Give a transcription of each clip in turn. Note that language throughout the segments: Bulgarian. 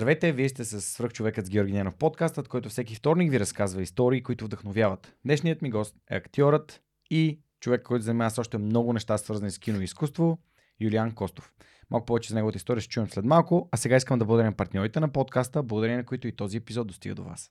Здравейте, вие сте със Свръхчовекът с Георги Ненов, подкастът, който всеки вторник ви разказва истории, които вдъхновяват. Днешният ми гост е актьорът и човек, който занимава с още много неща, свързани с кино и изкуство, Юлиян Костов. Малко повече за неговата история ще чуем след малко, а сега искам да благодаря на партньорите на подкаста, благодарение на които и този епизод достига до вас.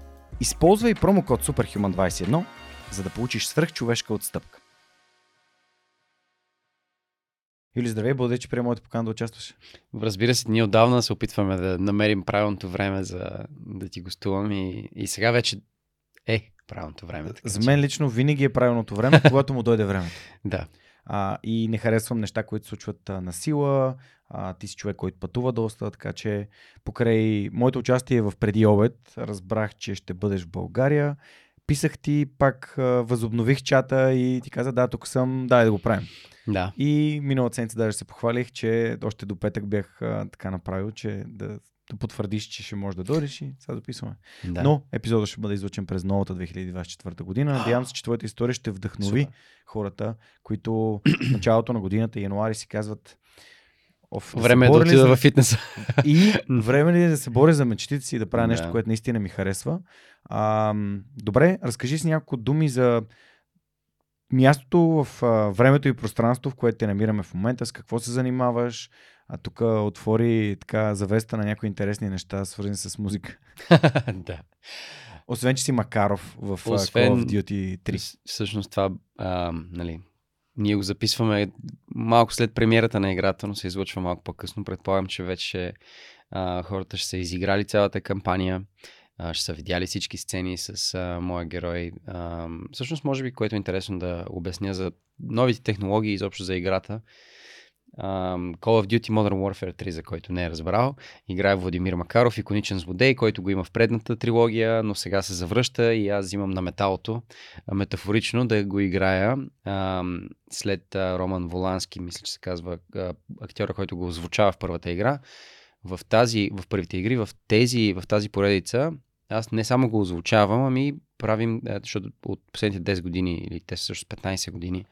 Използвай промокод SUPERHUMAN21, за да получиш свръхчовешка отстъпка. Юли, здравей, благодаря, че приема моята покана да участваш. Разбира се, ние отдавна се опитваме да намерим правилното време за да ти гостувам и сега вече е правилното време. Така, за мен лично винаги е правилното време, когато му дойде времето. Да. И не харесвам неща, които случват на сила. Ти си човек, който пътува доста, така че покрай моето участие в Преди обед разбрах, че ще бъдеш в България. Писах ти, пак възобнових чата и ти каза, да, тук съм, дай да го правим. Да. И миналата седмица даже се похвалих, че още до петък бях така направил, че да потвърдиш, че ще можеш да дойдеш и сега записваме. Да. Но епизодът ще бъде излъчен през новата 2024 година. Надявам се, че твоята история ще вдъхнови хората, които в началото на годината, януари, си казват: време да отида във фитнеса. И време ли да се боря за мечтите си и да правя нещо, което наистина ми харесва. Добре, разкажи си няколко думи за мястото в времето и пространството, в което те намираме в момента, с какво се занимаваш. А тук отвори така завеста на някои интересни неща, свързани с музика. Да. Освен, че си Макаров в Call of Duty 3. Всъщност това, ние го записваме малко след премиерата на играта, но се излъчва малко по-късно. Предполагам, че вече хората ще са изиграли цялата кампания, ще са видяли всички сцени с моя герой. Всъщност, може би, което е интересно да обясня за новите технологии, изобщо за играта. Call of Duty Modern Warfare 3, за който не е разбрал, играе Владимир Макаров, иконичен злодей, който го има в предната трилогия, но сега се завръща и аз взимам на металото, метафорично, да го играя след Роман Волански, мисля, че се казва актьора, който го озвучава в първата игра. В първите игри, в тази поредица, аз не само го озвучавам, ами правим, защото от последните 10 години, или те също 15 години,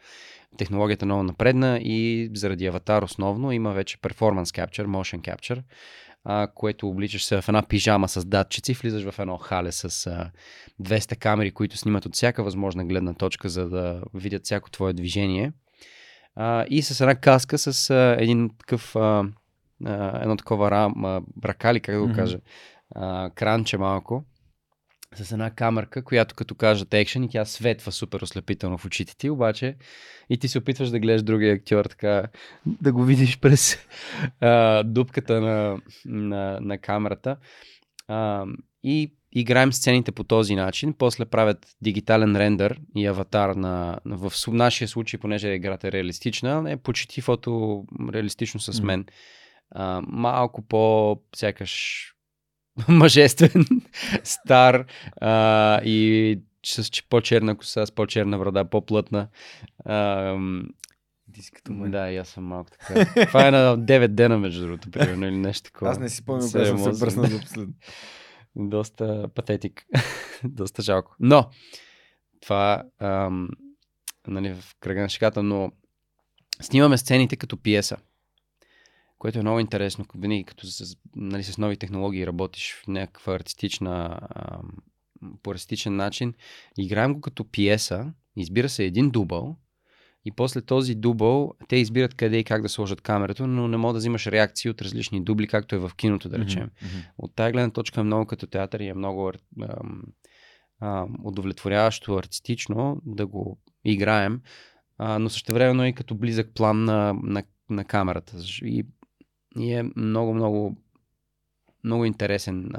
технологията много напредна и заради аватар основно има вече performance capture, motion capture, което обличаш се в една пижама с датчици, влизаш в едно хале с 200 камери, които снимат от всяка възможна гледна точка, за да видят всяко твое движение. И с една каска, с един такъв, едно такова ракали, как да го кажа, кранче малко, с една камерка, която като кажат екшен и тя светва супер ослепително в очите ти, обаче и ти се опитваш да гледаш другия актьор, така да го видиш през дупката на камерата. И играем сцените по този начин, после правят дигитален рендър и аватар в нашия случай, понеже играта е реалистична, е почти фотореалистично с мен. Малко по-сякаш мъжествен, стар и с по-черна коса, с по-черна брада, по-плътна. Да, и аз съм малко така. Това е на 9 дена, между другото, примерно, или нещо такова. Аз не си помня, когато съм се бръснал за последно. Доста патетик, доста жалко. Но, това в кръга на шиката, но снимаме сцените като пиеса, което е много интересно, винаги като с нови технологии работиш в някаква по артистичен начин. Играем го като пиеса, избира се един дубъл и после този дубъл те избират къде и как да сложат камерата, но не мога да взимаш реакции от различни дубли, както е в киното, да речем. От тази гледна точка е много като театър и е много удовлетворяващо артистично да го играем, но същевременно и като близък план на камерата. И е много, много, много интересен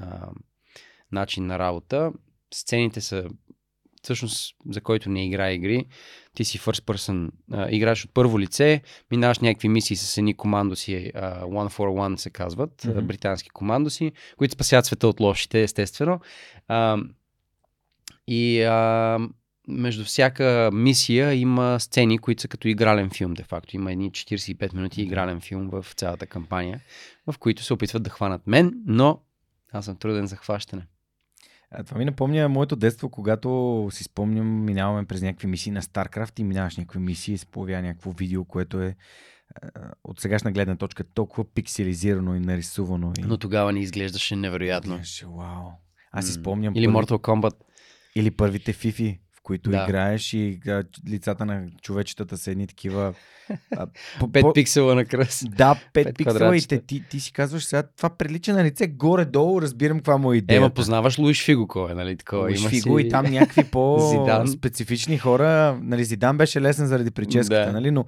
начин на работа. Сцените са всъщност, за който не играе игри, ти си first person, играеш от първо лице, минаваш някакви мисии с едни командоси, One for One се казват, британски командоси, които спасяват света от лошите, естествено. Между всяка мисия има сцени, които са като игрален филм, де факто. Има едни 45 минути игрален филм в цялата кампания, в които се опитват да хванат мен, но аз съм труден за хващане. Това ми напомня моето детство, когато си спомням, минаваме през някакви мисии на StarCraft и минаваш някакви мисии и се появява някакво видео, което е от сегашна гледна точка толкова пикселизирано и нарисувано. Но тогава не изглеждаше невероятно. Вау. Аз си спомням... Или Mortal Kombat. Или първите FIFA, в които играеш и лицата на човечетата са едни такива... 5 пиксела на кръст. Да, 5 пиксела и ти си казваш сега, това прилича на лице, горе-долу разбирам каква му е идеята. Познаваш Луиш Фиго, кой е, нали? Луиш Фиго и там някакви по-специфични хора. Нали, Зидан беше лесен заради прическата, нали? Но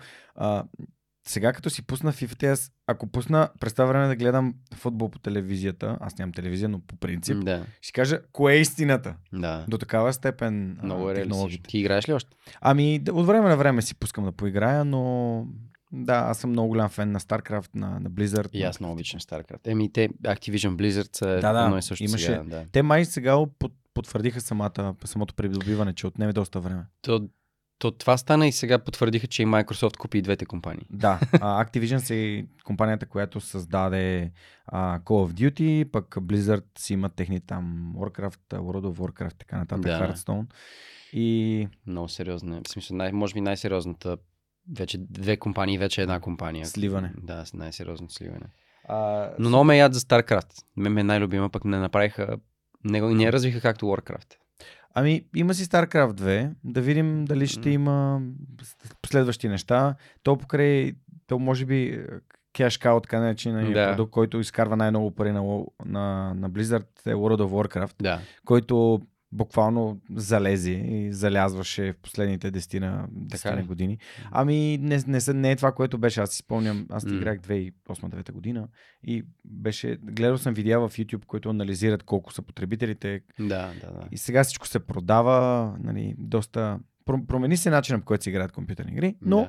сега като си пусна FIFA, аз ако пусна през това време да гледам футбол по телевизията, аз нямам телевизия, но по принцип, ще кажа, кое е истината? До такава степен технологията. Ти играеш ли още? Ами, от време на време си пускам да поиграя, но да, аз съм много голям фен на StarCraft, на Blizzard. И аз много обичам StarCraft. Еми, те Activision Blizzard са едно и също сега. Те май сега потвърдиха самото придобиване, че отнеме доста време. То това стана и сега потвърдиха, че и Microsoft купи и двете компании. Да, Activision си компанията, която създаде Call of Duty, пък Blizzard си имат техни там Warcraft, World of Warcraft, така нататък, Hearthstone. И... Много сериозна, в смисъл, може би най-сериозната, вече две компании, вече една компания. Сливане. Да, най-сериозното сливане. Но много ме яд за StarCraft. Мен е най-любима, пък не направиха, не развиха както Warcraft. Ами, има си StarCraft 2, да видим дали ще има последващи неща. То покрай, може би cash cow, така наречен продукт, който изкарва най-много пари на Blizzard, е World of Warcraft, който буквално залезе и залязваше в последните 10 години. Ами, не е това, което беше. Аз си спомням, аз играх 2008-2009 година и беше, гледал съм видеа в YouTube, които анализират колко са потребителите. И сега всичко се продава, нали, доста... Промени се начинът, по който се играят компютърни игри, но...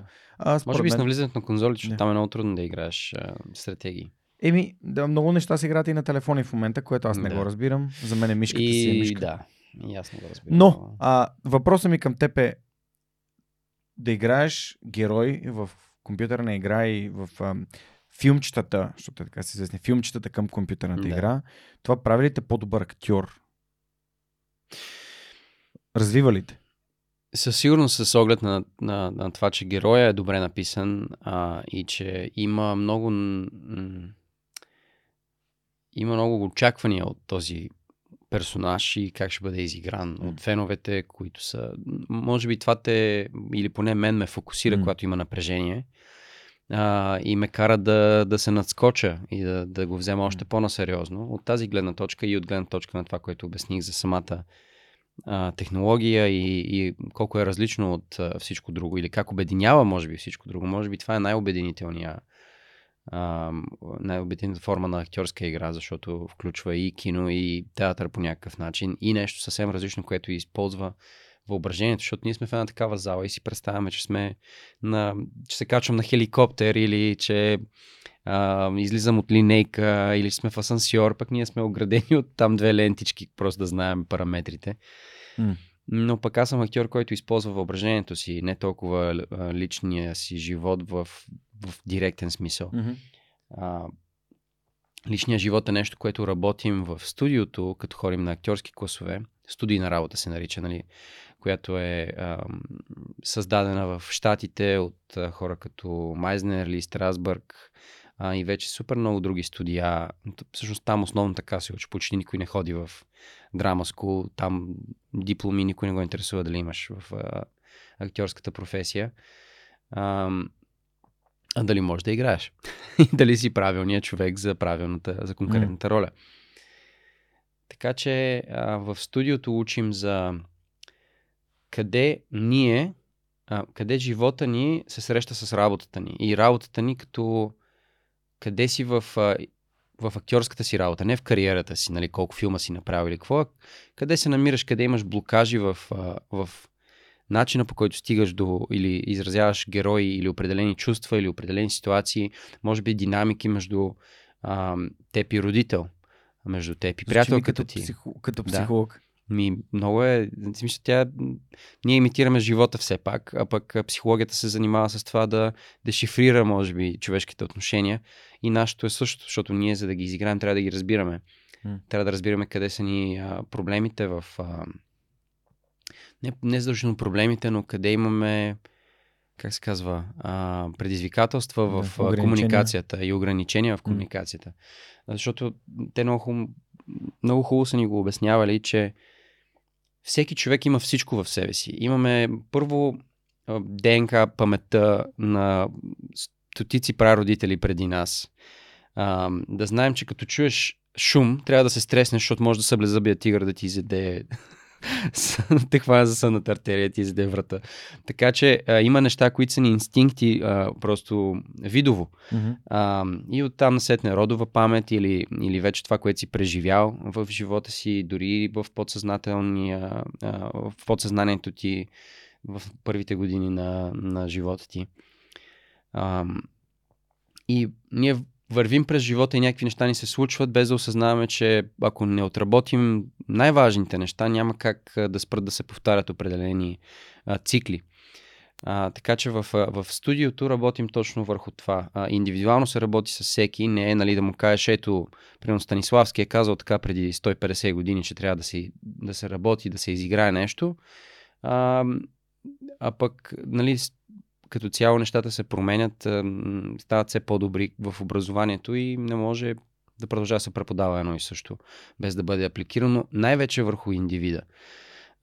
Може би с навлизането на конзоли, защото там е много трудно да играеш стратегии. Еми, много неща се играят и на телефони в момента, което аз не го разбирам. За мен е мишката си е мишка. Ясно да разбирам. Но въпросът ми към теб е да играеш герой в компютърна игра и в филмчетата, защото така се известни, филмчетата към компютърната игра. Това прави ли те по-добър актьор? Развива ли те? Със сигурност, с оглед на това, че героя е добре написан и че има много очаквания от този персонаж и как ще бъде изигран от феновете, които са... Може би това те, или поне мен ме фокусира, когато има напрежение и ме кара да се надскоча и да го взема още по-насериозно. От тази гледна точка и от гледна точка на това, което обясних за самата технология и колко е различно от всичко друго или как обединява, може би, всичко друго. Може би това е най-обединителната форма на актьорска игра, защото включва и кино, и театър по някакъв начин, и нещо съвсем различно, което използва въображението, защото ние сме в една такава зала и си представяме, че че се качвам на хеликоптер или че излизам от линейка или сме в асансьор, пък ние сме оградени от там две лентички, просто да знаем параметрите. Но пък аз съм актьор, който използва въображението си, не толкова личния си живот в директен смисъл. Личният живот е нещо, което работим в студиото, като ходим на актьорски класове. Студийна работа се нарича, нали? Която е създадена в Щатите от хора като Майзнер или Страсбърг и вече супер много други студия. Всъщност там основно така се учи. Почти никой не ходи в драма скул, там дипломи никой не го интересува дали имаш в актьорската професия. А дали можеш да играеш? И дали си правилният човек за конкретната роля. Така че в студиото учим за къде живота ни се среща с работата ни. И работата ни като къде си в в актьорската си работа, не в кариерата си, нали, колко филма си направил или какво, къде се намираш, къде имаш блокажи в начина, по който стигаш до или изразяваш герои или определени чувства или определени ситуации, може би динамики между теб и родител, между теб и приятелката ти. Като психолог. Много е, мисля, ние имитираме живота все пак, а пък психологията се занимава с това да дешифрира, може би, човешките отношения, и нашето е също, защото ние, за да ги изиграем, трябва да ги разбираме. Трябва да разбираме къде са ни проблемите в... Не задължително проблемите, но къде имаме, как се казва, предизвикателства в комуникацията и ограничения в комуникацията. Защото те много хубаво са ни го обяснявали, че всеки човек има всичко в себе си. Имаме първо ДНК, паметта на стотици прародители преди нас. Да знаем, че като чуеш шум, трябва да се стреснеш, защото може да саблезъбия тигър да ти изяде... те хвана за сънната артерия, ти изяде врата. Така че има неща, които са ни инстинкти, просто видово. И оттам насетне родова памет или вече това, което си преживял в живота си, дори в в подсъзнанието ти в първите години на живота ти. И ние вървим през живота и някакви неща ни се случват, без да осъзнаваме, че ако не отработим най-важните неща, няма как да спрат да се повтарят определени цикли. Така че в студиото работим точно върху това. Индивидуално се работи с всеки, не е, нали, да му кажеш, ето, примерно Станиславски е казал така преди 150 години, че трябва да се работи, да се изиграе нещо. А пък, нали, като цяло нещата се променят, стават все по-добри в образованието и не може да продължава да се преподава едно и също, без да бъде апликирано най-вече върху индивида,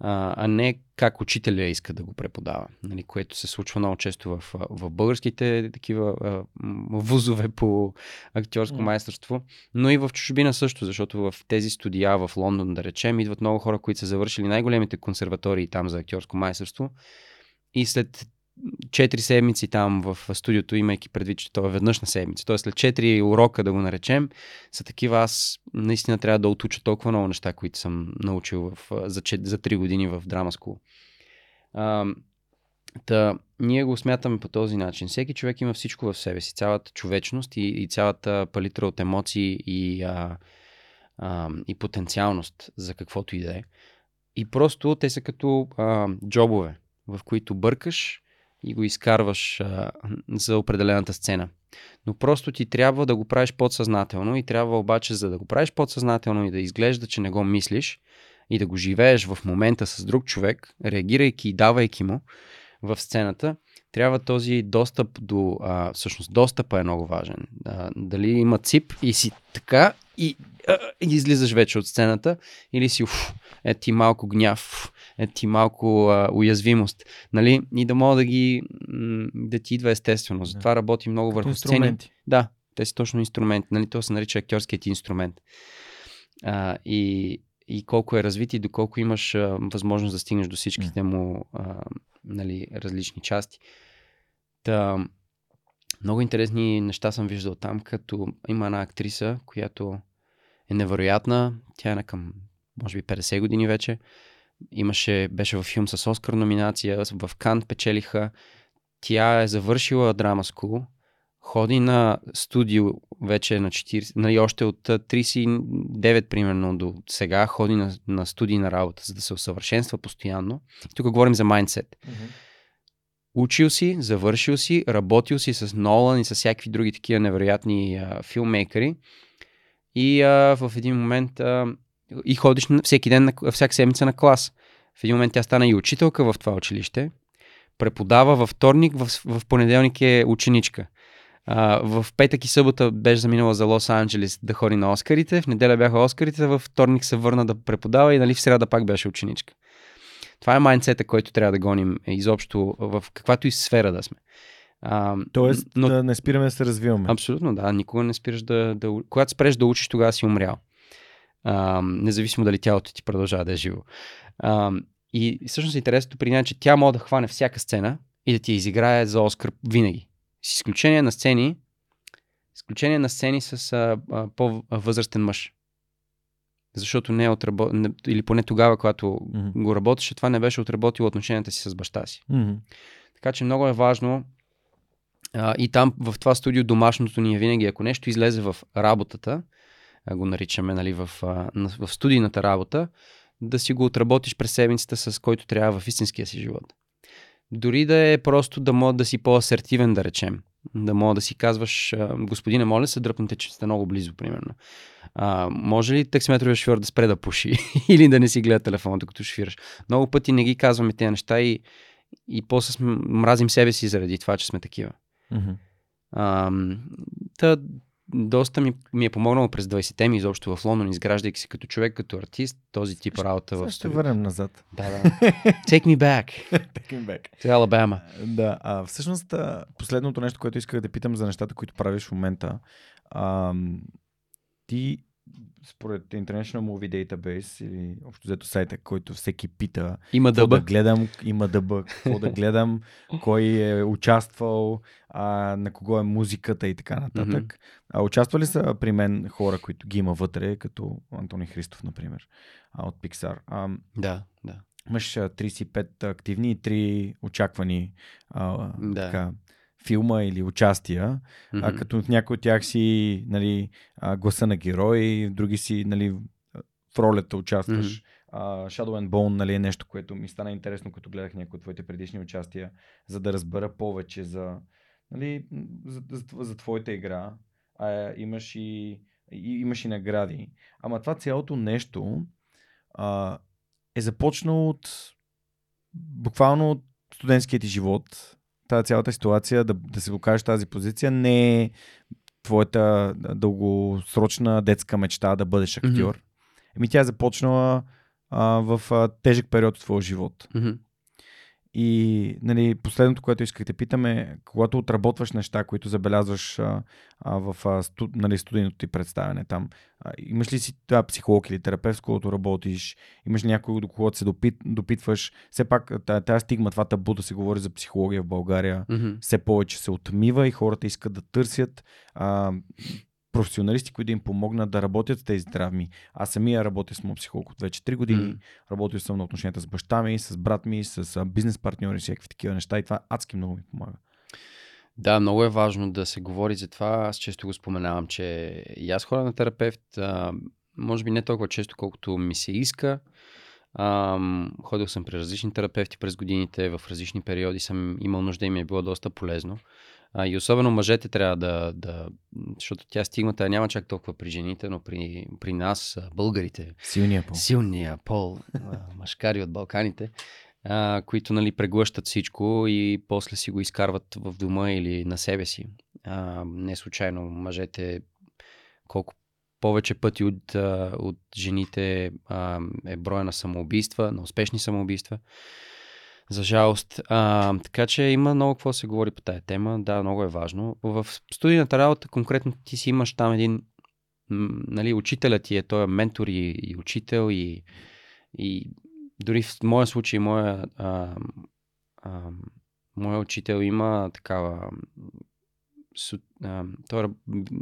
а не как учителя иска да го преподава, нали, което се случва много често в българските такива вузове по актьорско майсторство, но и в чужбина също, защото в тези студия в Лондон, да речем, идват много хора, които са завършили най-големите консерватории там за актьорско майсторство, и след 4 седмици там в студиото, имайки предвид, че то е веднъж на седмица, т.е. след 4 урока, да го наречем, са такива, аз наистина трябва да отуча толкова много неща, които съм научил за 3 години в Drama School. Ние го смятаме по този начин. Всеки човек има всичко в себе си, цялата човечност и цялата палитра от емоции и потенциалност за каквото и да е. И просто те са като джобове, в които бъркаш и го изкарваш за определената сцена. Но просто ти трябва да го правиш подсъзнателно, и трябва обаче, за да го правиш подсъзнателно и да изглежда, че не го мислиш и да го живееш в момента с друг човек, реагирайки и давайки му в сцената, трябва този достъп до... всъщност достъпа е много важен. Дали има цип и си така и излизаш вече от сцената, или си е ти малко гняв, е ти малко уязвимост, нали? И да мога да ти идва естествено. Затова работи много върху сцени. Да, те са точно инструменти. Нали? То се нарича актьорският инструмент. И колко е развит и доколко имаш възможност да стигнеш до всичките му нали, различни части. Много интересни неща съм виждал там, като има една актриса, която е невероятна. Тя е на към, може би, 50 години вече. Беше във филм с Оскар номинация, в Кан печелиха. Тя е завършила Drama School, ходи на студио вече на 40, нали, още от 39 примерно до сега, ходи на студийна работа, за да се усъвършенства постоянно. Тук говорим за майндсет. Учил си, завършил си, работил си с Нолан и с всякакви други такива невероятни филммейкъри, и в един момент... и ходиш всеки ден, всяка седмица на клас. В един момент тя стана и учителка в това училище, преподава във вторник, в понеделник е ученичка. В петък и събота беше заминала за Лос-Анджелес да ходи на Оскарите, в неделя бяха Оскарите, във вторник се върна да преподава и, нали, в сряда пак беше ученичка. Това е майндсета, който трябва да гоним изобщо в каквато и сфера да сме. Тоест, да не спираме да се развиваме. Абсолютно, да. Никога не спираш да... Когато спреш да учиш, тогава си умрял. Независимо дали тялото ти продължава да е живо. И всъщност интересното при нея, че тя може да хване всяка сцена и да ти изиграе за Оскар винаги. С изключение на сцени, Изключение на сцени с по-възрастен мъж. Защото не е отработил, или поне тогава, когато mm-hmm. го работеше, това не беше отработило отношенията си с баща си. Mm-hmm. Така че много е важно и там в това студио домашното ни е винаги, ако нещо излезе в работата, го наричаме, нали, в студийната работа, да си го отработиш през седмицата, с който трябва в истинския си живот. Дори да е просто да мога да си по-асертивен, да речем. Да мога да си казваш, господине, моля се, дръпнете, че сте много близо, примерно. Може ли таксиметровия шофьор да спре да пуши или да не си гледа телефона, докато шофираш? Много пъти не ги казваме тези неща и после мразим себе си заради това, че сме такива. Mm-hmm. Доста ми е помогнало през 20-те ми изобщо в Лондон, изграждайки се като човек, като артист, този тип работа в студио. Ще върнем назад. Да. Take me back. Take me back. To Alabama. Да, всъщност последното нещо, което исках да питам за нещата, които правиш в момента. Ти според International Movie Database или общо взето сайта, който всеки пита, има дъба. Какво да гледам, кой е участвал, на кого е музиката и така нататък. Mm-hmm. Участвали са при мен хора, които ги има вътре, като Антони Христов, например, от Pixar. Да. Имаш 35 активни и 3 очаквани така филма или участия, като в някои от тях си, нали, гласа на герой, в други си, нали, в ролята участваш. Shadow and Bone, нали, е нещо, което ми стана интересно, като гледах някои от твоите предишни участия, за да разбера повече за, нали, за твоята игра. Имаш и награди. Ама това цялото нещо е започнало буквално от студентския ти живот. Тази цялата ситуация, да си покажеш тази позиция, не е твоята дългосрочна детска мечта да бъдеш актьор. Mm-hmm. Тя е започнала в тежък период от твоя живот. Mm-hmm. И, нали, последното, което исках да питам е, когато отработваш неща, които забелязваш в студийното ти представяне там, имаш ли си това психолог или терапевт, с който работиш, имаш ли някой, до когото се допитваш, все пак тази стигма, това табу да се говори за психология в България, mm-hmm. все повече се отмива и хората искат да търсят професионалисти, които да им помогнат да работят с тези травми. Аз самия работя с моят психолог от вече 3 години. Mm-hmm. Работил съм на отношенията с баща ми, с брат ми, с бизнес партньори, всякакви такива неща, и това адски много ми помага. Да, много е важно да се говори за това. Аз често го споменавам, че и аз ходя на терапевт, може би не толкова често, колкото ми се иска. Ходил съм при различни терапевти през годините, в различни периоди съм имал нужда и ми е било доста полезно. И особено мъжете трябва защото тя стигмата няма чак толкова при жените, но при нас, българите. Силния пол, мъжкари от Балканите, които, нали, преглъщат всичко и после си го изкарват в дома или на себе си. Не случайно мъжете колко повече пъти от жените е броя на самоубийства, на успешни самоубийства. За жалост. Така че има много какво се говори по тая тема. Да, много е важно. В студийната работа конкретно ти си имаш там един, нали, учителят ти е, той е ментор и учител и дори в моя случай, моя учител има такава той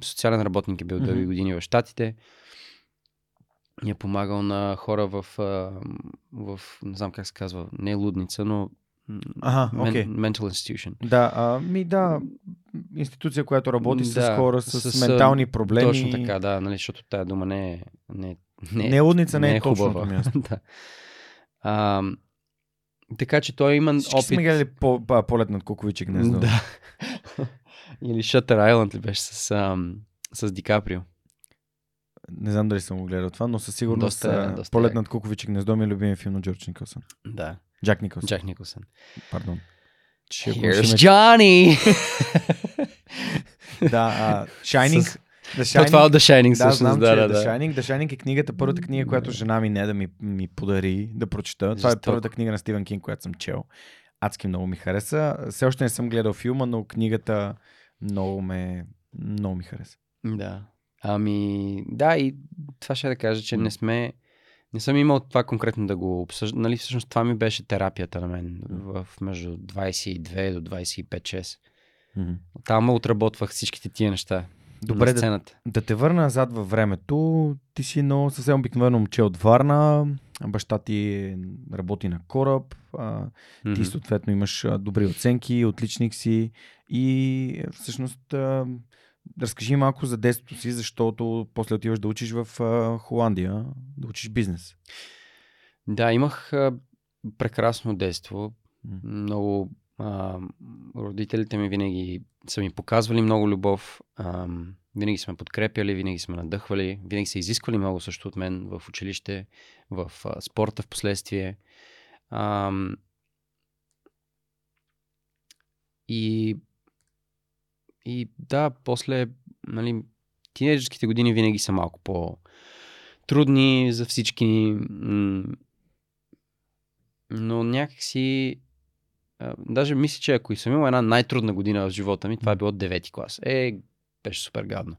социален работник е бил 9 години в Щатите. Е помагал на хора в не знам как се казва, не лудница, но mental institution. Институция, която работи с хора с ментални проблеми. Точно така, да, нали, защото тая дума не е лудница, не е хубава. Място. Да. Така че той има опит. Сме гледали полет над куковичи гнездо. Да. Или Shutter Island ли беше с Ди Каприо. Не знам дали съм го гледал това, но със сигурност Полет над куковичи гнездо ми е любим филм на Джордж Николсън. Да. Джак Николсън. Пардон. Here's Johnny! Shining. Това е The Shining. The Shining е книгата, първата книга, която жена ми не да ми подари да прочета. Това е първата книга на Стивен Кинг, която съм чел. Адски много ми хареса. Все още не съм гледал филма, но книгата много ми хареса. Да. И това ще да кажа, че не съм имал това конкретно да го обсъждам. Нали, всъщност това ми беше терапията на мен между 22 до 25-6. Там отработвах всичките тия неща. Добре, на сцената. Да те върна назад във времето. Ти си едно съвсем обикновено момче от Варна, баща ти работи на кораб, ти съответно имаш добри оценки, отличник си и всъщност... Разкажи малко за детството си, защото после отиваш да учиш в Холандия, да учиш бизнес. Да, имах прекрасно детство. Много родителите ми винаги са ми показвали много любов, винаги сме подкрепяли, винаги сме надъхвали, винаги са изисквали много също от мен в училище, в спорта в последствие. И да, после, нали, тинейджерските години винаги са малко по-трудни за всички ни, но някакси, даже мисля, че ако съм имал една най-трудна година в живота ми, това е било 9-ти клас. Беше супер гадно.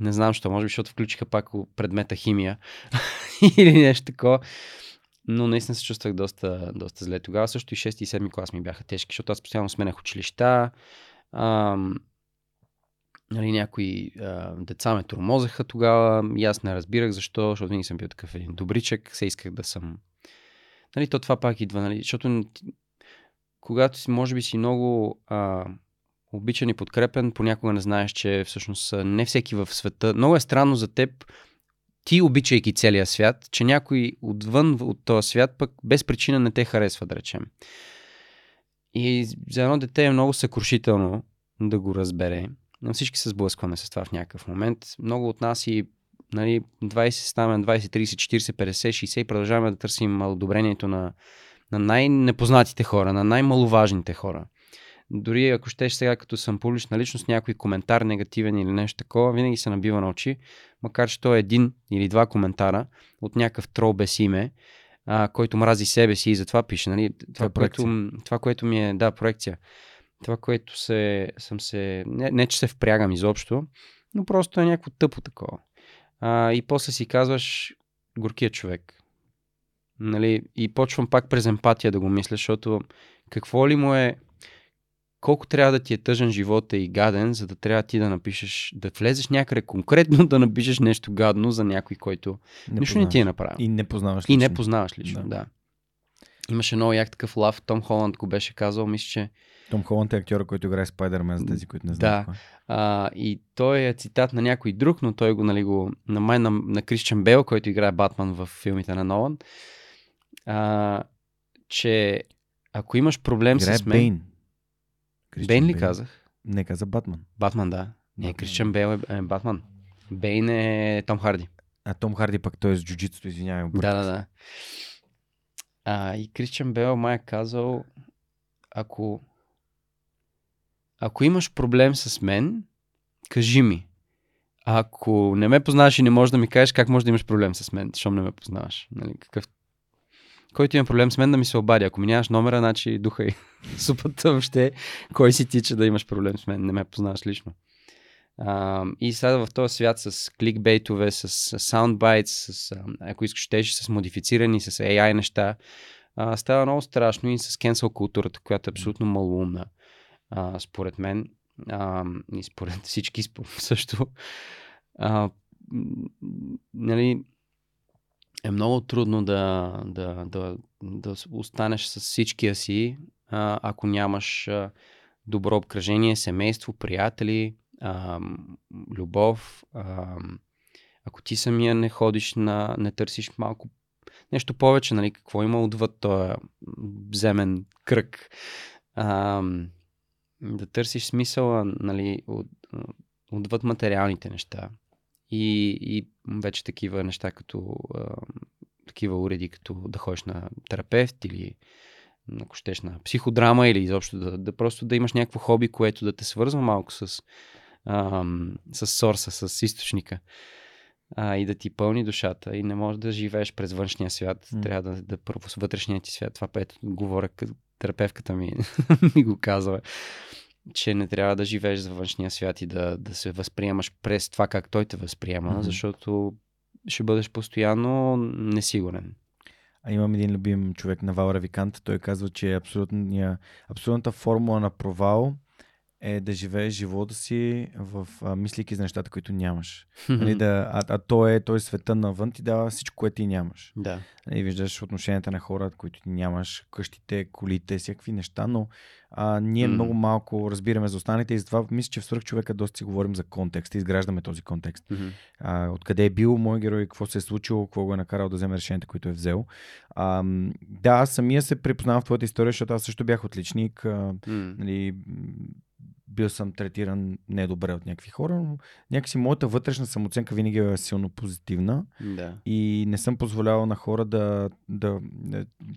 Не знам що, може би, защото включиха пак предмета химия или нещо такова. Но наистина се чувствах доста зле. Тогава също и 6-ти и 7-ми клас ми бяха тежки, защото аз постоянно сменях училища. Нали, някои деца ме тормозеха тогава и аз не разбирах защо, защото винаги съм бил такъв един добричък, се исках да съм. Нали, то това пак идва, нали, защото когато си, може би си много обичан и подкрепен, понякога не знаеш, че всъщност не всеки в света. Много е странно за теб, ти обичайки целия свят, че някой отвън от този свят пък без причина не те харесва, да речем. И за едно дете е много съкрушително да го разбере. Всички се сблъскваме с това в някакъв момент. Много от нас и, нали, 20 ставаме 20, 30, 40, 50, 60 и продължаваме да търсим одобрението на най-непознатите хора, на най-маловажните хора. Дори ако щеш сега, като съм публична личност, някой коментар негативен или нещо такова, винаги се набива на очи, макар че той е един или два коментара от някакъв трол без име, който мрази себе си и затова пише. Нали? Това, което ми е... Да, проекция. Това, което не че се впрягам изобщо, но просто е някакво тъпо такова. И после си казваш горкия човек. Нали? И почвам пак през емпатия да го мисля, защото какво ли му е... Колко трябва да ти е тъжен живота и гаден, за да трябва ти да напишеш, да влезеш някъде конкретно, да напишеш нещо гадно за някой, който нищо не ти е направил. И не познаваш лично. Да. Имаше много як такъв лав. Том Холанд го беше казал, мисля, че... Том Холанд е актьора, който играе Спайдермен, за тези, които не знаят. Да. И той е цитат на някой друг, но той го, нали, на Кристиан Бейл, който играе Батман в филмите на Нолан, че ако имаш проблем с мен... Бейн. Бейн ли казах? Не, каза Батман. Батман, да. Не, Кристиан Бейл е Батман. Бейн е Том Харди. А Том Харди пък той е с джуджитсото, извинявай. Да. И Кристиан Бейл май е казал, ако имаш проблем с мен, кажи ми. Ако не ме познаваш и не можеш да ми кажеш, как можеш да имаш проблем с мен, защото не ме познаваш. Нали, който има проблем с мен, да ми се обади. Ако ми нямаш номера, значи духай супата въобще. Кой си ти, че да имаш проблем с мен? Не ме познаваш лично. И сега в този свят с кликбейтове, с саундбайтс, ако искаш тежи, с модифицирани, с AI неща, става много страшно и с cancel културата, която е абсолютно малоумна. Според мен и според всички също. Нали, е много трудно да останеш с всичкия си, ако нямаш добро обкръжение, семейство, приятели, любов, ако ти самия не ходиш не търсиш малко нещо повече, нали, какво има отвъд този земен кръг, да търсиш смисъла, нали, отвъд материалните неща и вече такива неща като такива уреди, като да ходиш на терапевт или ако щеш на психодрама или изобщо да просто да имаш някакво хобби, което да те свързва малко с сорса, с източника, и да ти пълни душата, и не можеш да живееш през външния свят, трябва да първо вътрешния ти свят. Това пето говоря, терапевката ми го казва, че не трябва да живееш за външния свят и да се възприемаш през това как той те възприема, защото ще бъдеш постоянно несигурен. Имам един любим човек, Навал Равикант, той казва, че абсолютната формула на провал е да живееш живота си в мислики за нещата, които нямаш. Нали, да, той света навън ти дава всичко, което ти нямаш. Да. И виждаш отношенията на хората, които ти нямаш, къщите, колите, всякакви неща, но ние много малко разбираме за останалите и затова мисля, че в Свръхчовека доста си говорим за контекст и изграждаме този контекст. Откъде е бил мой герой, какво се е случило, какво го е накарал да вземе решенията, които е взел. Да, аз самия се припознавам в твоята история, защото аз също бях отличник. Нали, бил съм третиран недобре от някакви хора, но някакси моята вътрешна самооценка винаги е силно позитивна и не съм позволявал на хора да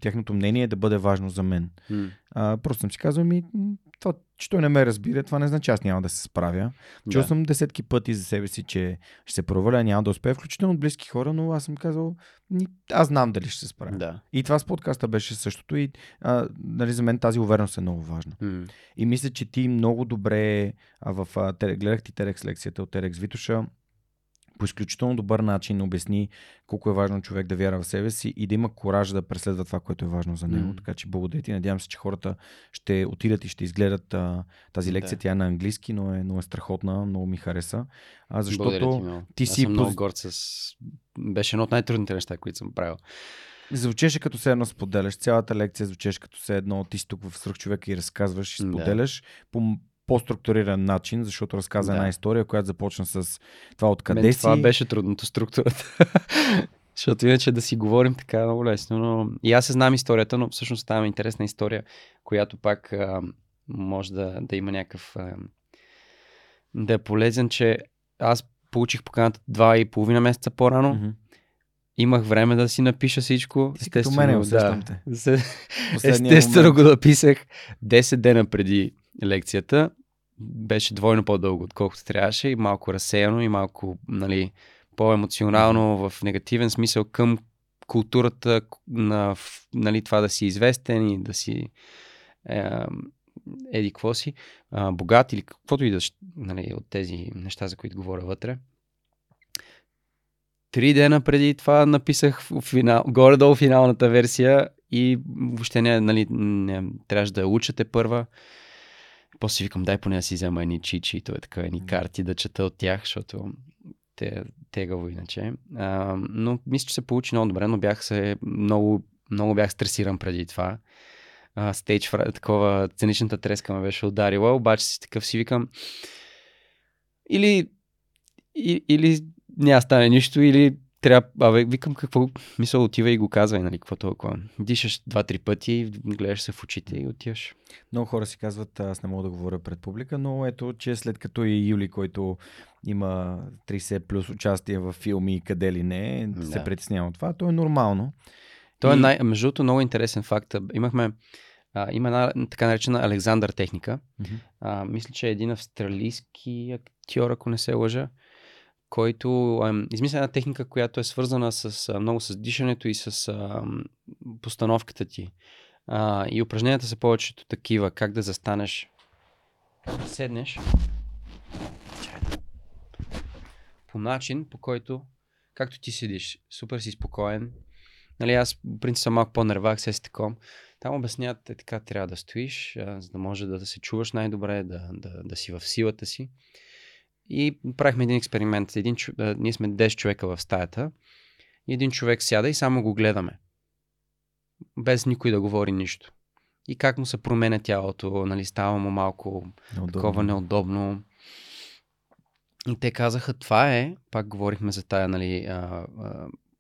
тяхното мнение да бъде важно за мен. Просто съм си казвал, това, че той не ме разбира, това не значи, аз няма да се справя. Чул съм десетки пъти за себе си, че ще се проваля, няма да успея, включително от близки хора, но аз съм казал, аз знам дали ще се справя. И това с подкаста беше същото и нали, за мен тази увереност е много важна. И мисля, че ти много добре гледах ти TEDx лекцията от TEDx Витоша, по изключително добър начин обясни колко е важно човек да вярва в себе си и да има кораж да преследва това, което е важно за него. Така че благодаря ти. Надявам се, че хората ще отидат и ще изгледат тази лекция. Тя е на английски, но е страхотна. Много ми хареса. Защото ти си... Аз съм много горд с... Беше едно от най-трудните неща, които съм правил. Звучеше като се едно споделяш. Цялата лекция звучеше като се едно ти си тук в Свръхчовек и разказваш и споделяш по-структуриран начин, защото разказа една история, която започна с това откъде си. Това беше трудното, структурата. Защото иначе да си говорим така много лесно. Но... И аз се знам историята, но всъщност става интересна история, която пак може да има някакъв... да е полезен, че аз получих поканата 2.5 месеца по-рано. Имах време да си напиша всичко. Естествено го написах 10 дена преди лекцията. Беше двойно по-дълго, отколкото трябваше и малко разсеяно и малко, нали, по-емоционално в негативен смисъл към културата на, нали, това да си известен и да си еди какво си, богат или каквото и да, нали, от тези неща, за които говоря вътре. 3 дена преди това написах горе-долу финалната версия и въобще не трябваше да я учате първа. После си викам, дай поне да си взема едни чичи, това е така, едни карти да чета от тях, защото тегаво иначе. Но мисля, че се получи много добре, но много бях стресиран преди това. Такова сценичната треска ме беше ударила, обаче си такъв си викам или няма стане нищо, или трябва... викам какво мисъл, отива и го казвай, нали, какво толкова. Дишаш 2-3 пъти, гледаш се в очите и отиваш. Много хора си казват, аз не мога да говоря пред публика, но ето, че след като и Юли, който има 30 плюс участие в филми, къде ли не, се притеснява от това, то е нормално. То е между другото много интересен факт. Има една така наречена Александър техника. Мисля, че е един австралийски актьор, ако не се лъжа, който измисля една техника, която е свързана много с дишането и с постановката ти. И упражненията са повечето такива. Как да застанеш, седнеш по начин, по който както ти седиш. Супер си спокоен. Нали, аз принцип съм малко по-нервах с таком. Там обясняват, така трябва да стоиш, за да може да се чуваш най-добре, да си в силата си. И правихме един експеримент. Ние сме 10 човека в стаята. Един човек сяда и само го гледаме. Без никой да говори нищо. И как му се променя тялото, нали, става му малко такова неудобно. И те казаха, това е, пак говорихме за тая, нали,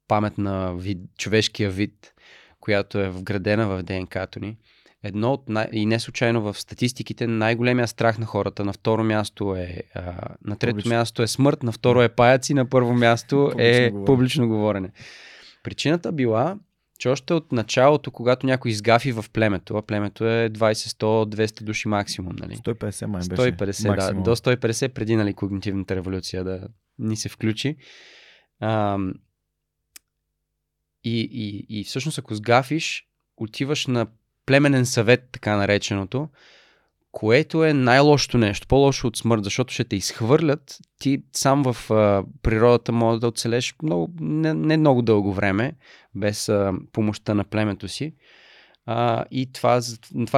памет на човешкия вид, която е вградена в ДНК-то ни. Едно от и не случайно в статистиките най-големия страх на хората. На второ място е на трето място е смърт, на второ е паяци, на първо място е публично говорене. Причината била, че още от началото, когато някой изгафи в племето, а племето е 20, 100, 200 души максимум. Нали? 150 май беше. 150, да, до 150 преди, нали, когнитивната революция да ни се включи. И всъщност ако сгафиш, отиваш на племенен съвет, така нареченото, което е най-лошото нещо, по-лошо от смърт, защото ще те изхвърлят. Ти сам в природата може да оцелеш много, не много дълго време без помощта на племето си. И това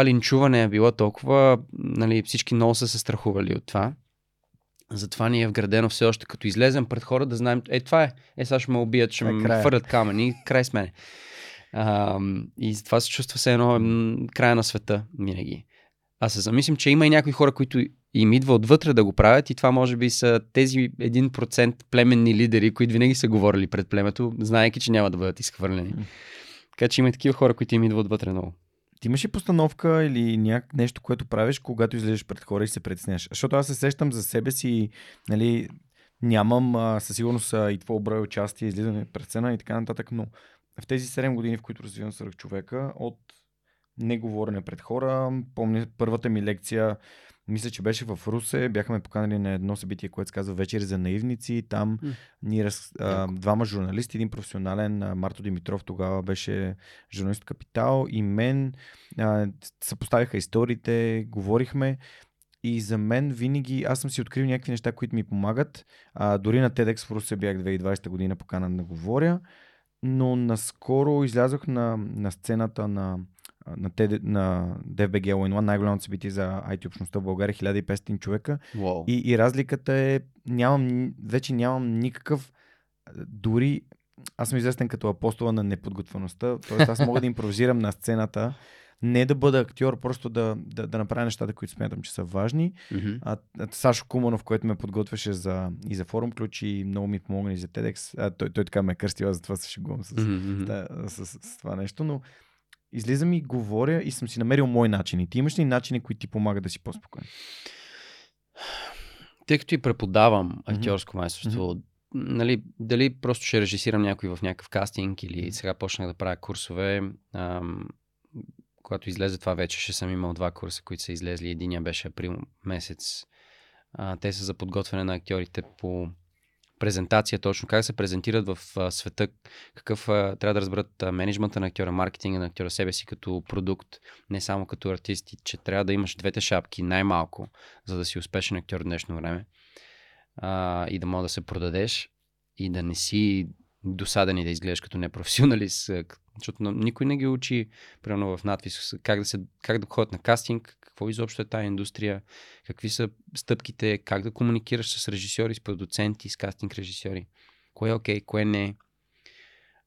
линчуване е било толкова, нали, всички много са се страхували от това. Затова ни е вградено все още, като излезем пред хора, да знаем, това е, сега ще ме убият, ще ме фърлят камъни, край с мене. И затова се чувства все едно края на света винаги. А се замислим, че има и някои хора, които им идва отвътре да го правят, и това може би са тези 1% племенни лидери, които винаги са говорили пред племето, знаейки, че няма да бъдат изхвърлени. Така че има и такива хора, които им идва отвътре много. Ти имаш ли постановка или нещо, което правиш, когато излезеш пред хора и се притесняш? Защото аз се сещам за себе си, нали, нямам със сигурност и твой брой участие, излизане пред сцена и така нататък, но в тези 7 години, в които развивам Свръхчовека, от неговорене пред хора, помня първата ми лекция, мисля, че беше в Русе, бяхме поканали на едно събитие, което се казва Вечери за наивници, там ни двама журналисти, един професионален, Марто Димитров тогава беше журналист Капитал, и мен, съпоставиха историите, говорихме, и за мен винаги, аз съм си открил някакви неща, които ми помагат, дори на TEDx в Русе бях 2020 година поканан да говоря, но наскоро излязох на сцената на DFBG All-in-One, най-голямото събитие за IT общността в България, 1500 човека. Wow. И разликата е, вече нямам никакъв, дори аз съм известен като апостола на неподготвеността, т.е. аз мога да импровизирам на сцената, не да бъда актьор, просто да направя нещата, които смятам, че са важни. Mm-hmm. Сашо Куманов, който ме подготвяше и за Форум Ключ, и много ми помогна и за TEDx, той така ме е кръстил, аз затова се шегувам с това нещо, но излизам и говоря и съм си намерил мой начин. И ти имаш ли начини, които ти помагат да си по-спокоен? Тъй като и преподавам актьорско майсторство, нали, дали просто ще режисирам някой в някакъв кастинг, или сега почнах да правя курсове, когато излезе това вече, ще съм имал 2 курса, които са излезли. Единия беше април месец. Те са за подготвяне на актьорите по презентация, точно как се презентират в света, какъв трябва да разберат мениджмънта на актьора, маркетинга на актьора, себе си като продукт, не само като артисти, че трябва да имаш двете шапки най-малко, за да си успешен актьор в днешно време, и да мога да се продадеш и да не си досаден и да изглеждаш като непрофесионалист, защото никой не ги учи, примерно в надвис, как да ходят на кастинг, какво изобщо е тая индустрия, какви са стъпките, как да комуникираш с режисьори, с продуценти, с кастинг режисьори, кое е окей, кое не е.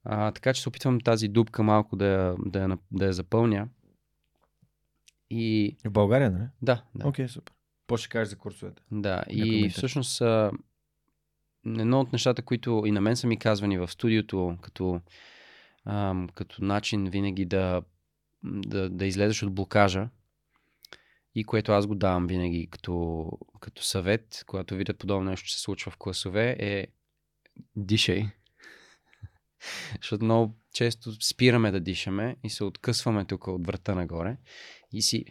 Така че се опитвам тази дупка малко да я запълня. И в България, да не? Да. Окей, супер. По-ще кажеш за курсовете. Да, и всъщност едно от нещата, които и на мен са ми казвани в студиото, като начин винаги да излезеш от блокажа, и което аз го давам винаги като съвет, когато видя подобно нещо, че се случва в класове, е дишай. Защото много често спираме да дишаме и се откъсваме тук от врата нагоре и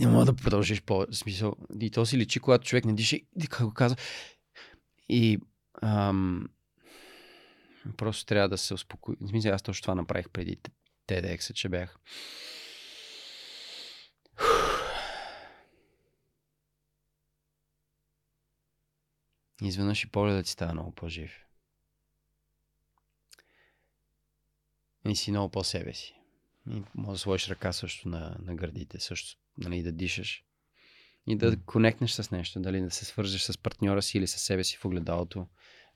не мога да продължиш смисъл. И то си личи, когато човек не диша, и как го казва. И просто трябва да се успокои. В смисъл, аз точно това направих преди TEDx, че бях. Изведнъж и погледът ти става много по-жив. И си много по-себе си. И може да сложиш ръка също на гърдите, също, нали, да дишаш и да конектнеш с нещо, дали да се свържеш с партньора си или с себе си в огледалото,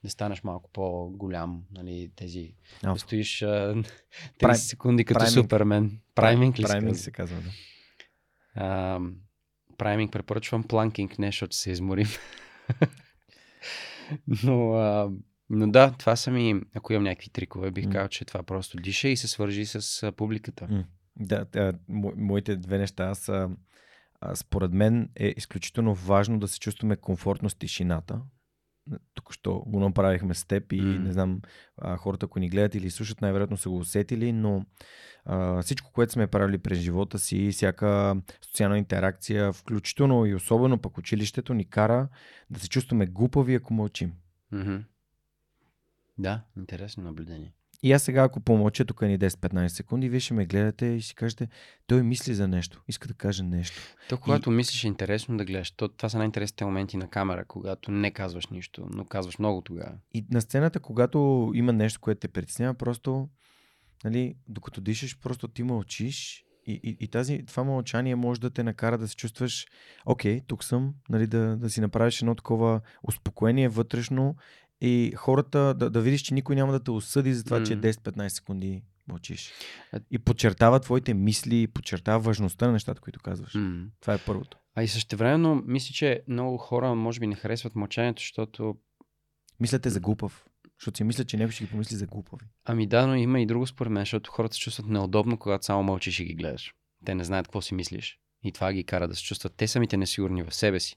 да станеш малко по-голям, нали, тези, да стоиш 30 секунди като Супермен. Прайминг се казва, да. Прайминг препоръчвам, планкинг не, защото се изморим. Но да, това са ми, ако имам някакви трикове, бих казал, че това просто диша и се свържи с публиката. Да, моите две неща са, според мен е изключително важно да се чувстваме комфортно с тишината. Току-що го направихме с теб и не знам, хората, ако ни гледат или слушат, най-вероятно са го усетили, но всичко, което сме правили през живота си, всяка социална интеракция, включително и особено пък училището, ни кара да се чувстваме глупави, ако мълчим. Да, интересно наблюдение. И аз сега, ако помълча тук ни 10-15 секунди, вие ще ме гледате и си кажете, той мисли за нещо, иска да каже нещо. То, когато мислиш, е интересно да гледаш. Това са най-интересните моменти на камера, когато не казваш нищо, но казваш много тогава. И на сцената, когато има нещо, което те притеснява, просто нали, докато дишаш, просто ти мълчиш и това мълчание може да те накара да се чувстваш окей, тук съм, нали, да си направиш едно такова успокоение вътрешно и хората да видиш, че никой няма да те осъди за това, че 10-15 секунди мълчиш. И подчертава твоите мисли, подчертава важността на нещата, които казваш. Това е първото. А и същевременно мисля, че много хора може би не харесват мълчанието, защото мислят за глупав. Защото си мисля, че някой ще ги помисли за глупави. Ами да, но има и друго според мен, защото хората се чувстват неудобно, когато само мълчиш и ги гледаш. Те не знаят какво си мислиш. И това ги кара да се чувстват те самите несигурни в себе си.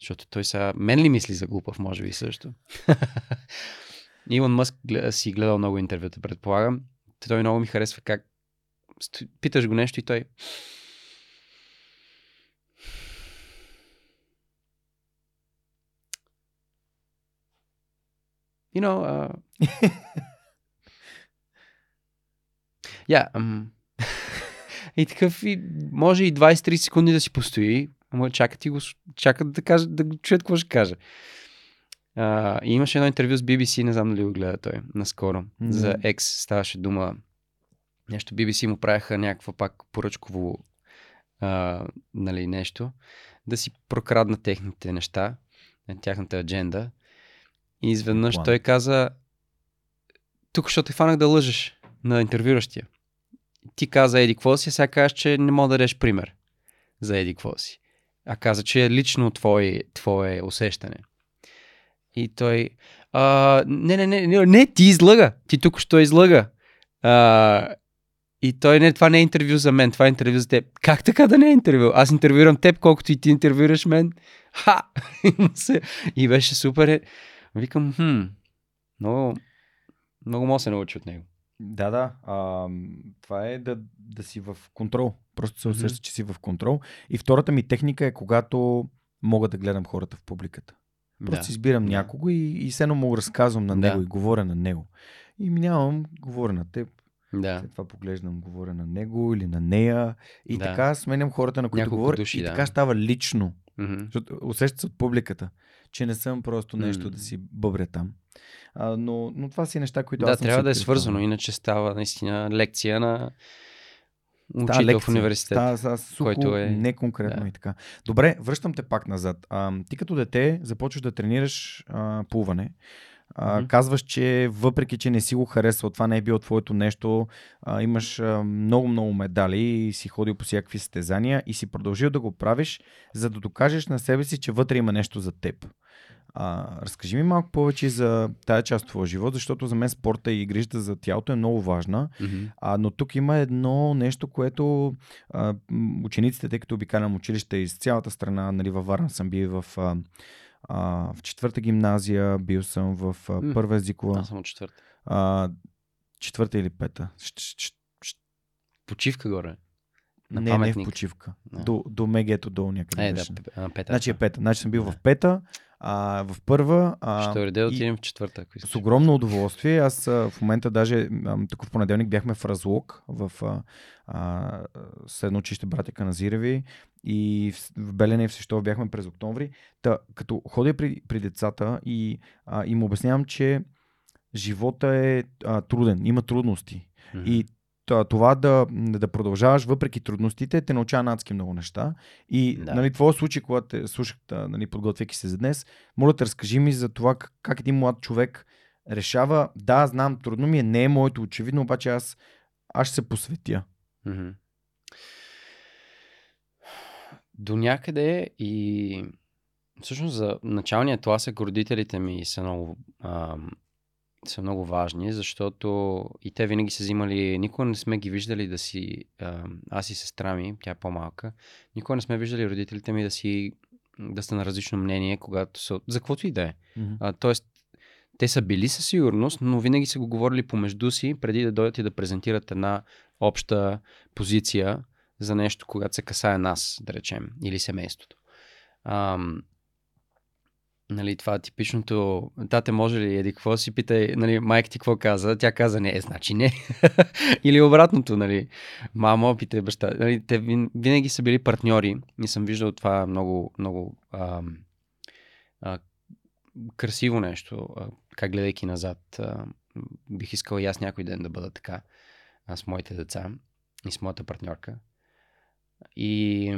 Защото той сега мен ли мисли за глупав, може би също. Илон Мъск си гледал много интервюта, предполагам. Той много ми харесва как питаш го нещо и той и такъв и може и 20-30 секунди да си постои, ама чакат да го чуят какво ще каже. И имаше едно интервю с BBC, не знам дали го гледа той наскоро, за X ставаше дума нещо, BBC му правяха някаква пак поръчково нали, нещо, да си прокрадна техните неща, тяхната адженда. И изведнъж той каза: тук, защото те хванах да лъжеш на интервюращия. Ти каза еди какво си, а сега казваш, че не мога да дадеш пример за еди какво си. А каза, че е лично твое усещане. И той: не, ти излъга. Ти тук, що излъга. И той: не, това не е интервю за мен, това е интервю за теб. Как така да не е интервю? Аз интервюирам теб, колкото и ти интервюираш мен. И беше супер. Викам, много мога се научи от него. Да. Това е да си в контрол. Просто се усеща, че си в контрол. И втората ми техника е, когато мога да гледам хората в публиката. Просто избирам някого и все едно му разказвам на него и говоря на него. И минавам, говоря на теб. След това поглеждам, говоря на него или на нея. И така сменям хората, на които говоря. И така става лично. Защото усеща се от публиката, че не съм просто нещо да си бъбря там. Но това си неща, които аз съм трябва да е свързано, иначе става наистина лекция на учител в университет. Което е неконкретно и така. Добре, връщам те пак назад. Ти като дете започваш да тренираш плуване. Казваш, че въпреки, че не си го харесвал, това не е било твоето нещо, имаш много-много медали и си ходил по всякакви състезания и си продължил да го правиш, за да докажеш на себе си, че вътре има нещо за теб. Разкажи ми малко повече за тая част от твоя живот, защото за мен спорта и грижата за тялото е много важна, но тук има едно нещо, което учениците, тъй като обикалям училище из цялата страна, нали, във Варна съм бил в в четвърта гимназия, бил съм в първа езикова. Аз съм от четвърта. Четвърта или пета. Почивка горе. Не в почивка. До мегето долу някъде. Пета. Значи е пета. Значи съм бил в пета, в първа. Ще реде да отидем в четвърта. С огромно удоволствие. Аз в момента даже тук в понеделник бяхме в Разлог, в Средно училище братя Каназиреви. И в Белене, в Сещова бяхме през октомври. Като ходя при децата и им обяснявам, че живота е труден, има трудности. И това да продължаваш въпреки трудностите, те научава адски много неща. И нали, твоя случай, когато те слушах, нали, подготвяйки се за днес, моля да разкажи ми за това как един млад човек решава: да, знам, трудно ми е, не е моето очевидно, обаче аз ще се посветя. До някъде и всъщност за началния тласък родителите ми са много важни, защото и те винаги са взимали, никога не сме ги виждали да си, аз и сестра ми, тя е по-малка, никога не сме виждали родителите ми да са на различно мнение, когато са, за каквото и да е. Тоест, те са били със сигурност, но винаги са го говорили помежду си, преди да дойдат и да презентират една обща позиция за нещо, когато се касае нас, да речем, или семейството. Нали, това типичното: тате, може ли, еди какво си, питай, нали, майка ти какво каза, тя каза не, значи не. Или обратното, нали, мамо, питай баща. Нали, те винаги са били партньори и съм виждал това много красиво нещо, как гледайки назад, бих искал и аз някой ден да бъда така. с моите деца и с моята партньорка. И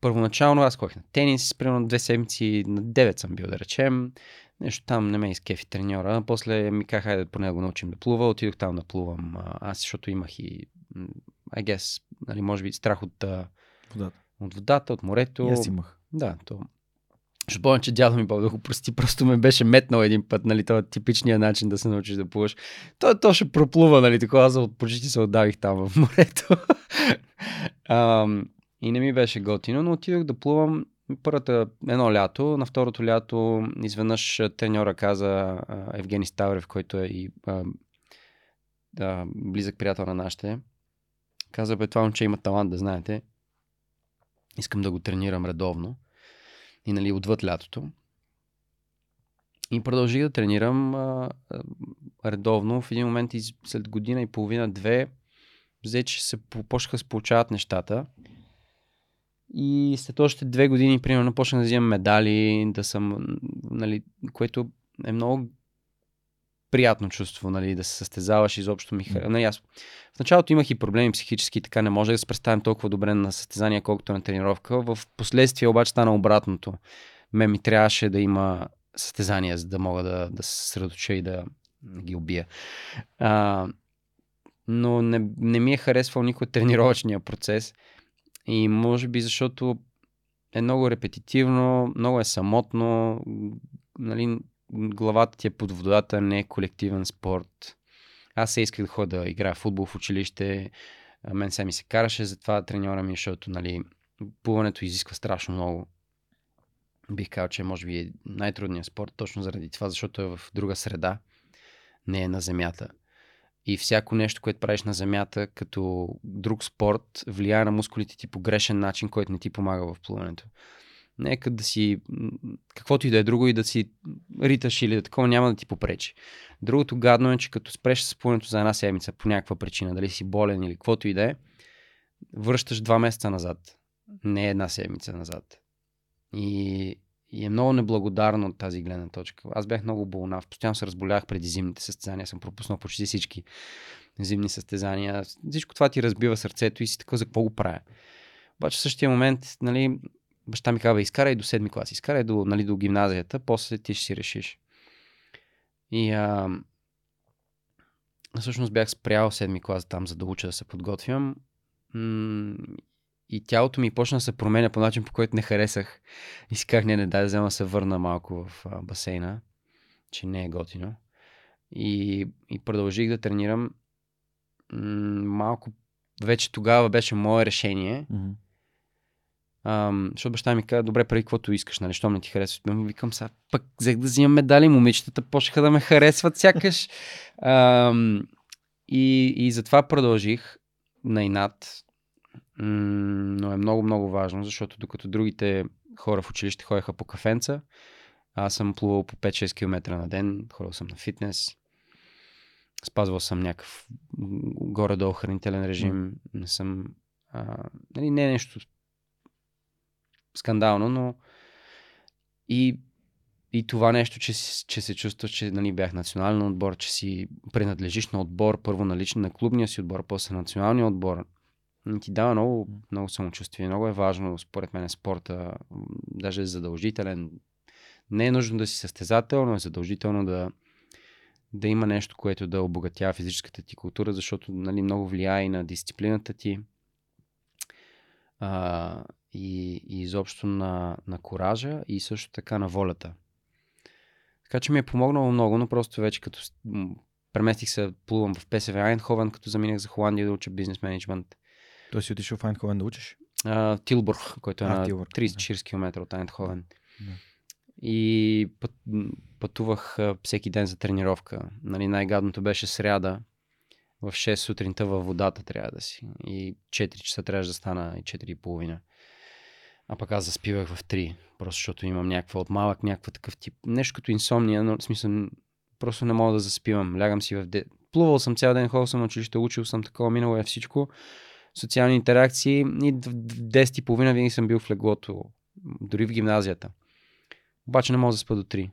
първоначално аз ходих на тенис, примерно 2 седмици, на 9 съм бил, да речем. Нещо там не ме изкефи треньора. После ми казах, хайде поне да го научим да плува. Отидох там да плувам аз, защото имах и нали, може би страх от водата, от морето. И аз имах. Да, то... Ще помня, че дядо ми Бог да го прости, просто ме беше метнал един път, нали, това типичния начин да се научиш да плуваш. Той ще проплува, нали, такова, аз почти се отдавих там в морето. И не ми беше готино, но отидох да плувам едно лято. На второто лято изведнъж треньора каза, Евгений Ставрев, който е и близък приятел на нашите, каза, бе, това момче има талант, да знаете. Искам да го тренирам редовно. И, нали, отвъд лятото. И продължих да тренирам редовно. В един момент, след година и половина-две, взе, че се почнаха да се получават нещата. И след още 2 години, примерно, почнах да взимам медали, да съм, нали, което е много приятно чувство, нали, да се състезаваш изобщо. Нали, аз в началото имах и проблеми психически, така не можех да се представям толкова добре на състезание, колкото на тренировка. В последствие обаче стана обратното. Ми трябваше да има състезания, за да мога да се съсредоточа и да ги убия. Но не ми е харесвал никой тренировъчния процес. И може би защото е много репетитивно, много е самотно, нали, главата ти е под водата, не е колективен спорт. Аз се исках да ходя да играя в футбол в училище, мен сега ми се караше за това треньора ми, защото, нали, плуването изисква страшно много. Бих казал, че може би е най-трудният спорт, точно заради това, защото е в друга среда, не е на земята. И всяко нещо, което правиш на земята, като друг спорт, влияе на мускулите ти по грешен начин, който не ти помага в плуването. Нека да си, каквото и да е друго, и да си риташ или да такова, няма да ти попречи. Другото гадно е, че като спреш с плуването за 1 седмица по някаква причина, дали си болен или каквото и да е, връщаш 2 месеца назад, не 1 седмица назад. И е много неблагодарно от тази гледна точка. Аз бях много болнав, постоянно се разболях преди зимните състезания, съм пропуснал почти всички зимни състезания. Всичко това ти разбива сърцето и си така, за какво го правя. Обаче в същия момент, нали, баща ми казва, изкарай до 7-ми клас, изкарай до, нали, до гимназията, после ти ще си решиш. И всъщност бях спрял 7-ми клас там, за да уча да се подготвям. И тялото ми почна да се променя по начин, по който не харесах. И си казах, не дай да взема да се върна малко в басейна, че не е готино. И продължих да тренирам. Малко вече тогава беше мое решение. Mm-hmm. Защото баща ми каза, добре, прави каквото искаш, нали, що ме ти харесва. Викам, сега пък взех да взимам медали, момичетата почнаха да ме харесват сякаш. И затова продължих на инат. Но е много-много важно, защото докато другите хора в училище ходеха по кафенца, аз съм плувал по 5-6 км на ден, ходил съм на фитнес, спазвал съм някакъв горе-долу хранителен режим, не съм, нали, не е нещо скандално, но и това нещо, че се чувства, че, нали, бях национален отбор, че си принадлежиш на отбор, първо на клубния си отбор, после националния отбор, ти дава много, много самочувствие. Много е важно, според мен, спорта, даже е задължителен. Не е нужно да си състезател, но е задължително да има нещо, което да обогатява физическата ти култура, защото, нали, много влияе и на дисциплината ти и изобщо на коража и също така на волята. Така че ми е помогнало много, но просто вече като преместих се, плувам в ПСВ Айндховен, като заминах за Холандия да уча бизнес менеджмент. Той си отишъл в Айндховен да учиш? Тилбург, който е на 30-40 км от Айндховен. Да. И пътувах всеки ден за тренировка. Нали, най-гадното беше сряда. В 6 сутринта във водата трябва да си. И 4 часа трябваше да стана, и 4:30. А пък аз заспивах в 3. Просто защото имам някаква от малък, някаква такъв тип. Нещо като инсомния, но в смисъл просто не мога да заспивам. Лягам си в... Плувал съм цял ден, ходил съм на училище, учил съм такова, минало е всичко. Социални интеракции, и в 10:30 винаги съм бил в леглото, дори в гимназията. Обаче не мога да спа до 3.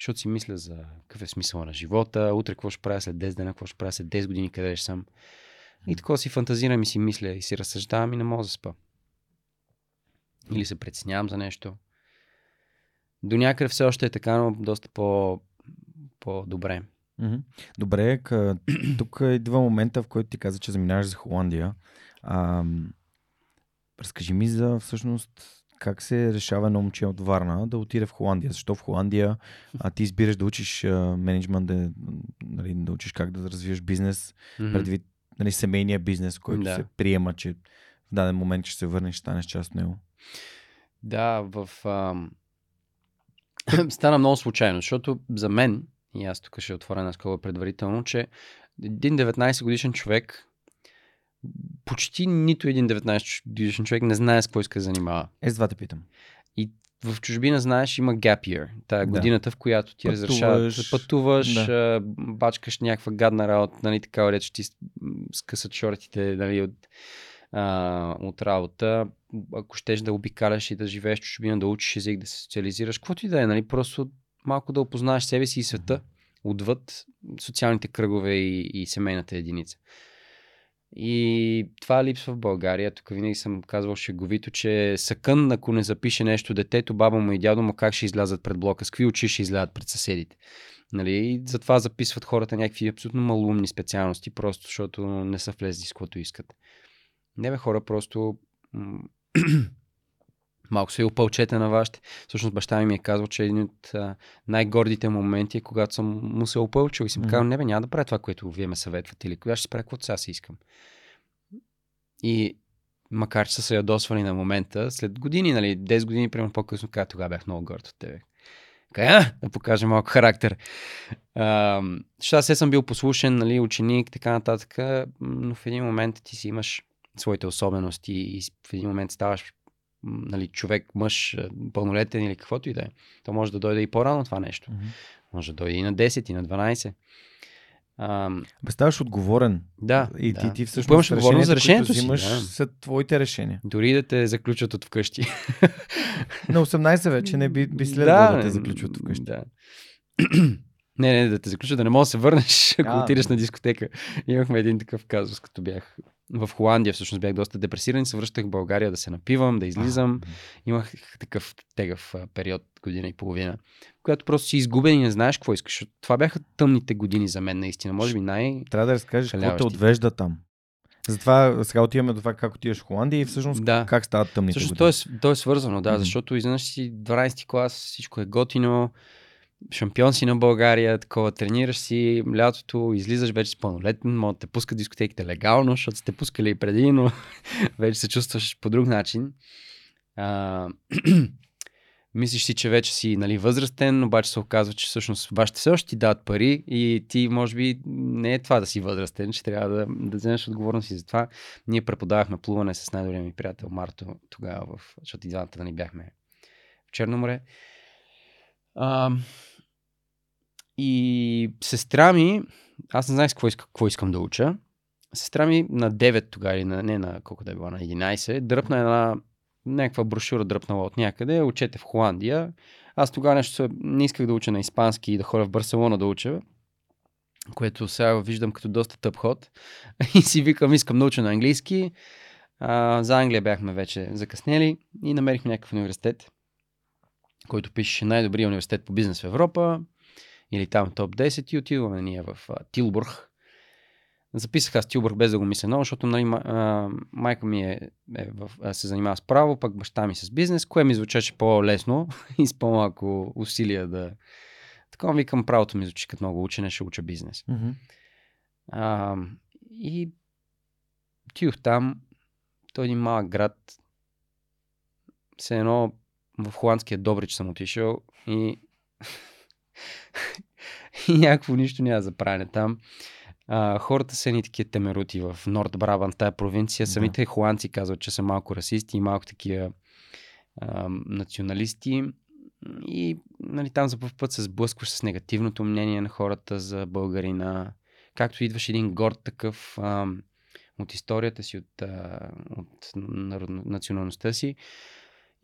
Защото си мисля за какъв е смисъл на живота, утре какво ще правя след 10 дена, какво ще правя след 10 години, къде ще съм. И такова си фантазирам и си мисля и си разсъждавам и не мога да спа. Или се притеснявам за нещо. До някъде все още е така, но доста по-добре. Добре, тук идва момента, в който ти каза, че заминаваш за Холандия. Разкажи ми за всъщност как се решава едно момче от Варна да отиде в Холандия. Защо в Холандия? Ти избираш да учиш менеджмент, да учиш как да развиваш бизнес, предвид семейния бизнес, който се приема, че в даден момент ще се върнеш, ще станеш част от него. Да, стана много случайно, защото за мен, и аз тук ще отворя на скоба предварително, че един 19 годишен човек, почти нито един 19 годишен човек не знае с какво иска да занимава. С това те питам. И в чужбина, знаеш, има gap year. Тая годината, в която ти разрешават да пътуваш, бачкаш някаква гадна работа, нали, така реч, ти скъсат шортите, нали, от работа. Ако щеш да обикаляш и да живееш в чужбина, да учиш език, да се социализираш, каквото и да е, нали, просто малко да опознаеш себе си и света отвъд социалните кръгове и семейната единица. И това липсва в България. Тук винаги съм казвал шеговито, че съкън, ако не запише нещо детето, баба му и дядо му, как ще излязат пред блока, с какви очи ще излязат пред съседите. Нали? И затова записват хората някакви абсолютно малумни специалности, просто защото не са влезли с което искат. Не бе, хора, просто малко се опълчете на вашите. Всъщност баща ми е казал, че един от най-гордите моменти е, когато съм му се опълчил и съм казал, не бе, няма да правя това, което вие ме съветвате, или кога ще си правя, каквото сега си искам. И макар че са се ядосвали на момента, след години, нали, 10 години, примерно по-късно, каза, тогава бях много горд от тебе. Кая, да покажа малко характер. Щас се съм бил послушен, нали, ученик, така нататък, но в един момент ти си имаш своите особености и в един момент ставаш, нали, човек, мъж, пълнолетен или каквото и да е. То може да дойде и по-рано това нещо. Може да дойде и на 10, и на 12. Ставаш отговорен. Да. И ти всъщност поемаш отговорност за решението си. Взимаш са твоите решения. Дори да те заключат от вкъщи. На 18 вече не би следвало да те заключат от вкъщи. Да. Не, да те заключат, да не можеш да се върнеш, ако отидеш на дискотека. Имахме един такъв казус, като бях в Холандия, всъщност бях доста депресиран и се връщах в България да се напивам, да излизам. Имах такъв тегъв период, година и половина, когато просто си изгубен и не знаеш какво искаш. Това бяха тъмните години за мен, наистина. Може би трябва да разкажеш какво те отвежда там. Затова сега отиваме до това как отиваш в Холандия и всъщност как стават тъмните години. То е свързано, защото изведнъж си 12-ти клас, всичко е готино. Шампион си на България, такова, тренираш си лятото, излизаш вече с пълнолетен, може да те пускат дискотеките легално, защото сте пускали и преди, но вече се чувстваш по друг начин. Мислиш си, че вече си, нали, възрастен, обаче се оказва, че всъщност бащите все още ти дават пари и ти може би не е това да си възрастен, че трябва да вземеш отговорност и за това. Ние преподавахме плуване с най-добрия ми приятел Марто тогава, защото и двамата ни бяхме в Черно море. И сестра ми, аз не знаех какво искам да уча. Сестра ми на 9 тогава, или на колко да е била, на 11, дръпна някаква брошура дръпнала от някъде, учете в Холандия. Аз тогава не исках да уча на испански и да ходя в Барселона да уча, което сега виждам като доста тъп ход. И си викам, искам да уча на английски. За Англия бяхме вече закъснели и намерихме някакъв университет, който пишеше най-добрия университет по бизнес в Европа, или там топ 10, и отидваме ние в Тилбург. Записах аз Тилбург без да го мисля много, защото, нали, майка ми се занимава с право, пък баща ми с бизнес, кое ми звучеше по-лесно и с по-малко усилия да... Така викам, правото ми звучи като много учене, ще уча бизнес. И отидох там, той е един малък град, все едно в холандския Добрич съм отишъл и някакво нищо няма за правене там. Хората са ни такива темерути в Норд Брабант, тая провинция. Самите холандци казват, че са малко расисти и малко такива националисти. И, нали, там за първ път се сблъскваш с негативното мнение на хората за българина. Както идваш един горд такъв от историята си, от националността си.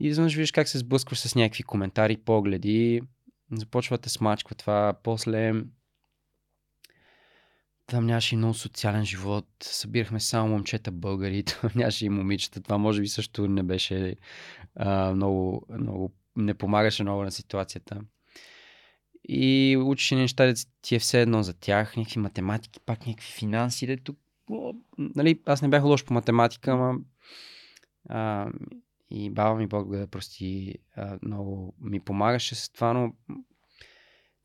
И изведнъж виждаш как се сблъскваш с някакви коментари, погледи, започва да смачква това. После там нямаше и много социален живот. Събирахме само момчета българи, там нямаше и момичета. Това може би също не беше много, не помагаше много на ситуацията. И учеше неща, де ти е все едно за тях, някакви математики, пак някакви финанси, дето, нали, аз не бях лош по математика, ама и баба ми, Бог да прости, много ми помагаше с това, но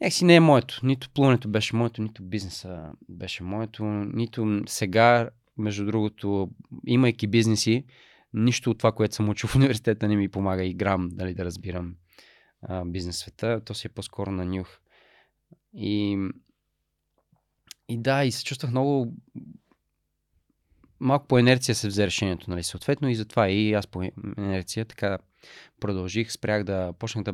някакси не е моето, нито плуването беше моето, нито бизнеса беше моето, нито сега, между другото, имайки бизнеси, нищо от това, което съм учил в университета, не ми помага и грам, дали да разбирам бизнес света, то си е по-скоро на нюх. И да, и се чувствах много, малко по инерция се взе решението, нали, съответно, и затова и аз по инерция така продължих, спрях да, почнах да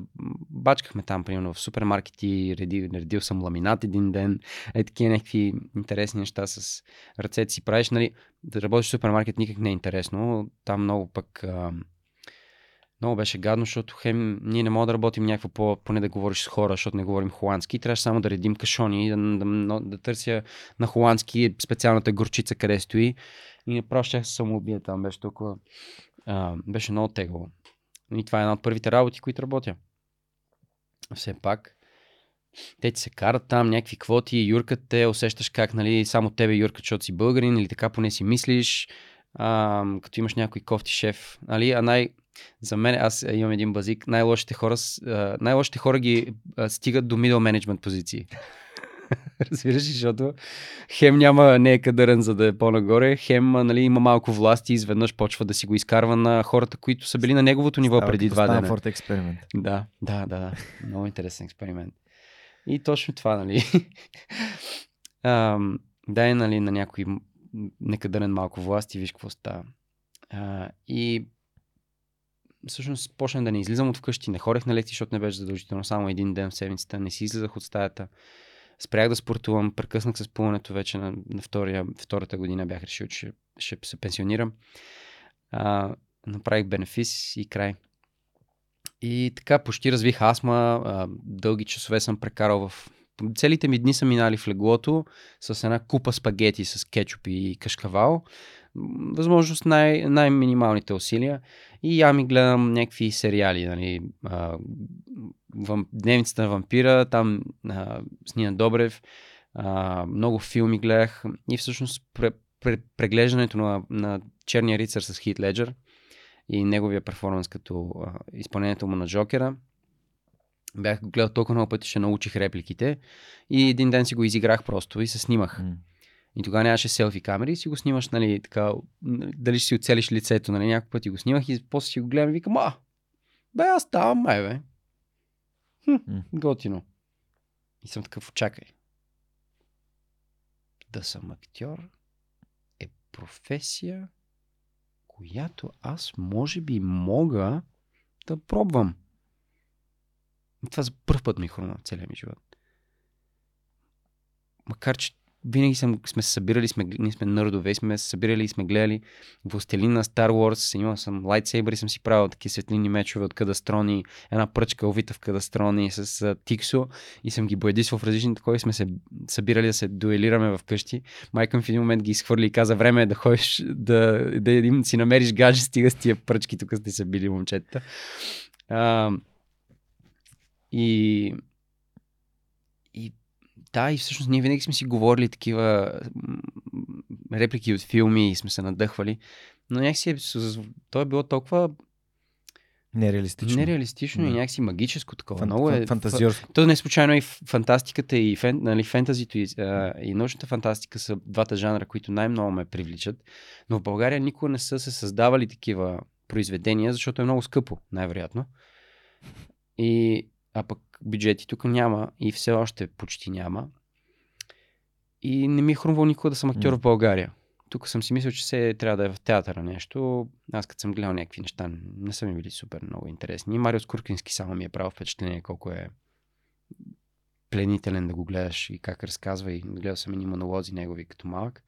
бачкахме там, примерно в супермаркети, редил съм ламинат един ден, такива някакви интересни неща с ръцете си правиш, нали, да работиш в супермаркет никак не е интересно, там много пък много беше гадно, защото хем ние не можем да работим някакво поне да говориш с хора, защото не говорим холандски. Трябваше само да редим кашони, да търся на холандски специалната горчица, къде стои. И направо щях се самоубия там. Беше толкова. Беше много тегло. И това е една от първите работи, които работя. Все пак. Те ти се карат там, някакви квоти, юркат те, усещаш как, нали, само тебе юркат, защото си българин, или така поне си мислиш. Като имаш някой кофти шеф. Нали, за мен, аз имам един базик, най-лошите хора ги стигат до middle management позиции. Разбираш ли, защото хем не е кадърен, за да е по-нагоре, хем, нали, има малко власт и изведнъж почва да си го изкарва на хората, които са били на неговото ниво преди 2 дена. Станфорд експеримент. Да. Много интересен експеримент. И точно това, нали. Дай, нали, на някой некадърен малко власт и виж какво става. И всъщност почнах да не излизам от вкъщи, не ходех на лекции, защото не беше задължително, само един ден в седмицата, не си излизах от стаята, спрях да спортувам, прекъснах с плуването вече на втората година, бях решил, че ще се пенсионирам. Направих бенефис и край. И така почти развих астма, дълги часове съм прекарал целите ми дни са минали в леглото с една купа спагети с кетчуп и кашкавал. Възможно с най-минималните усилия. И я ми гледам някакви сериали. Нали, Дневницата на вампира, там с Нина Добрев. Много филми гледах. И всъщност преглеждането на Черния рицар с Хит Леджър и неговия перформанс като изпълнението му на Джокера. Бях го гледал толкова много пъти, ще научих репликите. И един ден си го изиграх просто и се снимах. И тогава нямаше селфи камери и си го снимаш, нали, така, дали ще си оцелиш лицето, нали, няколко пъти го снимах и после си го гледам и викам, аз ставам, бе. Готино. И съм такъв, очакай. Да съм актьор е професия, която аз може би мога да пробвам. И това за първ път ми хрумна целия ми живот. Макар, че винаги сме се събирали, ние сме нърдове и сме се събирали и сме гледали властелина, Star Wars, имал съм лайтсейбър и съм си правил такива светлинни мечове от кадастрони, една пръчка увита в кадастрони с тиксо и съм ги боядисвал в различни такова и сме се събирали да се дуелираме вкъщи. Майка ми в един момент ги изхвърли и каза, време е да ходиш да си намериш гадже, стига с тия пръчки, тук сте се били момчета. Да, и всъщност ние винаги сме си говорили такива реплики от филми и сме се надъхвали, но някакси то е било толкова нереалистично и някакси магическо такова. Много е фантазиорско. То не случайно и фантастиката и нали, фентазито и научната фантастика са двата жанра, които най-много ме привличат, но в България никога не са се създавали такива произведения, защото е много скъпо, най-вероятно. А пък бюджети тук няма и все още почти няма. И не ми е хрумвал никога да съм актьор в България. Тук съм си мислил, че все трябва да е в театъра нещо. Аз като съм гледал някакви неща, не са ми били супер много интересни. Марио Скуркински само ми е правил впечатление колко е пленителен да го гледаш и как разказва. И гледал съм и монолози негови като малък.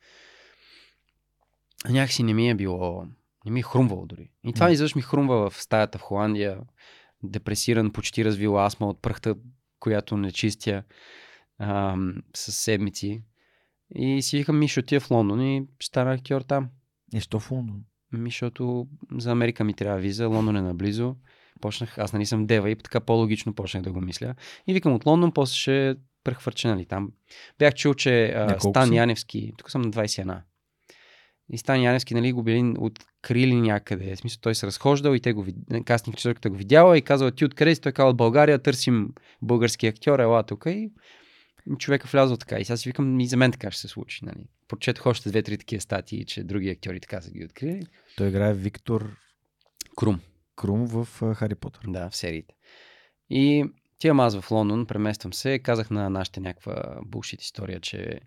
Някакси не ми е било, не ми е хрумвало дори. И това извъж ми хрумва в стаята в Холандия, депресиран, почти развил астма от пръхта, която не чистя с седмици. И си викам, Мишо, отива в Лондон и станах актьор там. И що в Лондон? Защото за Америка ми трябва виза, Лондон е наблизо. Почнах, аз нали съм дева и така по-логично почнах да го мисля. И викам от Лондон, после ще прехвърча, нали там. Бях чул, че Стан Яневски, тук съм на 21. И Стан Яневски, нали, го били открили някъде. В смисъл, той се разхождал и те го кастинг чорката го видяла и казала, ти откъде си? Той казал, от България, търсим български актьор, ела тук. И човека влязъл така. И сега си викам, и за мен така ще се случи. Нали. Прочетох още 2-3 такива статии, че други актьори така са ги открили. Той играе Виктор Крум. Крум в Хари Потър. Да, в сериите. И тивам аз в Лондон, премествам се, казах на нашите някаква булшит история, че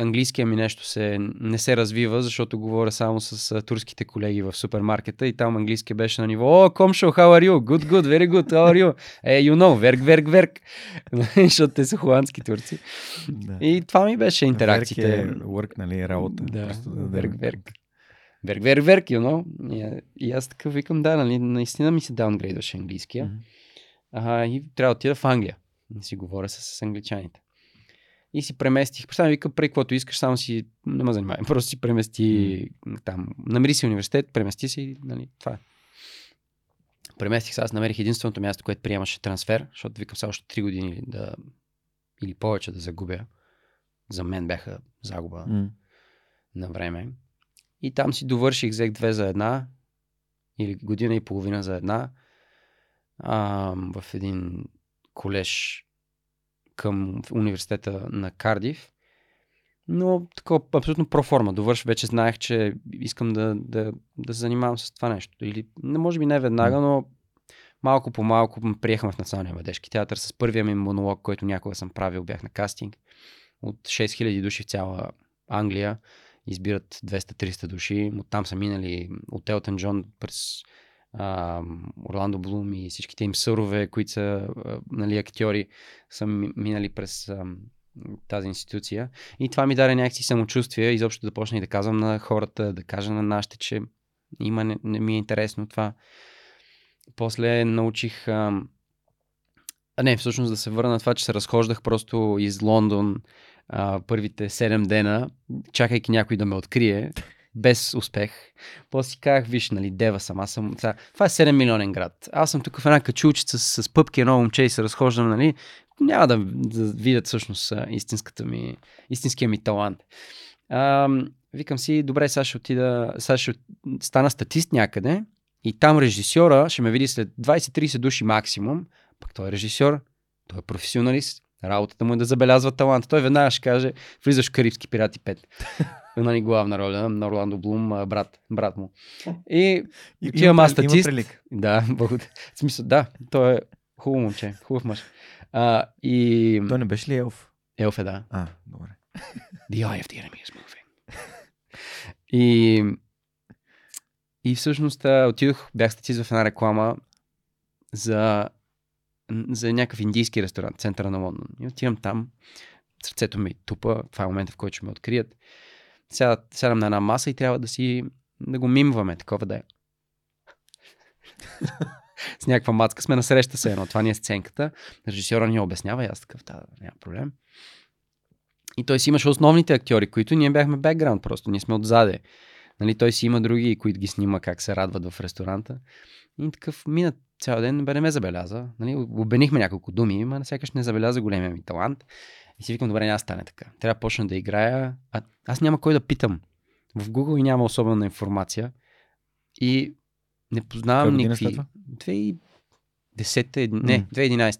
английския ми нещо не се развива, защото говоря само с турските колеги в супермаркета и там английския беше на ниво О, комшо, how are you? Good, good, very good, how are you? You know, верк, верк, верк. Защото те са холандски турци. Да. И това ми беше интеракциите. Верк е work, нали, работа. Да, верк, верк. Верк, верк, верк, you know. И аз така викам, да, нали, наистина ми се даунгрейдваше английския. И трябва да отида в Англия. И си говоря с англичаните. И си преместих. Представям, викам, прей, каквото искаш, само си не ме занимавай. Просто си премести там. Намери си университет, премести си, нали, това е. Преместих се, аз намерих единственото място, което приемаше трансфер, защото викам сега още 3 години да, или повече да загубя. За мен бяха загуба на време. И там си довърших, взех 2 за една или година и половина за една в един колеж към университета на Кардиф. Но такова абсолютно проформа. Довърш вече знаех, че искам да се занимавам с това нещо. Или може би не веднага, но малко по малко приехаме в Националния младежки театър с първия ми монолог, който някога съм правил. Бях на кастинг. От 6000 души в цяла Англия избират 200-300 души. Оттам са минали от Елтън Джон през Орландо Блум и всичките им сърове, които са нали, актьори, са минали през тази институция. И това ми даде някакси самочувствие, изобщо да почна и да казвам на хората, да кажа на нашите, че има, не ми е интересно това. После научих... всъщност да се върна на това, че се разхождах просто из Лондон първите 7 дена, чакайки някой да ме открие. Без успех. После си казах, виж, нали, дева съм, аз съм... Това е 7 милионен град. Аз съм тук в една качулчица с пъпки, едно момче и се разхождам, нали. Няма да видят всъщност истинския ми талант. Викам си, добре, сега ще отида... Сега ще стана статист някъде и там режисьора ще ме види след 20-30 души максимум. Пък той е режисьор, той е професионалист. Работата му е да забелязва талант. Той веднага ще каже, влизаш в Карибски пирати 5. Нали, главна роля на Орландо Блум, брат му. И отивам аз статист. Да, благодаря. В смисъл, да, той е хубаво момче, хубав мъж. Той не беше ли елф? Елф е, да. Добре. The Eye of the Enemy is moving. И всъщност отидох, бях статист в една реклама за някакъв индийски ресторант, центъра на Лондон. И отивам там, сърцето ми тупа, това е момента, в който ще ме открият. Сядам на една маса и трябва да го мимваме, такова да е. С някаква мацка сме насреща се едно, това ни е сценката. Режисьора ни обяснява и аз такъв, да, няма проблем. И той си имаше основните актьори, които ние бяхме бекграунд просто, ние сме отзаде. Нали, той си има други, които ги снима как се радват в ресторанта. И такъв мина цял ден, не ме забеляза. Нали, обменихме няколко думи, но сякаш не забеляза големия ми талант. И си викам, добре, няма стане така. Трябва да почна да играя. Аз няма кой да питам. В Google и няма особена информация. И не познавам никакви... 2011.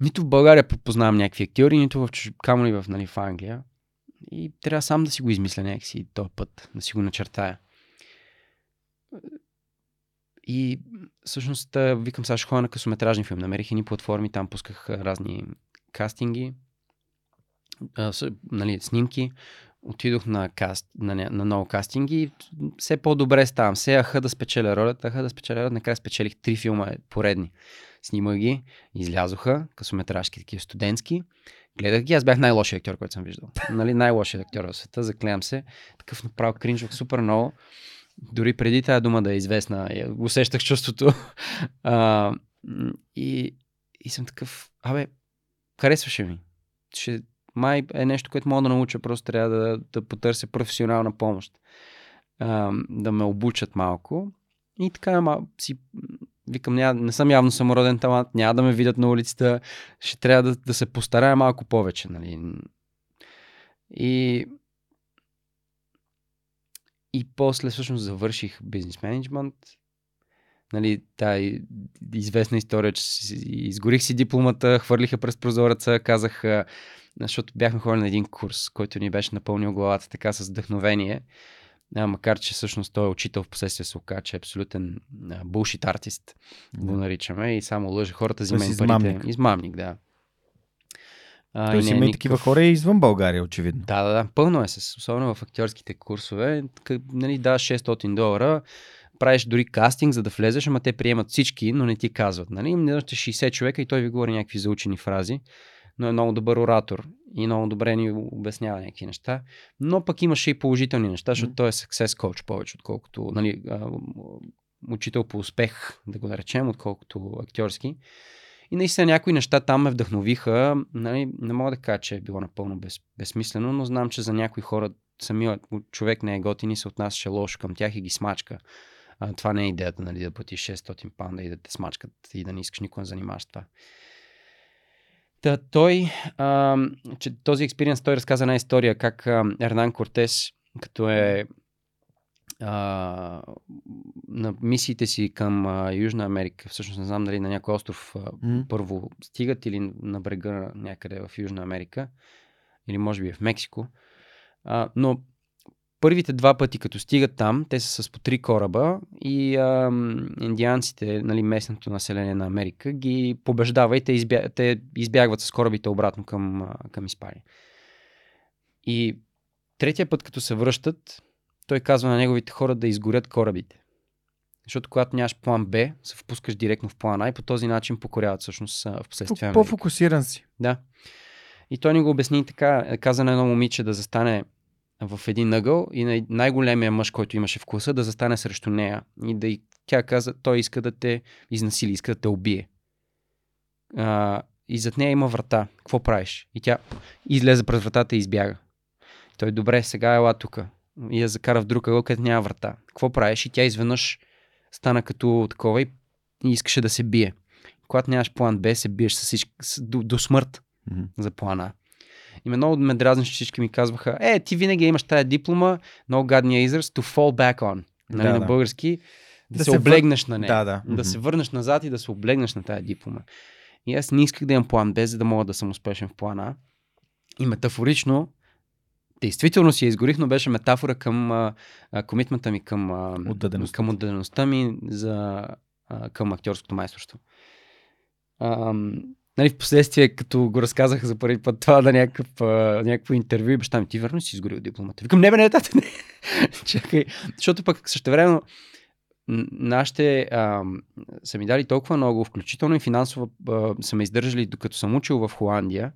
Нито в България познавам някакви актьори, нито в камони в Англия. И трябва сам да си го измисля някакси този път, да си го начертая. И всъщност викам, сега ще ходя на късометражен филм. Намерих едни платформи, там пусках разни кастинги, нали, снимки. Отидох на много кастинги. Все по-добре ставам. Все аха да спечеля ролята. Накрая спечелих 3 филма поредни. Снимах ги, излязоха, късометражки, такива студентски. Гледах ги, аз бях най-лошият актьор, който съм виждал. Нали, най-лошият актьор в света, заклеям се. Такъв направо кринжвах супер много. Дори преди тая дума да е известна, усещах чувството. И съм такъв, харесваше ми. Май е нещо, което мога да науча, просто трябва да потърся професионална помощ. Да ме обучат малко. И така, викам, не съм явно самороден талант, няма да ме видят на улицата, ще трябва да се постарая малко повече. Нали? И после всъщност завърших бизнес менеджмент. Нали, тая известна история, че изгорих си дипломата, хвърлиха през прозореца, казах, защото бяхме ходили на един курс, който ни беше напълнил главата така с вдъхновение, макар че всъщност той е учител, в последствие се оказа, че е абсолютен bullshit артист, го наричаме, и само лъже хората, взимат парите. Измамник, да. Тоест има и такива хора извън България, очевидно. Да, пълно е с, особено в актьорските курсове, нали, да, $600, правиш дори кастинг, за да влезеш, ама те приемат всички, но не ти казват. Нали? Не сте 60 човека и той ви говори някакви заучени фрази, но е много добър оратор и много добре ни обяснява някакви неща. Но пък имаше и положителни неща, защото той е success coach повече, отколкото нали, учител по успех, да го наречем, отколкото актьорски. И наистина някои неща там ме вдъхновиха. Нали, не мога да кажа, че е било напълно безсмислено, но знам, че за някои хора самият човек не е готин и се отнасяше лошо към тях и ги смачка. Това не е идеята, нали, да платиш £600 и да те смачкат и да не искаш никога да занимаваш това. Че този експириенс, той разказа една история, как Ернан Кортес, като е на мисиите си към Южна Америка, всъщност не знам дали на някой остров първо стигат или на брега някъде в Южна Америка, или може би в Мексико, но първите два пъти, като стигат там, те са с по 3 кораба и индианците, нали, местното население на Америка, ги побеждава и те избягват с корабите обратно към Испания. И третия път, като се връщат, той казва на неговите хора да изгорят корабите. Защото когато нямаш план Б, се впускаш директно в план А и по този начин покоряват всъщност в последствие Америка. По-фокусиран си. Да. И той ни го обясни така, каза на едно момиче да застане в един ъгъл и най-големия мъж, който имаше в класа, да застане срещу нея. И тя каза, той иска да те изнасили, иска да те убие. И зад нея има врата. Какво правиш? И тя излезе през вратата и избяга. Той, добре, сега ела тук. И я закара в друг ъгъл, където няма врата. Какво правиш? И тя изведнъж стана като такова и искаше да се бие. Когато нямаш план Б, се биеш до смърт за плана. И много ме дразнеше, всички ми казваха, ти винаги имаш тая диплома, много гадния израз, to fall back on, нали, на български, да се облегнеш на нея, да се върнеш назад и да се облегнеш на тая диплома. И аз не исках да имам план Б, за да мога да съм успешен в план А. И метафорично, действително си я изгорих, но беше метафора към комитмента ми, към отдадеността ми към актьорското майсторство. Нали, впоследствие, като го разказах за първи път това на някакво интервю, и баща ми, ти верно си изгорил дипломата. Викам, не, тата, не. Чакай. Защото пък същевременно нашите са ми дали толкова много, включително и финансово са ме издържали, докато съм учил в Холандия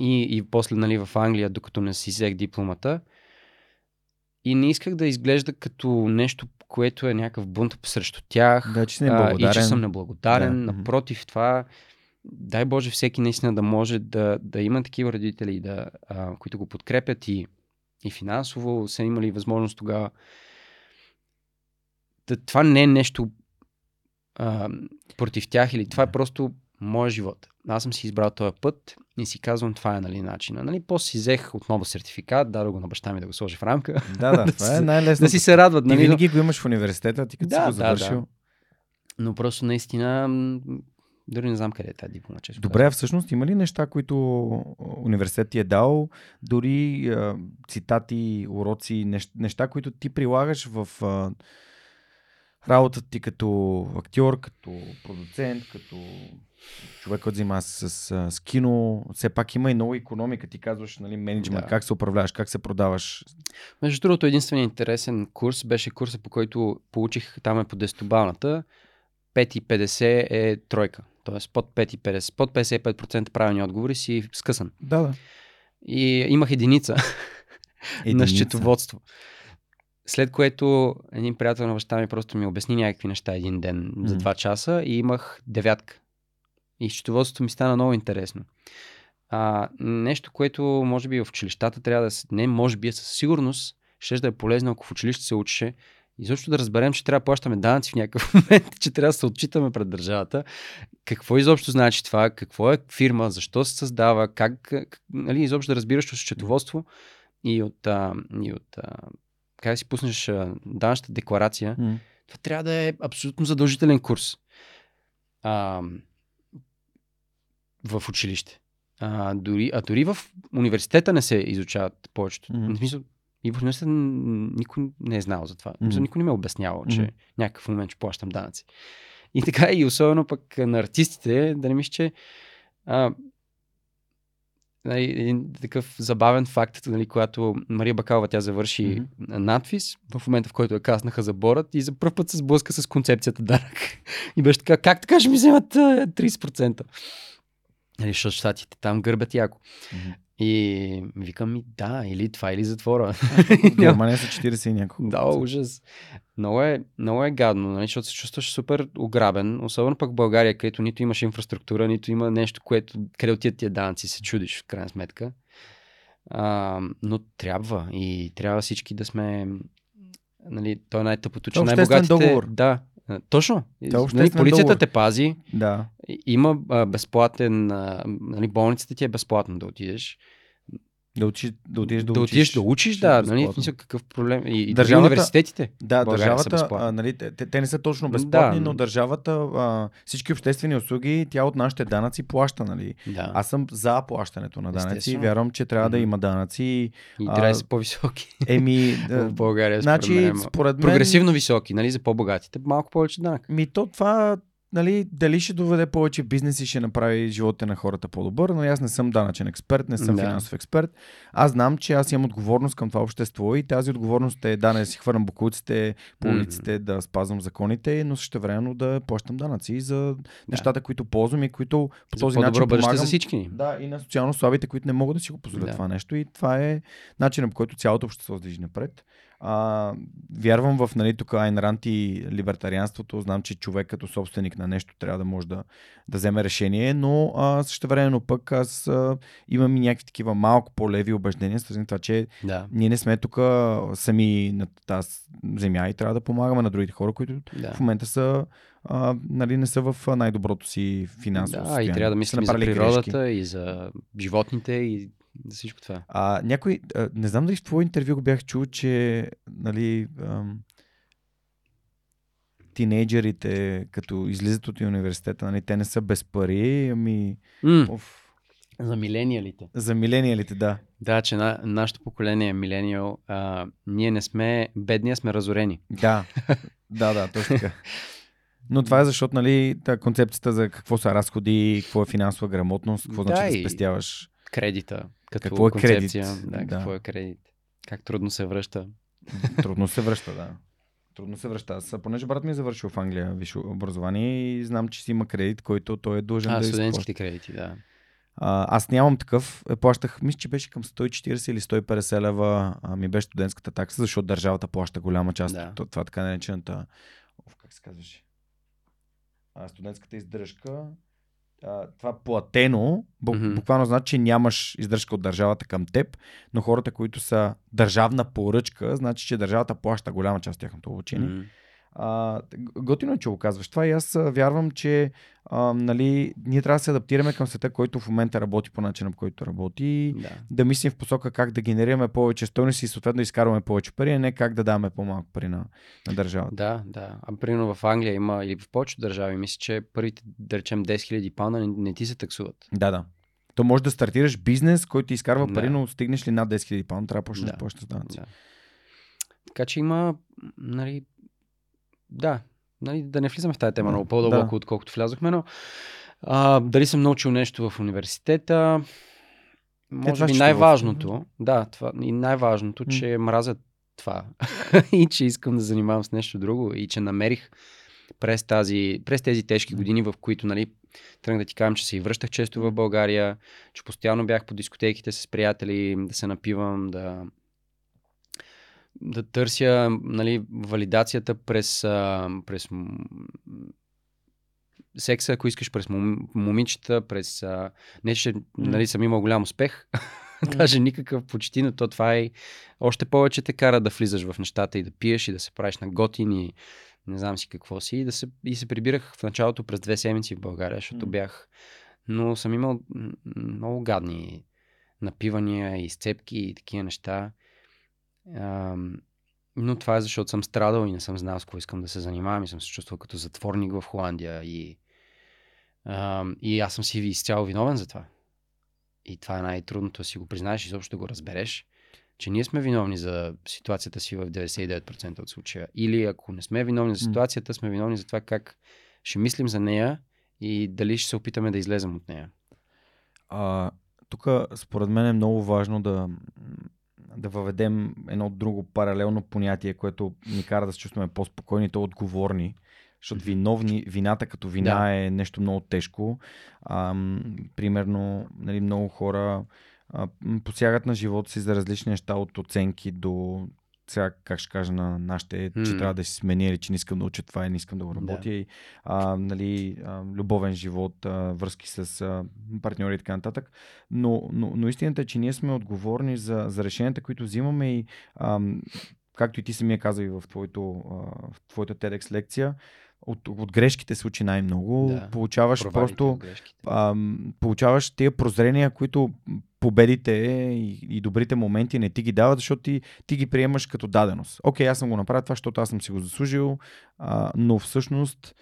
и после, нали, в Англия, докато не си взех дипломата. И не исках да изглежда като нещо, което е някакъв бунт срещу тях. Да, че и че съм неблагодарен. Да. Напротив това, дай Боже всеки наистина да може да има такива родители, които го подкрепят и финансово са имали възможност тогава. Това не е нещо против тях или това е просто моя живот. Аз съм си избрал този път и си казвам, това е, нали, начина. Нали, после си взех отново сертификат, дадох го на баща ми да го сложи в рамка. Да, това е най-лесно. Да си се радват. Нали, винаги го имаш в университета, ти като си го завършил. Да. Но просто наистина, дори не знам къде е тази диплома. Добре, а всъщност има ли неща, които университет ти е дал, дори цитати, уроци, неща, които ти прилагаш в работата ти като актьор, като продуцент, като човек, който взима с кино? Все пак има и много икономика, ти казваш, нали, менеджмент, как се управляваш, как се продаваш. Между другото, единственият интересен курс беше курса, по който получих, там е по 10-балната, 5,50 е тройка, т.е. под 5,50, под 55% правилни отговори си скъсан. Да. И имах единица. на счетоводство. След което един приятел на баща ми просто ми обясни някакви неща един ден за 2 часа и имах 9. И счетоводството ми стана много интересно. Нещо, което може би в училищата трябва да се... Не, може би със сигурност ще да е полезно, ако в училище се учеше. И също да разберем, че трябва да плащаме данъци в някакъв момент, че трябва да се отчитаме пред държавата. Какво изобщо значи това? Какво е фирма? Защо се създава? Как нали, изобщо да разбираш от счетоводство и от как си пуснеш данъчната декларация? Това трябва да е абсолютно задължителен курс в училище. Дори в университета не се изучават повечето. В смисъл, и в университета никой не е знал за това. Никой не ме е обяснявал, че някакъв момент ще плащам данъци. И така и особено пък на артистите, да не мисля, че един такъв забавен факт, нали, когато Мария Бакалова тя завърши надпис, в момента в който я каснаха за борът и за пръв път се сблъска с концепцията данък. И беше така, как така ще ми вземат 30%? Нали, защото щатите там гърбят яко. И викам, да, или това, или затвора. Германия са 40 и няколко. Да, ужас. Много е гадно, нали, защото се чувстваш супер ограбен, особено пък в България, където нито имаш инфраструктура, нито има нещо, къде отият тия данъци, се чудиш в крайна сметка. Но трябва и трябва всички да сме, нали, той е най-тъпото, че най-богатите... Договор. Да. Точно. Нали, полицията те пази. Да. Има безплатен... Нали, болницата ти е безплатно да отидеш. Да отидеш да учиш, да. Нали, какъв проблем. И държавата, университетите. Да, държавата. Нали, те не са точно безплатни, да, но държавата всички обществени услуги, тя от нашите данъци плаща. Нали. Да. Аз съм за плащането на данъци. Естествено. Вярвам, че трябва да има данъци. И трябва да са по-високи. В България, значи, според мен. Прогресивно високи, нали, за по-богатите. Малко повече данък. Това... Нали, дали ще доведе повече бизнес и ще направи живота на хората по-добър, но аз не съм данъчен експерт, не съм финансов експерт. Аз знам, че аз имам отговорност към това общество и тази отговорност е да не си хвърлям бокуците по улиците, да спазвам законите, но същевременно да плащам данъци за нещата, които ползвам и които по този начин помагам за всички. Да, и на социално слабите, които не могат да си го позволят това нещо. И това е начинът, по който цялото общество движи напред. Вярвам в нали, тук Айн Ранд и либертарианството. Знам, че човек като собственик на нещо трябва да може да вземе решение, но същевременно пък аз имам и някакви такива малко по-леви убеждения, свързани това, че ние не сме тук сами на тази земя и трябва да помагаме на другите хора, които в момента са нали, не са в най-доброто си финансово състояние. И трябва да мислим за природата грешки. И за животните и за всичко това. Някой, не знам дали в твое интервю го бях чул, че нали, тинейджерите, като излизат от университета, нали, те не са без пари, ами... За милениалите. За милениалите, да. Да, че нашето поколение е милениал. Ние не сме бедни, а сме разорени. Да, точно така. Но това е защото нали, концепцията за какво са разходи, какво е финансова грамотност, какво значи да спестяваш... Кредита, какво е концепция. Кредит? Какво е кредит? Как трудно се връща? Трудно се връща. Понеже брат ми е завършил в Англия висше образование и знам, че си има кредит, който той е дължен да изплаща. Студентските кредити, да. Аз нямам такъв. Плащах, мисля, че беше към 140 или 150 лева ми беше студентската такса, защото държавата плаща голяма част от това така наречената. Как се казваше? Студентската издръжка. Това платено, буквално значи, че нямаш издръжка от държавата към теб, но хората, които са държавна поръчка, значи, че държавата плаща голяма част от тяхното обучение. Готино е, че го казваш това и аз вярвам, че нали, ние трябва да се адаптираме към света, който в момента работи по начина, по който работи, да мислим в посока как да генерираме повече стойност и съответно изкарваме повече пари, а не как да даваме по-малко пари на държавата. Да. Примерно в Англия има или в повечето държави, мисля, че първите, да речем, 10 000 паунда не ти се таксуват. Да. То може да стартираш бизнес, който ти изкарва пари, но стигнеш ли над 10 000 паунда, трябва да почнеш повече с данъци. Така че има, нали. Да не влизаме в тази тема много по-дълбоко, отколкото влязохме, но дали съм научил нещо в университета, може би най-важното, и най-важното, че мразя това и че искам да занимавам с нещо друго и че намерих през тези тежки години, в които нали, тръгнах да ти кажам, че се и връщах често в България, че постоянно бях по дискотеките с приятели, да се напивам, да търся, нали, валидацията през секса, ако искаш, през момичета, през... Не, че нали, съм имал голям успех, даже никакъв почти, но то това е... Още повече те кара да влизаш в нещата и да пиеш и да се правиш на готин и не знам си какво си. И се прибирах в началото през 2 седмици в България, защото бях... Но съм имал много гадни напивания и сцепки и такива неща. Но това е защото съм страдал и не съм знал с какво искам да се занимавам и съм се чувствал като затворник в Холандия и аз съм си изцяло виновен за това. И това е най-трудното да си го признаеш и изобщо да го разбереш, че ние сме виновни за ситуацията си в 99% от случая. Или ако не сме виновни за ситуацията, сме виновни за това как ще мислим за нея и дали ще се опитаме да излезем от нея. Тук според мен е много важно да въведем едно друго паралелно понятие, което ни кара да се чувстваме по-спокойни, то отговорни. Защото вината като вина е нещо много тежко. Примерно, нали, много хора посягат на живота си за различни неща, от оценки до сега, как ще кажа на нашите, че трябва да се смени или че не искам да уча това и не искам да го работя. Нали, любовен живот, връзки с партньори и така нататък. Но истината е, че ние сме отговорни за решенията, които взимаме и както и ти самия каза и в твоята TEDx лекция, от грешките се учи най-много. Получаваш тия прозрения, които победите и добрите моменти не ти ги дават, защото ти ги приемаш като даденост. Окей, аз съм го направил това, защото аз съм си го заслужил, но всъщност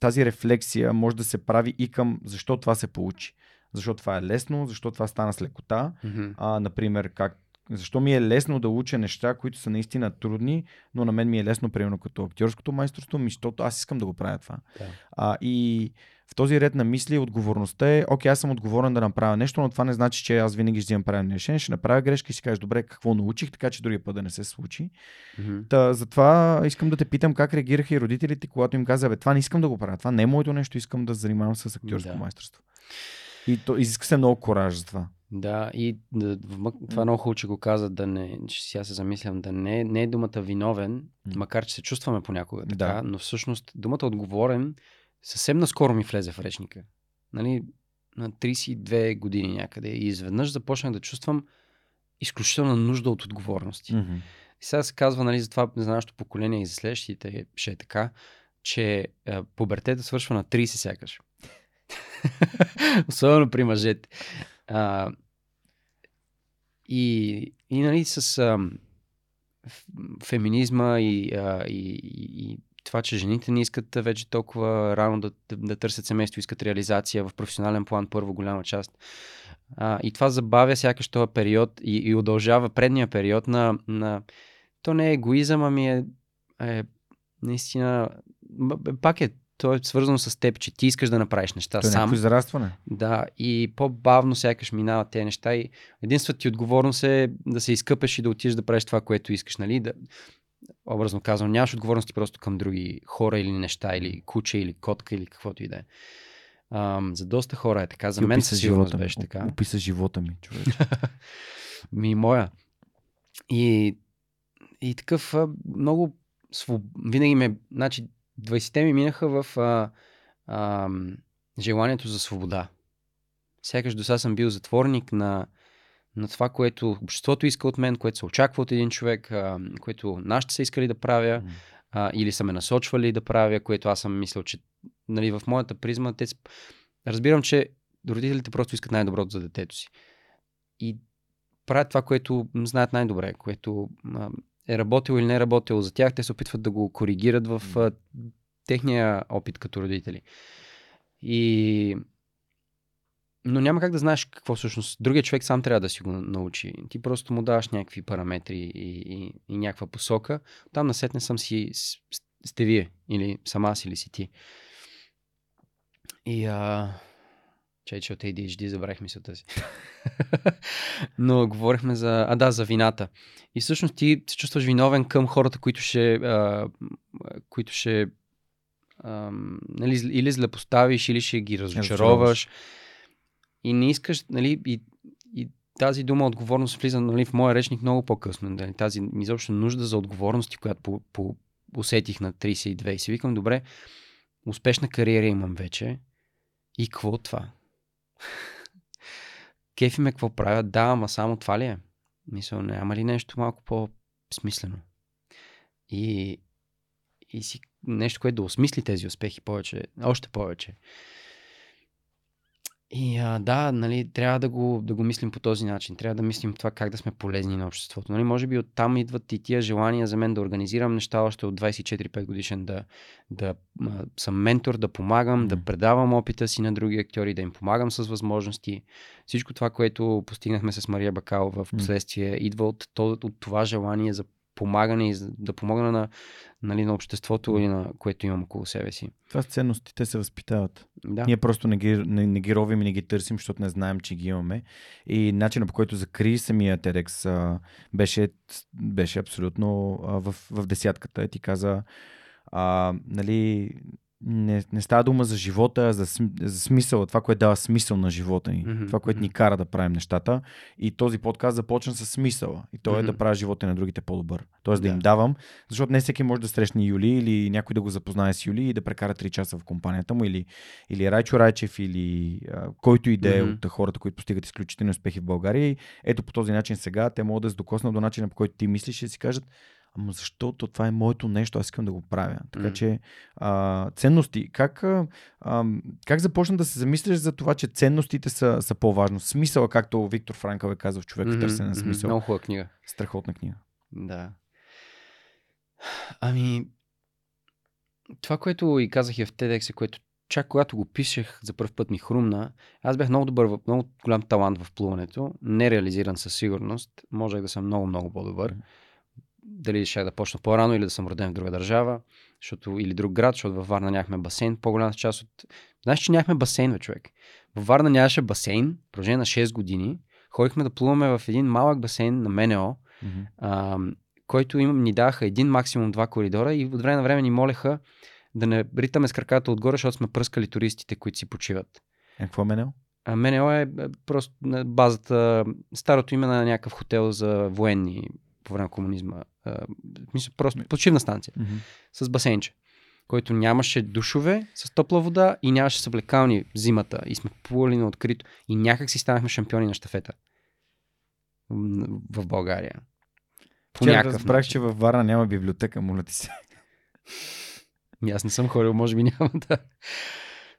тази рефлексия може да се прави и към защо това се получи. Защо това е лесно, защо това стана с лекота. Например, защо ми е лесно да уча неща, които са наистина трудни, но на мен ми е лесно, примерно като актьорското майсторство, защото аз искам да го правя това. И в този ред на мисли отговорността е, окей, аз съм отговорен да направя нещо, но това не значи, че аз винаги ще взимам правилно решение, ще направя грешки и си кажеш, добре, какво научих, така че другия път да не се случи. Затова искам да те питам как реагираха и родителите, когато им каза, това не искам да го правя, това не е моето нещо, искам да занимавам с актьорско майсторство. И то изиска се много кораж за това. Да, и това много хубаво, че го каза, че сега се замислям, не е думата виновен, макар че се чувстваме понякога така, но всъщност думата отговорен съвсем наскоро ми влезе в речника. Нали, на 32 години някъде и изведнъж започнах да чувствам изключителна нужда от отговорности. И сега се казва, нали, за това за нашето поколение и за следващите ще е така, че пубертета свършва на 30 сякаш. Особено при мъжете. Нали, с феминизма и това, че жените не искат вече толкова рано да търсят семейство, искат реализация в професионален план, първо голяма част. И това забавя сякаш този период и удължава предния период на... То не е егоизъм, ами е наистина... Пак е... То е свързано с теб, че ти искаш да направиш неща сам. Някакво израстване. Да, и по-бавно сякаш минават тези неща и единствената ти отговорност е да се изкъпеш и да отидеш да правиш това, което искаш, нали? Образно казвам, нямаш отговорности просто към други хора или неща, или куче, или котка, или каквото и да е. За доста хора е така, за мен със сигурност беше така. Описа живота ми, човече. Ми моя. И такъв много... Винаги ме... 20-те ми минаха в желанието за свобода. Сякаш до сега съм бил затворник на това, което обществото иска от мен, което се очаква от един човек, което нашите са искали да правя, или са ме насочвали да правя, което аз съм мислил, че нали, в моята призма... Разбирам, че родителите просто искат най-доброто за детето си. И правят това, което знаят най-добре, което... е работил или не е работил за тях, те се опитват да го коригират в техния опит като родители. Но няма как да знаеш какво всъщност. Другия човек сам трябва да си го научи. Ти просто му даваш някакви параметри и някаква посока. Там насетне съм си сте вие. Или сама си, или си ти. Че от ADHD забравих мисълта си. Но говорихме за вината. И всъщност ти се чувстваш виновен към хората, които ще нали, или злепоставиш, или ще ги разочароваш. И не искаш, нали, и тази дума отговорност влиза, нали, в моя речник много по-късно. Нали, тази изобщо нужда за отговорности, която усетих на 32 и си викам, добре, успешна кариера имам вече и какво това? Кефи ме какво правя? Да, ама само това ли е? Мисля, няма ли нещо малко по-смислено? И си нещо, което да осмисли тези успехи повече, още повече. И да, нали, трябва да го мислим по този начин. Трябва да мислим това как да сме полезни на обществото. Нали, може би оттам идват и тия желания за мен да организирам неща още от 24-5 годишен, да съм ментор, да помагам, да предавам опита си на други актьори, да им помагам с възможности. Всичко това, което постигнахме с Мария Бакалова в последствие, идва от това желание за помагане и да помогна на, нали, на обществото или на което имам около себе си. Това с ценностите се възпитават. Да. Ние просто не ги ровим и не ги търсим, защото не знаем, че ги имаме. И начинът, по който закри самия TEDx беше абсолютно в десятката. Ти каза, нали, не става дума за живота, за смисъл, това, което дава смисъл на живота ни. Това, което ни кара да правим нещата. И този подкаст започна с смисъла. И то е да правя живота на другите по-добър. Тоест да им давам, защото не всеки може да срещне Юли или някой да го запознае с Юли и да прекара 3 часа в компанията му или Райчо Райчев или който и да е от хората, които постигат изключителни успехи в България. И ето по този начин сега те могат да се докоснат до начина, по който ти мислиш и си кажат, ама защото това е моето нещо, аз искам да го правя. Така че ценности, как започна да се замисляш за това, че ценностите са по-важно? Смисъла, както Виктор Франкъл е казал в "Човек в търсене на смисъл". Много хубава книга. Страхотна книга. Да. Ами, това, което и казах и в TEDx, което чак когато го пишех за първ път ми хрумна, аз бях много голям талант в плуването, нереализиран със сигурност, можех да съм много по-добър. Дали ще да почна по-рано или да съм роден в друга държава, или друг град, защото във Варна нямахме басейн. По-голямата част от... Знаеш, че нямахме басейн, бе, човек. Във Варна нямаше басейн, продължение на 6 години. Ходихме да плуваме в един малък басейн на МНО, който ни даваха един, максимум 2 коридора и от време на време ни молеха да не ритаме с краката отгоре, защото сме пръскали туристите, които си почиват. Какво МНО? МНО е просто базата, старото име на някакъв хотел за военни по време на комунизма. Мисля, просто почивна станция. С басейнче, който нямаше душове с топла вода и нямаше съблекални зимата. И сме плували на открито. И някак си станахме шампиони на щафета в България. Вчера разбрах, че във Варна няма библиотека, моля ти се. Аз не съм ходил, може би няма да...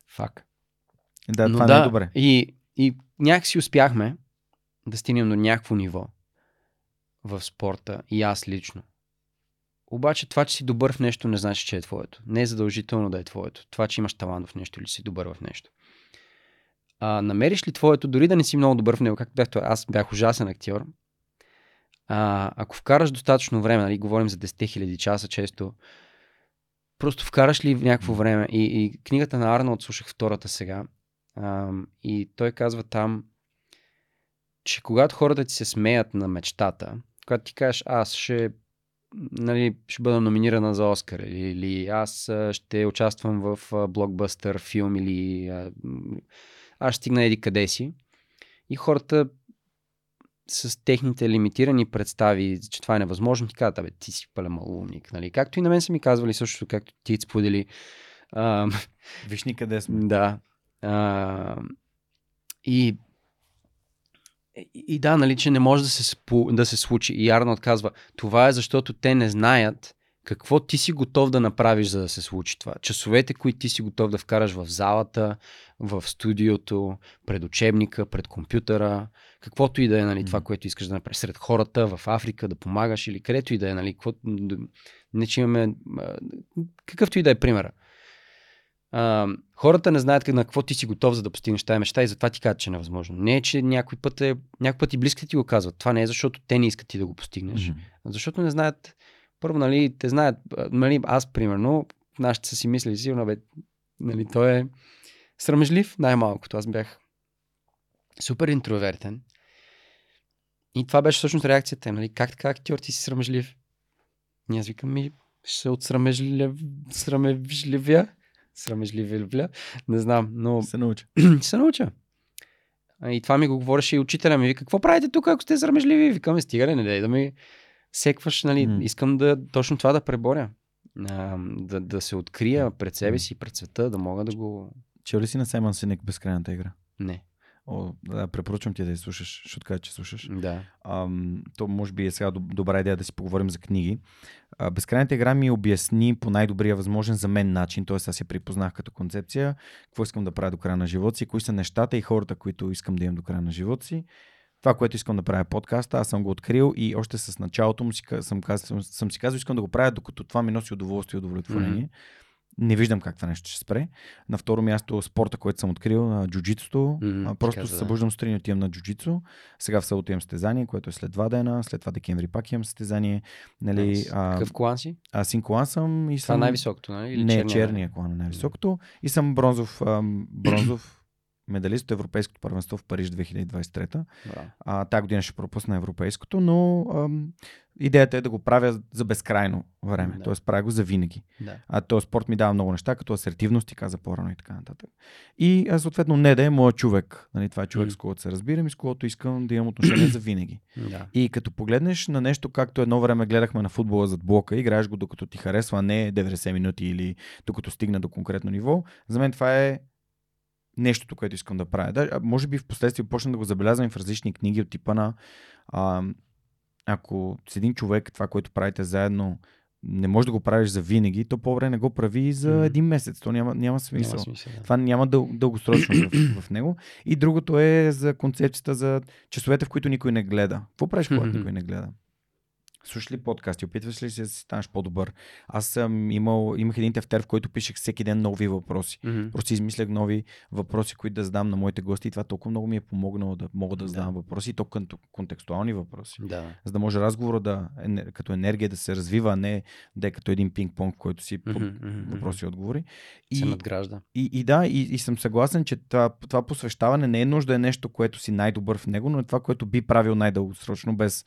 Фак. Да, но това не е добре. И някак си успяхме да стигнем до някакво ниво в спорта и аз лично. Обаче това, че си добър в нещо, не значи, че е твоето. Не е задължително да е твоето. Това, че имаш талант в нещо или си добър в нещо. Намериш ли твоето, дори да не си много добър в него, както бях това? Аз бях ужасен актьор. Ако вкараш достатъчно време, нали, говорим за 10 000 часа често, просто вкараш ли в някакво време? И книгата на Арнолд слушах втората сега. И той казва там, че когато хората ти се смеят на мечтата, когато ти кажеш, аз ще бъда номинирана за Оскар, или аз ще участвам в блокбъстър филм, или аз стигна еди къде си. И хората с техните лимитирани представи, че това е невъзможно, ти казват, ти си пълен малумник. Нали? Както и на мен са ми казвали, също както ти сподели. Виж ни къде сме. Да. И да, нали, че не може да се случи. И Арнолд казва, това е защото те не знаят какво ти си готов да направиш, за да се случи това. Часовете, които ти си готов да вкараш в залата, в студиото, пред учебника, пред компютъра, каквото и да е, нали, това, което искаш да направиш. Сред хората, в Африка, да помагаш или където и да е. Нали, не че имаме... Какъвто и да е примера. Хората не знаят на какво ти си готов, за да постигнеш тази мечта и затова ти казват, че е невъзможно. Не е, че някой път и близките ти го казват. Това не е защото те не искат ти да го постигнеш. Защото не знаят, първо, нали, те знаят, нали, аз примерно, нашите са си мислили, сигурно, бе, нали, той е срамежлив най-малкото. Аз бях супер интровертен и това беше всъщност реакцията, нали, как така актьор ти си срамежлив? И аз викам, ще се срамежливя. Не знам, но... Се науча. И това ми го говореше и учителя ми. Вика, какво правите тук, ако сте срамежливи? Викаме, стига, не дай да ми секваш. Нали? Искам да точно това да преборя. Да се открия пред себе си, пред света, да мога да го... Чел ли си на Саймън Синек Безкрайната игра? Не. Да, препоръчвам ти да я слушаш, защото кажа, че слушаш. Да. То може би е сега добра идея да си поговорим за книги. Безкрайната игра ми обясни по най-добрия възможен за мен начин, т.е. аз я припознах като концепция, какво искам да правя до края на живота си, кои са нещата и хората, които искам да имам до края на живота си. Това, което искам да правя подкаста, аз съм го открил и още с началото му съм си казал, искам да го правя, докато това ми носи удоволствие и удовлетворение. Mm-hmm. Не виждам как това нещо ще спре. На второ място спорта, който съм открил, на джуджитсото. Просто се събуждам сутрин и отивам на джуджитсо. Сега в събота имам състезание, което е след 2 дена, след това декември пак имам състезание. Нали, какъв клан си? Аз син клан съм и съм... Това най-високото, нали? Или не, черния клан е най-високото. И съм бронзов медалист от Европейското първенство в Париж 2023. Тая година ще пропусна европейското, но идеята е да го правя за безкрайно време. Да. Тоест правя го за винаги. Да. Този спорт ми дава много неща, като асертивност и каза по-рано и така нататък. И съответно не да е моят човек. Нали, това е човек, с когото се разбирам и с когото искам да имам отношение за винаги. Да. И като погледнеш на нещо, както едно време гледахме на футбола зад блока, играеш го докато ти харесва, а не 90 минути или докато стигна до конкретно ниво, за мен това е нещото, което искам да правя. Да, може би впоследствие почна да го забелязвам в различни книги от типа на ако с един човек това, което правите заедно, не можеш да го правиш за винаги, то по-добре не го прави за един месец. То няма смисъл. Няма смисъл, да. Това няма дългосрочно в него. И другото е за концепцията за часовете, в които никой не гледа. Какво правиш, когато никой не гледа? Слушаш ли подкасти, опитваш ли се да си станеш по-добър? Аз съм имах един тефтер, в който пишех всеки ден нови въпроси. Просто измислях нови въпроси, които да задам на моите гости и това толкова много ми е помогнало да мога да задам въпроси и то контекстуални въпроси. Да. За да може разговора като енергия да се развива, а не да е като един пинг-понг, в който си въпроси и отговори. Се надгражда. И съм съгласен, че това посвещаване не е нужда е нещо, което си най-добър в него, но е това, което би правил най-дългосрочно без...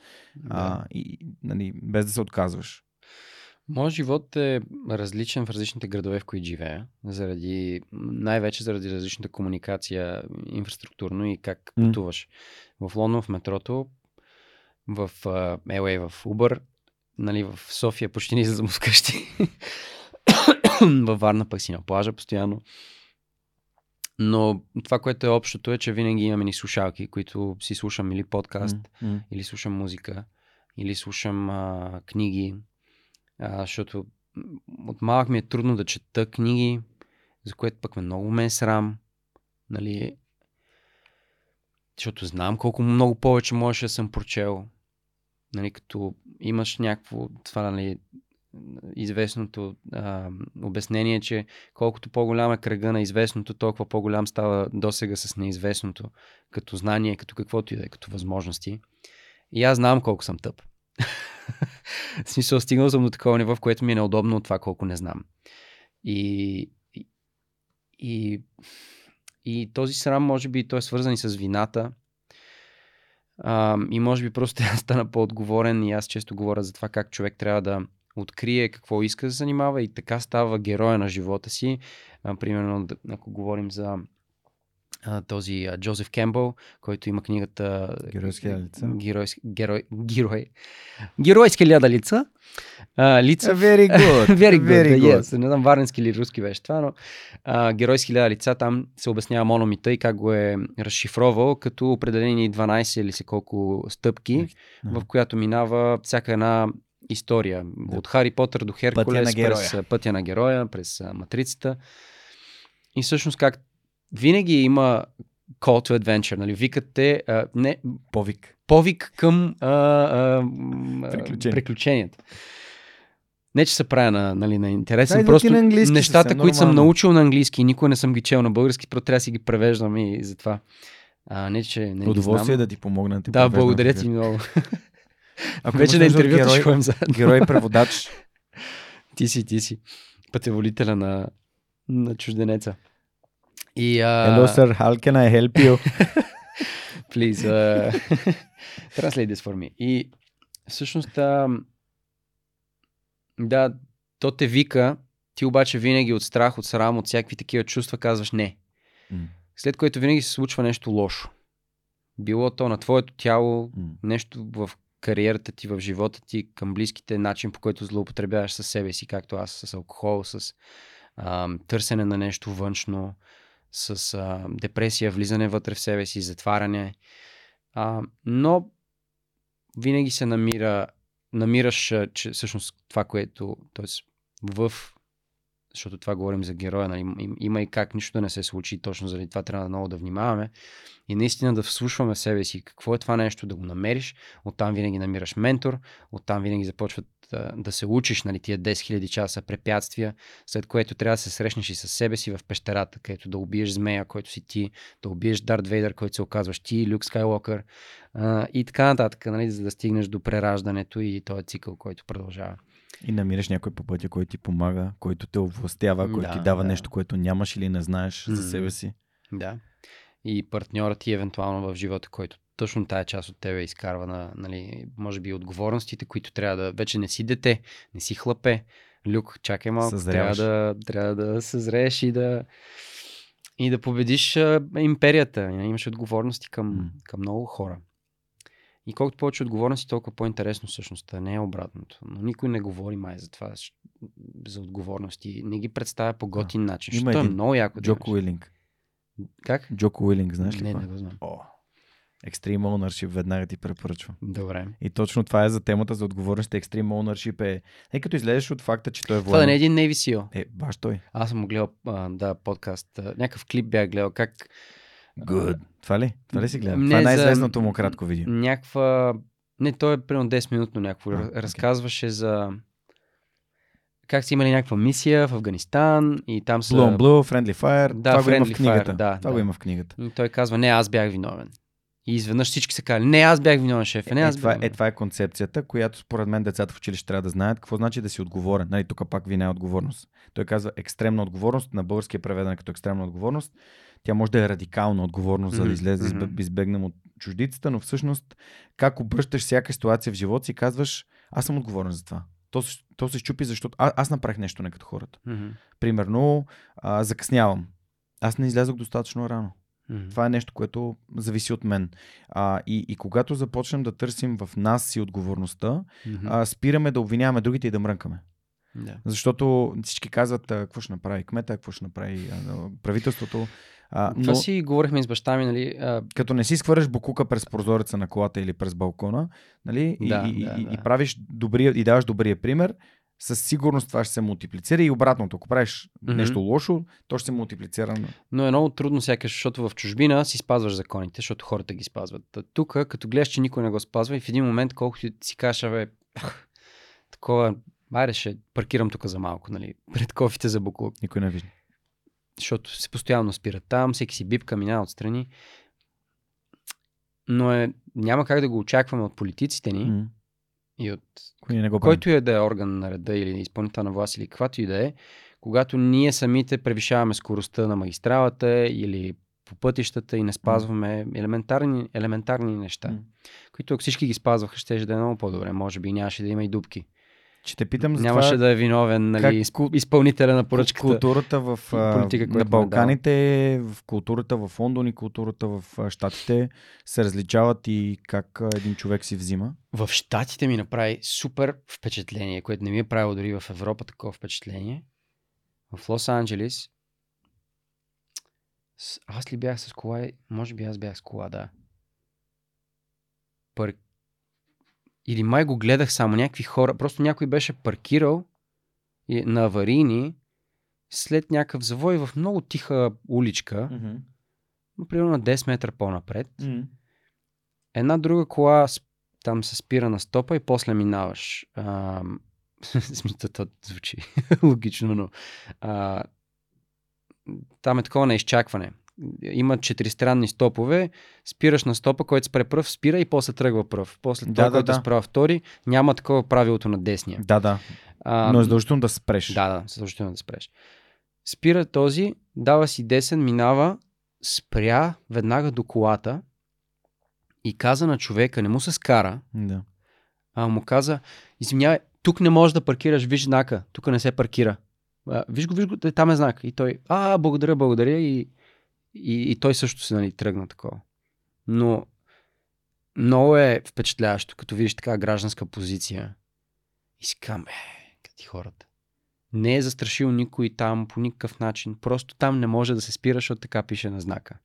Нали, без да се отказваш. Моят живот е различен в различните градове, в които живея. Най-вече заради различната комуникация, инфраструктурно и как пътуваш. В Лондон, в метрото, в LA, в Uber, нали, в София почти не излизам от къщи. Във Варна пък си на плажа постоянно. Но това, което е общото е, че винаги имаме ни слушалки, които си слушам или подкаст, или слушам музика. Или слушам книги, защото от малък ми е трудно да чета книги, за което пък много ме е срам. Нали? Защото знам колко много повече можеше да съм прочел. Нали, като имаш някакво това, нали, известното обяснение, че колкото по-голям е кръга на известното, толкова по-голям става досега с неизвестното. Като знание, като каквото и да е, като възможности. И аз знам колко съм тъп. В смисъл, стигнал съм до такова ниво, в което ми е неудобно от това колко не знам. И този срам, може би, той е свързан и с вината. И може би просто аз стана по-отговорен и аз често говоря за това как човек трябва да открие какво иска да се занимава и така става героя на живота си. Примерно, ако говорим за този Джозеф Кембъл, който има книгата Герой с хиляда лица. Герой с хиляда лица. Very good. Very good. Yes. Не знам варненски или руски беше това, но Герой с хиляда лица, там се обяснява мономита и как го е разшифровал като определени 12 или се колко стъпки, в която минава всяка една история. От Хари Потър до Херкулес, през Пътя на героя, през Матрицата. И всъщност как винаги има call to adventure, нали? Викате повик към приключенията. Не, че се правя нали, на интересен, просто на нещата, които съм научил на английски и никога не съм ги чел на български, просто трябва да си ги превеждам и затова. Не, че не удоволствие да ти помогна. Да, благодаря ти много. Ако вече на интервюто ще ходим заедно. Герой-преводач. Ти си. Пътеводителя на чужденеца. Hello sir, how can I help you? Please, translate this for me. И всъщност, да, то те вика, ти обаче винаги от страх, от срам, от всякакви такива чувства казваш не. След което винаги се случва нещо лошо. било то на твоето тяло, нещо в кариерата ти, в живота ти, към близките, начин по който злоупотребяваш със себе си, както аз, с алкохол, с търсене на нещо външно, с депресия, влизане вътре в себе си, затваряне. Но винаги се намираш, че всъщност това, което, т.е. в, защото това говорим за героя, нали, има и как нищо да не се случи, точно заради това трябва много да внимаваме и наистина да вслушваме в себе си какво е това нещо, да го намериш, оттам винаги намираш ментор, оттам винаги започват да се учиш, нали, тия 10 000 часа препятствия, след което трябва да се срещнеш и със себе си в пещерата, където да убиеш змея, който си ти, да убиеш Дарт Вейдър, който се оказваш ти, Люк Скайлокър и така нататък, нали, за да стигнеш до прераждането и този цикъл, който продължава. И намираш някой по пътя, който ти помага, който те овластява, който ти дава нещо, което нямаш или не знаеш за себе си. Да. И партньорът ти евентуално в живота, който точно тая част от тебе изкарва на, нали, може би отговорностите, които трябва да... Вече не си дете, не си хлапе. Люк, чакай малко, трябва да съзрееш и да победиш империята. Имаш отговорности към много хора. И колкото повече отговорности, толкова по-интересно всъщност. Не е обратното. Но никой не говори май за това, за отговорности. Не ги представя по готин начин. Защото е много яко. Джоко Уилинг. Как? Джоко Уилинг, знаеш ли? Не го знам. Extreme Ownership веднага ти препоръчвам. Добре. И точно това е за темата за отговорност. Extreme Ownership е като излезеш от факта, че той е воен. Това да не е един Navy SEAL. Баш той. Аз съм гледал подкаст. Някакъв клип бях гледал как... Good. Това ли си гледам? Това е най-известното му кратко видео. Някаква... Не, той е примерно 10-минутно някакво. Разказваше за... Как са имали някаква мисия в Афганистан и там са... Blue, Friendly Fire. Да, това Friendly го има в книгата. Fire, да, това го има в книгата. И той казва, не, аз бях виновен. И изведнъж всички са казали, не, аз бях виновен, шеф. Това е концепцията, която според мен децата в училище трябва да знаят. Какво значи да си отговорен? Нали, тук пак вина е отговорност. Той казва екстремна отговорност, на български е преведена като екстремна отговорност. Тя може да е радикална отговорност, за да излезе, избегнем от чуждицата, но всъщност как обръщаш всяка ситуация в живота си, казваш, аз съм отговорен за това. То се счупи, защото аз направих нещо не като хората. Примерно, закъснявам. Аз не излязох достатъчно рано. Това е нещо, което зависи от мен. И когато започнем да търсим в нас си отговорността, спираме да обвиняваме другите и да мрънкаме. Yeah. Защото всички казват, какво ще направи кмета, какво ще направи правителството. Това си говорихме с баща ми, нали? Като не си схвърляш бокука през прозореца на колата или през балкона, нали? И правиш и даваш добрия пример, със сигурност това ще се мултиплицира и обратното. Ако правиш нещо лошо, то ще се мултиплицира. Но е много трудно сякаш, защото в чужбина си спазваш законите, защото хората ги спазват. Тук, като гледаш, че никой не го спазва и в един момент, колкото си кажеш, такова... Байде, ще паркирам тук за малко, нали, пред кофите за буклук. Никой не вижда. Защото се постоянно спира там, всеки си бипка, минава отстрани. Но няма как да го очакваме от политиците ни и от който и да е орган на реда или изпълнителна власт или каквато и да е, когато ние самите превишаваме скоростта на магистралата или по пътищата и не спазваме елементарни неща, които ако всички ги спазваха, ще да е много по-добре. Може би нямаше да има и дупки. Ще те питам за нямаше това, да е виновен, нали, изпълнителя на поръчката. Културата в политика, на Балканите, в културата в Лондон и културата в Щатите се различават и как един човек си взима? В Щатите ми направи супер впечатление, което не ми е правило дори в Европа такова впечатление. В Лос-Анджелес аз ли бях с кола? Може би аз бях с кола, да. Или май го гледах само някакви хора. Просто някой беше паркирал на аварийни след някакъв завой в много тиха уличка. Примерно на 10 метра по-напред. Една друга кола там се спира на стопа и после минаваш. Смисълта звучи логично, но там е такова на изчакване. Има четиристранни стопове, спираш на стопа, който спре пръв, спира и после тръгва пръв. После това, който спрява втори, няма такова правилото на десния. Да. Но е задължително да спреш. Да, задължително да спреш. Спира този, дава си десен, минава, спря веднага до колата и каза на човека, не му се скара, а му каза, извинявай, тук не можеш да паркираш, виж знака, тук не се паркира. Виж го, там е знак. И той, благодаря. И той също се, нали, тръгна такова. Но много е впечатляващо, като видиш така гражданска позиция. И си казвам, къде хората. Не е застрашил никой там по никакъв начин. Просто там не може да се спира, защото така пише на знака.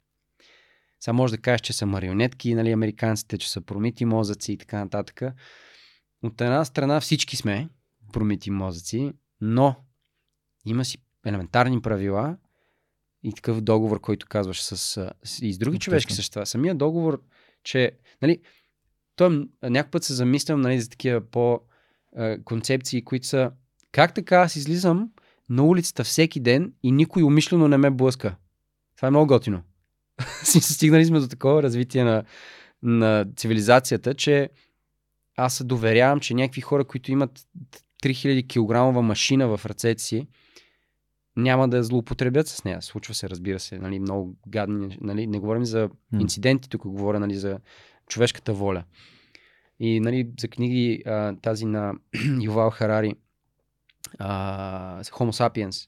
Сега може да кажеш, че са марионетки, нали, американците, че са промити мозъци и така нататък. От една страна всички сме промити мозъци, но има си елементарни правила и такъв договор, който казваш и с други човешки същества. Самия договор, че нали, някакъв път се замислям за такива по-концепции, които са как така аз излизам на улицата всеки ден и никой умишлено не ме блъска. Това е много готино. Стигнали сме до такова развитие на цивилизацията, че аз се доверявам, че някакви хора, които имат 3000 кг машина в ръцете си, няма да злоупотребят с нея. Случва се, разбира се, нали, много гадни. Нали, не говорим за инциденти, тук говоря за човешката воля. И за книги тази на Ювал Харари, Homo Sapiens.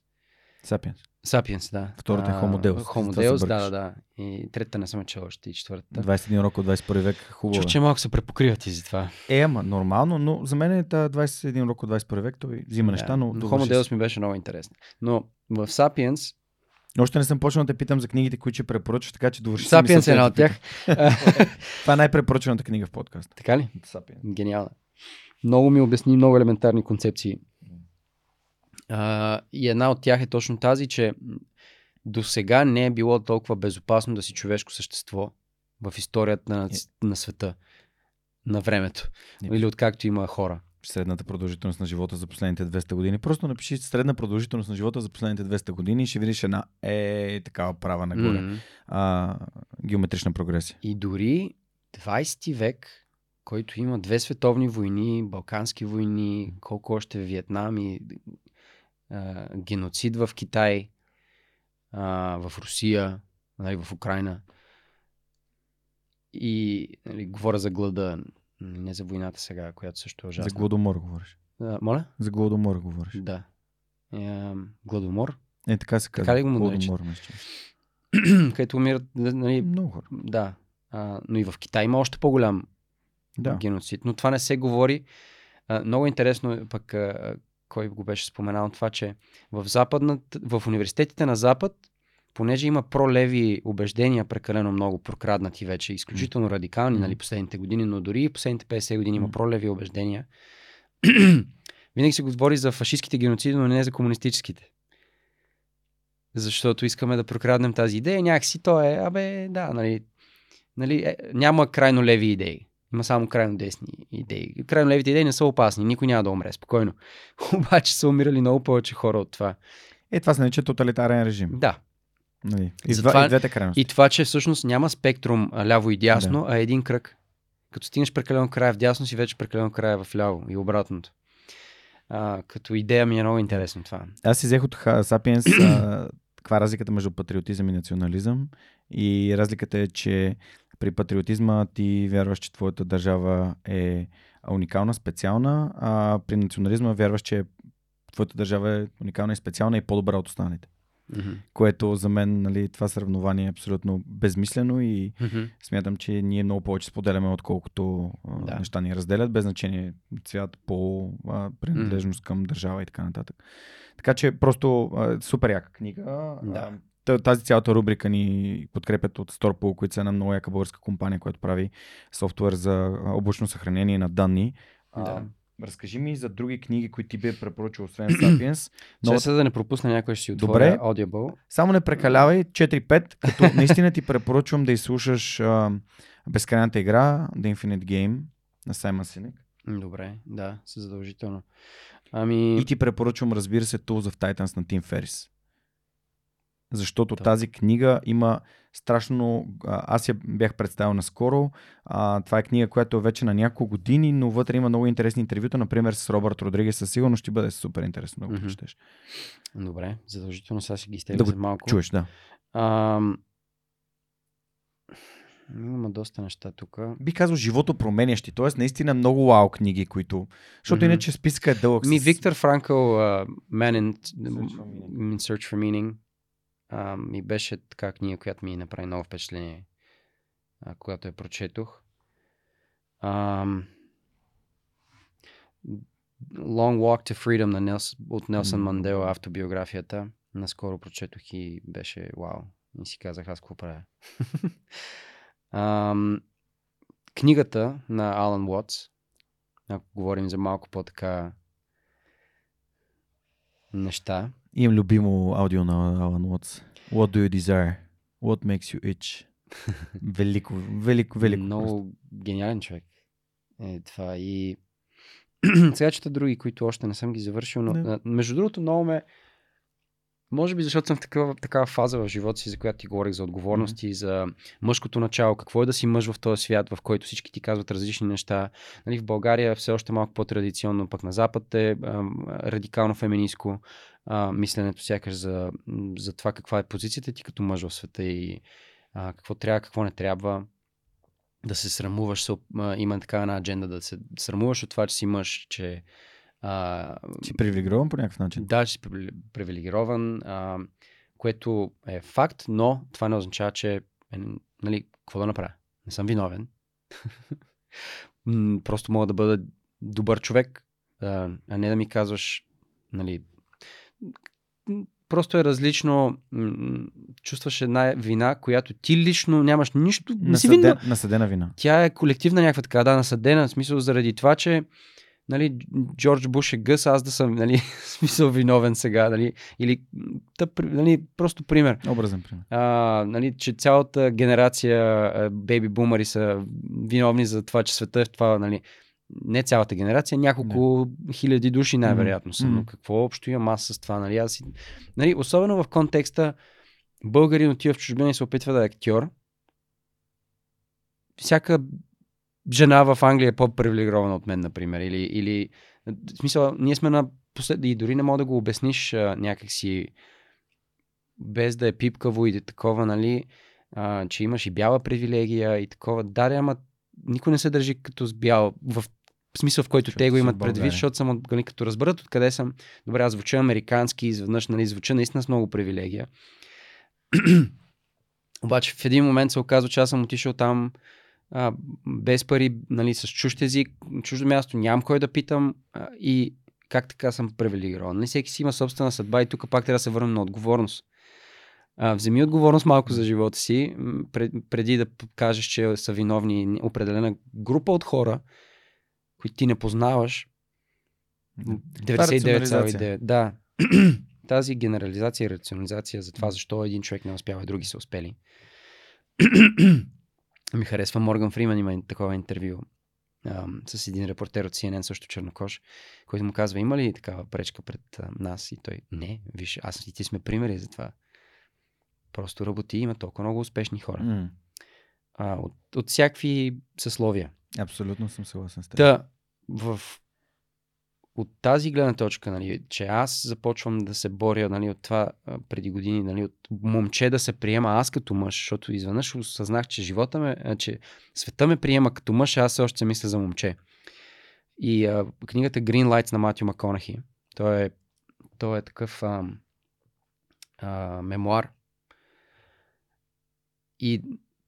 Sapiens, да. Втората е Homo Deus. Homo Deus, да. И третата не съм чел още, и четвъртата. 21 урок от 21 век, хубаво. Чух, че малко се препокриват и за това. Ама нормално, но за мен е 21 урок от 21 век, той взима неща, но... Homo Deus ми беше много интересно. Но в Sapiens... Още не съм почнал да те питам за книгите, които ще препоръчваш, така че довърши си мисълта. Sapiens е една от тях. Това е най-препоръчената книга в подкаст. Така ли? Sapiens. Гениална. Много ми обясни много елементарни концепции. И една от тях е точно тази, че до сега не е било толкова безопасно да си човешко същество в историята на света, на времето. Или откакто има хора. Средната продължителност на живота за последните 200 години. Просто напиши средна продължителност на живота за последните 200 години и ще видиш една такава права нагоре. Геометрична прогресия. И дори 20 век, който има 2 световни войни, Балкански войни, колко още в Виетнам и... геноцид в Китай, в Русия, в Украйна. И говоря за глада, не за войната сега, която също е ужасна. За Гладомор говориш. Моля? За Гладомор говориш. Да. Гладомор? Така се казва. Така ли го наричат? Където умират... много хора. Да. Но и в Китай има още по-голям геноцид. Но това не се говори. Много интересно пък... кой го беше споменал това, че в университетите на Запад, понеже има пролеви убеждения, прекалено много прокраднати вече, изключително радикални последните години, но дори и последните 50 години има пролеви убеждения. Винаги се говори за фашистските геноциди, но не за комунистическите. Защото искаме да прокраднем тази идея, някакси то е, няма крайно леви идеи. Има само крайно десни идеи. Крайно левите идеи не са опасни. Никой няма да умре. Спокойно. Обаче са умирали много повече хора от това. Това се нарича тоталитарен режим. Да. И двете крайности. И това, че всъщност няма спектрум ляво и дясно, а един кръг. Като стигнеш прекалено края в дясно, си вече прекалено края в ляво. И обратното. Като идея ми е много интересно това. Аз си взех от Сапиенс каква е разликата между патриотизъм и национализъм. И разликата е, че при патриотизма ти вярваш, че твоята държава е уникална, специална, а при национализма вярваш, че твоята държава е уникална и специална и по-добра от останалите. Mm-hmm. Което за мен това сравнование е абсолютно безмислено и смятам, че ние много повече споделяме, отколкото неща ни разделят, без значение цвят, пол, принадлежност към държава и така нататък. Така че просто супер яка книга. Тази цялата рубрика ни подкрепят от Storpool, които са една много яка българска компания, която прави софтуер за облачно съхранение на данни. Разкажи ми за други книги, които ти бе препоръчал, освен Sapiens. Но сега да не пропусна някой, ще си отворя Audible. Само не прекалявай, 4-5, като наистина ти препоръчвам да изслушаш Безкрайната игра, The Infinite Game на Саймън Синек. Добре, да, със задължително. И ти препоръчвам, разбира се, Tools of Titans на Тим Ферис. Защото тази книга има страшно... Аз я бях представил наскоро. Това е книга, която е вече на няколко години, но вътре има много интересни интервюта, например с Робърт Родригес. Със сигурност ще бъде супер интересно да го прочетеш. Добре, задължително сега ще ги изтегля за малко. Чуеш, да. Има доста неща тук. Би казал животопроменящи, т.е. наистина много вау книги, които... Защото иначе списка е дълъг. Виктор Франкъл, Man in Search for Meaning, ми беше така книга, която ми направи много впечатление, когато я прочетох. Long Walk to Freedom на от Нелсън Мандела, автобиографията. Наскоро прочетох и беше вау. И си казах, аз какво правя. Книгата на Алан Уотс, ако говорим за малко по-така неща. Имам любимо аудио на Алан Уотс. What do you desire? What makes you itch? Велико, велико, велико. Много гениален човек е това. И сега чета други, които още не съм ги завършил, но между другото много ме... Може би защото съм в такава фаза в живота си, за която ти говорих, за отговорности, за мъжкото начало, какво е да си мъж в този свят, в който всички ти казват различни неща. Нали, в България все още малко по-традиционно, пък на Запад е радикално феминистко мисленето сякаш за това каква е позицията ти като мъж в света и какво трябва, какво не трябва. Да се срамуваш, има така една адженда, да се срамуваш от това, че си мъж, че... си привилегирован по някакъв начин. Да, че си привилегирован, което е факт, но това не означава, че нали, какво да направя? Не съм виновен. Просто мога да бъда добър човек, а не да ми казваш, нали... Просто е различно, чувстваш една вина, която ти лично нямаш нищо. Насъдена вина. Тя е колективна някаква така, да, насъдена, в смисъл заради това, че нали, Джордж Буш е гъс, аз да съм, нали, смисъл виновен сега, нали, или нали, просто пример. Образен пример. Нали, че цялата генерация бейби бумъри са виновни за това, че света е в това, нали, не цялата генерация, няколко хиляди души най-вероятно са, но какво общо имам аз с това? Нали? Нали, особено в контекста българин отива в чужбина и се опитва да е актьор. Всяка жена в Англия е по-привилегирована от мен, например. Или в смисъл, ние сме на последни и дори не мога да го обясниш някакси без да е пипкаво и такова, нали, че имаш и бяла привилегия и такова. Да, ама никой не се държи като с бял, в смисъл, в който те го имат предвид, защото само като разберат откъде съм, добре, аз звуча американски, изведнъж, нали, звуча наистина с много привилегия. Обаче в един момент се оказва, че аз съм отишъл там без пари, нали, с чужд език, чуждо място, нямам кой да питам и как така съм привилегирован. Не всеки си има собствена съдба и тук пак трябва да се върнем на отговорност. Вземи отговорност малко за живота си, преди да кажеш, че са виновни определена група от хора, които ти не познаваш. 99,9. Да. Тази генерализация и рационализация за това, защо един човек не успява, други са успели. Ми харесва Морган Фриман, има такова интервю с един репортер от CNN, също чернокож, който му казва, има ли такава пречка пред нас? И той, не, виж, аз и ти сме примери за това. Просто работи, има толкова много успешни хора. От всякакви съсловия. Абсолютно съм съгласен с теб. От тази гледна точка, нали, че аз започвам да се боря, нали, от това преди години, нали, от момче да се приема аз като мъж, защото изведнъж осъзнах, че че света ме приема като мъж, аз още се мисля за момче. И книгата Green Lights на Матю Макконахи, той е такъв мемуар. И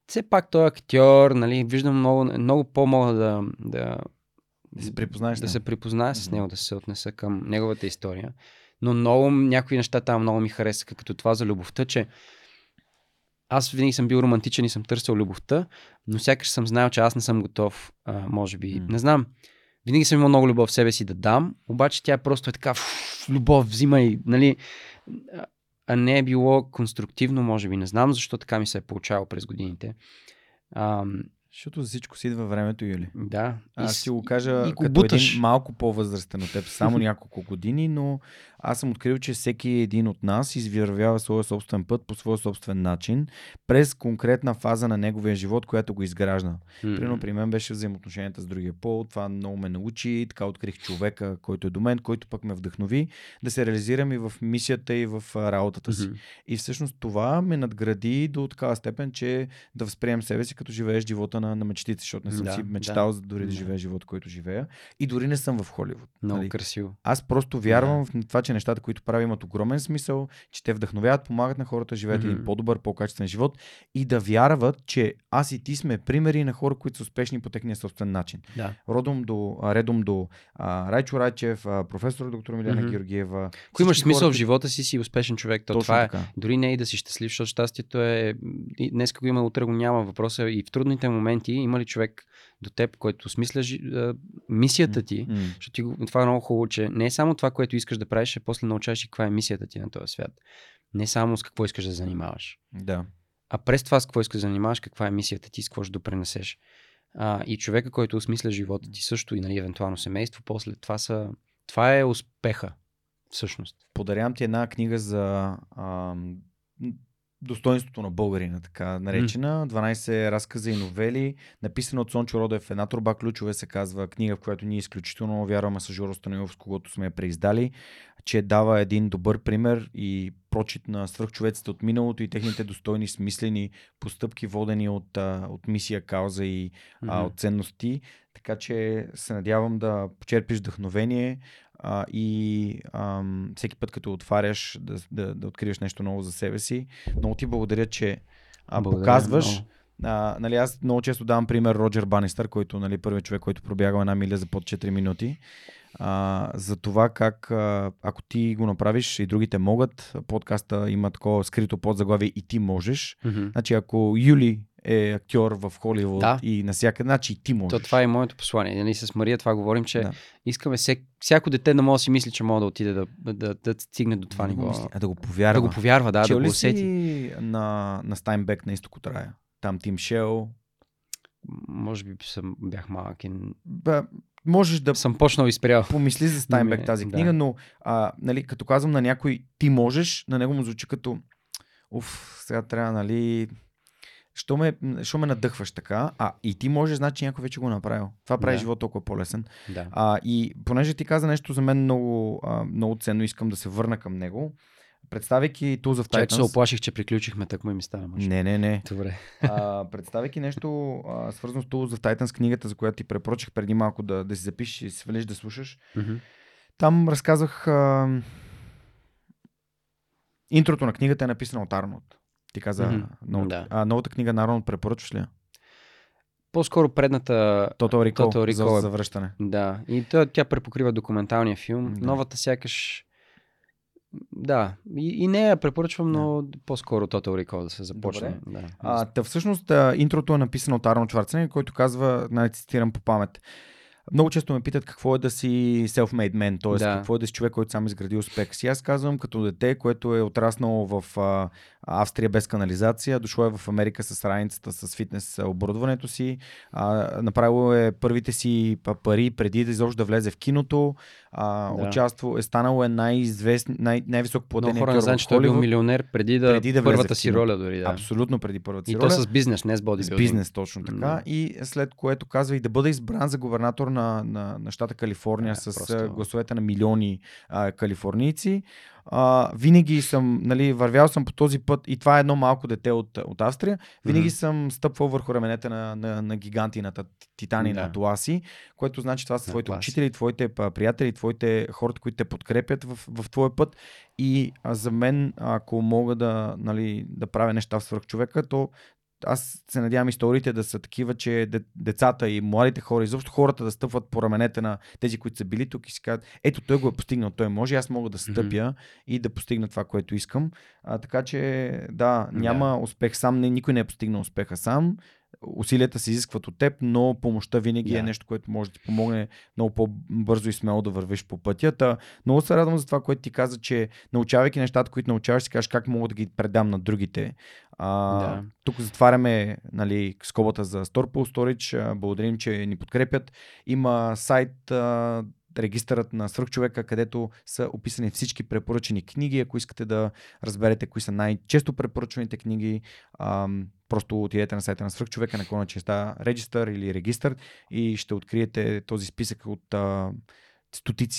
все пак той е актьор, нали, виждам много по-мога да се припозная с него, да се отнеса към неговата история. Но много някои неща там много ми харесаха, като това за любовта, че аз винаги съм бил романтичен и съм търсил любовта, но сякаш съм знаел, че аз не съм готов, може би, не знам. Винаги съм имал много любов в себе си да дам, обаче тя просто е така, любов взима и, нали... А не е било конструктивно, може би. Не знам защо така ми се е получавало през годините. Защото за всичко си идва времето, Юли. Да. Аз ще го кажа като един малко по-възрастен от теб, само няколко години, но аз съм открил, че всеки един от нас извървява своя собствен път по своя собствен начин, през конкретна фаза на неговия живот, която го изгражда. Примерно при мен беше взаимоотношенията с другия пол, това много ме научи, така открих човека, който е до мен, който пък ме вдъхнови да се реализирам и в мисията, и в работата си. И всъщност това ме надгради до такава степен, че да възприем себе си като живееш живота на мечтите, защото не съм си мечтал дори да живея живота, който живея. И дори не съм в Холивуд. Много красиво. Аз просто вярвам в това, че нещата, които правя, имат огромен смисъл, че те вдъхновяват, помагат на хората, живеят един по-добър, по-качествен живот и да вярват, че аз и ти сме примери на хора, които са успешни по техния собствен начин. Да. Редом до Райчо Райчев, професор доктор Милена Георгиева. Ако имаш смисъл в живота си, си успешен човек, то това е. Дори не и да си щастлив, защото щастието е. Днес го има, утре го няма. Въпроса и в трудните моменти има ли човек до теб, който смисля мисията ти, защото това е много хубаво, че не е само това, което искаш да правиш, а после научаваш и каква е мисията ти на този свят. Не само с какво искаш да занимаваш. Да. А през това с какво искаш да занимаваш, каква е мисията ти, с какво ще допринесеш. И човека, който осмисля живота ти също и нали, евентуално семейство, после това са. Това е успеха. Всъщност. Подарявам ти една книга за достоинството на българина, така наречена. 12 разказа и новели, написана от Сончо Родев. Една труба ключове се казва книга, в която ние изключително вярваме с Жоро Станилов, с когото сме я преиздали, че дава един добър пример и прочит на свръхчовеците от миналото и техните достойни, смислени постъпки, водени от мисия, кауза и от ценности. Така че се надявам да почерпиш вдъхновение и всеки път, като отваряш, да откриеш нещо ново за себе си. Много ти благодаря, че показваш. Нали, аз много често давам пример Роджер Банистър, който нали, първият човек, който пробягал една миля за под 4 минути. За това как, ако ти го направиш и другите могат, подкаста има такова скрито под заглавие и ти можеш. Значи ако Юли е актьор в Холивуд и на всяка начин ти можеш. То това е моето послание. Нали, с Мария това говорим, че искаме всяко дете да може да си мисли, че може да отиде да стигне до това ниво. Да го повярва. Да го повярва, да, да го усети. Чел ли си на Стайнбек на Изток от рая? Там Тим Шел. Може би бях малък и... Можеш да съм почнал и спрял. Помисли за Стайнбек тази книга, но нали, като казвам на някой ти можеш, на него му звучи като сега трябва, нали... Що ме надъхваш така? И ти можеш, значи някой вече го направил. Това прави живота толкова по-лесен. Да. И понеже ти каза нещо за мен много ценно, искам да се върна към него. Представяйки Tools of Titans... Че се оплаших, че приключихме, так му и ми стана. Не. Добре. Представяйки нещо свързано с Tools of Titans, книгата, за която ти препоръчах преди малко да си запишеш и свалиш да слушаш. Там разказах... Интрото на книгата е написано от Арнолд. Ти каза, новата книга на Арнолд препоръчваш ли? По-скоро предната... Total Recall за завръщане. Да, и тя препокрива документалния филм. Новата сякаш... Да, и не я препоръчвам, но по-скоро Total Recall да се започне. Да. Всъщност интрото е написано от Арнолд Шварценегер, който казва, цитирам по памет, много често ме питат какво е да си self-made man, т.е. какво е да си човек, който сам изгради успех си. Аз казвам като дете, което е отраснало в Австрия без канализация, дошло е в Америка с раницата, с фитнес оборудването си, направило е първите си пари преди да изобщо да влезе в киното, участвало, станало е най-високо платен актьор в Холивуд. Много хора не знаят, че той е бил милионер преди да първата си роля дори. Да. Абсолютно преди първата си роля. И то с бизнес, не с бодибилдинг. С бизнес, точно така. И след което казва и да бъде избран за губернатор на щата Калифорния с гласовете на милиони калифорнийци. Винаги съм, нали, вървял съм по този път и това е едно малко дете от Австрия. Винаги съм стъпвал върху раменете на гиганти, на титани, на атласи, което значи това са твоите учители, твоите приятели, твоите хората, които те подкрепят в твоя път. И за мен, ако мога да правя неща в свръхчовека, то аз се надявам историите да са такива, че децата и младите хора, изобщо хората да стъпват по раменете на тези, които са били тук и си казват, ето той го е постигнал, той може, аз мога да стъпя и да постигна това, което искам. Така че да, няма успех сам, никой не е постигнал успеха сам. Усилията се изискват от теб, но помощта винаги е нещо, което може да ти помогне много по-бързо и смело да вървиш по пътята. Много се радвам за това, което ти каза, че научавайки нещата, които научаваш, си кажеш как мога да ги предам на другите. Тук затваряме скобата за Storpool Storage. Благодарим, че ни подкрепят. Има сайт... регистърът на свръхчовека, където са описани всички препоръчени книги. Ако искате да разберете кои са най-често препоръчените книги, просто отидете на сайта на свръхчовека, /честа регистър или регистър и ще откриете този списък от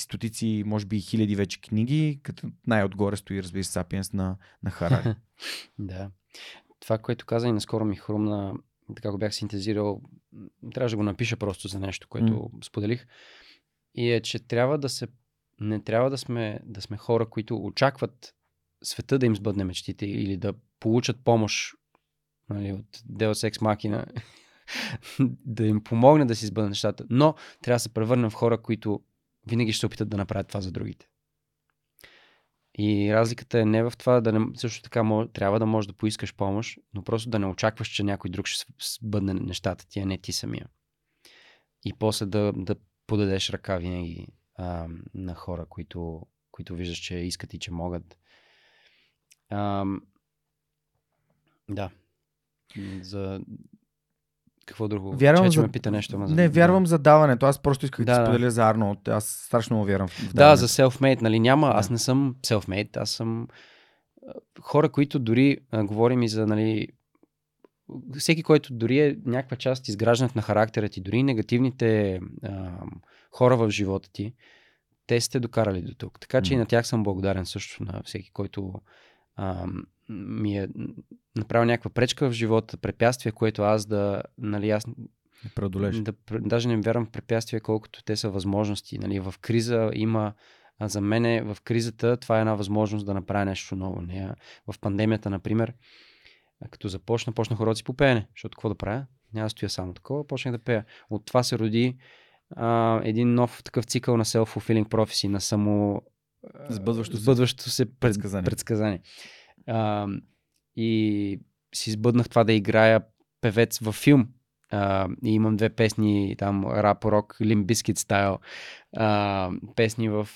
стотици, може би хиляди вече книги, като най-отгоре стои, разбира се, Сапиенс на Харари. Да. Това, което каза и наскоро ми хрумна, така го бях синтезирал, трябваше да го напиша просто за нещо, което споделих. И е, че трябва да се, не трябва да сме хора, които очакват света да им сбъдне мечтите или да получат помощ, нали, от Deus Ex Machina, да им помогне да си сбъдне нещата, но трябва да се превърнем в хора, които винаги ще се опитат да направят това за другите. И разликата е не в това, да не, също така трябва да можеш да поискаш помощ, но просто да не очакваш, че някой друг ще сбъдне нещата ти, а не ти самия. И после да подадеш ръка винаги на хора, които виждаш, че искат и че могат. Да. За какво друго? Вярвам, че ме пита нещо. Не, вярвам за даването. Аз просто исках да споделя за Арнолд. Аз страшно вярвам в даването. Да, за self-made, нали? Няма. Аз не съм self-made. Аз съм хора, които дори говорим и за, нали, всеки, който дори е някаква част от изграждането на характера ти, дори негативните хора в живота ти, те сте докарали до тук. Така че и на тях съм благодарен също, на всеки, който ми е направил някаква пречка в живота, препятствие, което аз да, нали, аз преодолея. Даже не вярвам в препятствия, колкото те са възможности. Нали, в криза има, за мене в кризата това е една възможност да направя нещо ново. Не, в пандемията, например, като почнах уроци по пеене, защото какво да правя? Няма да стоя само такова, почнах да пея. От това се роди един нов такъв цикъл на self-fulfilling prophecy, на само сбъдващо се предсказание. И си сбъднах това да играя певец във филм. И имам две песни, там рап-рок, Limp Bizkit стайл. Песни в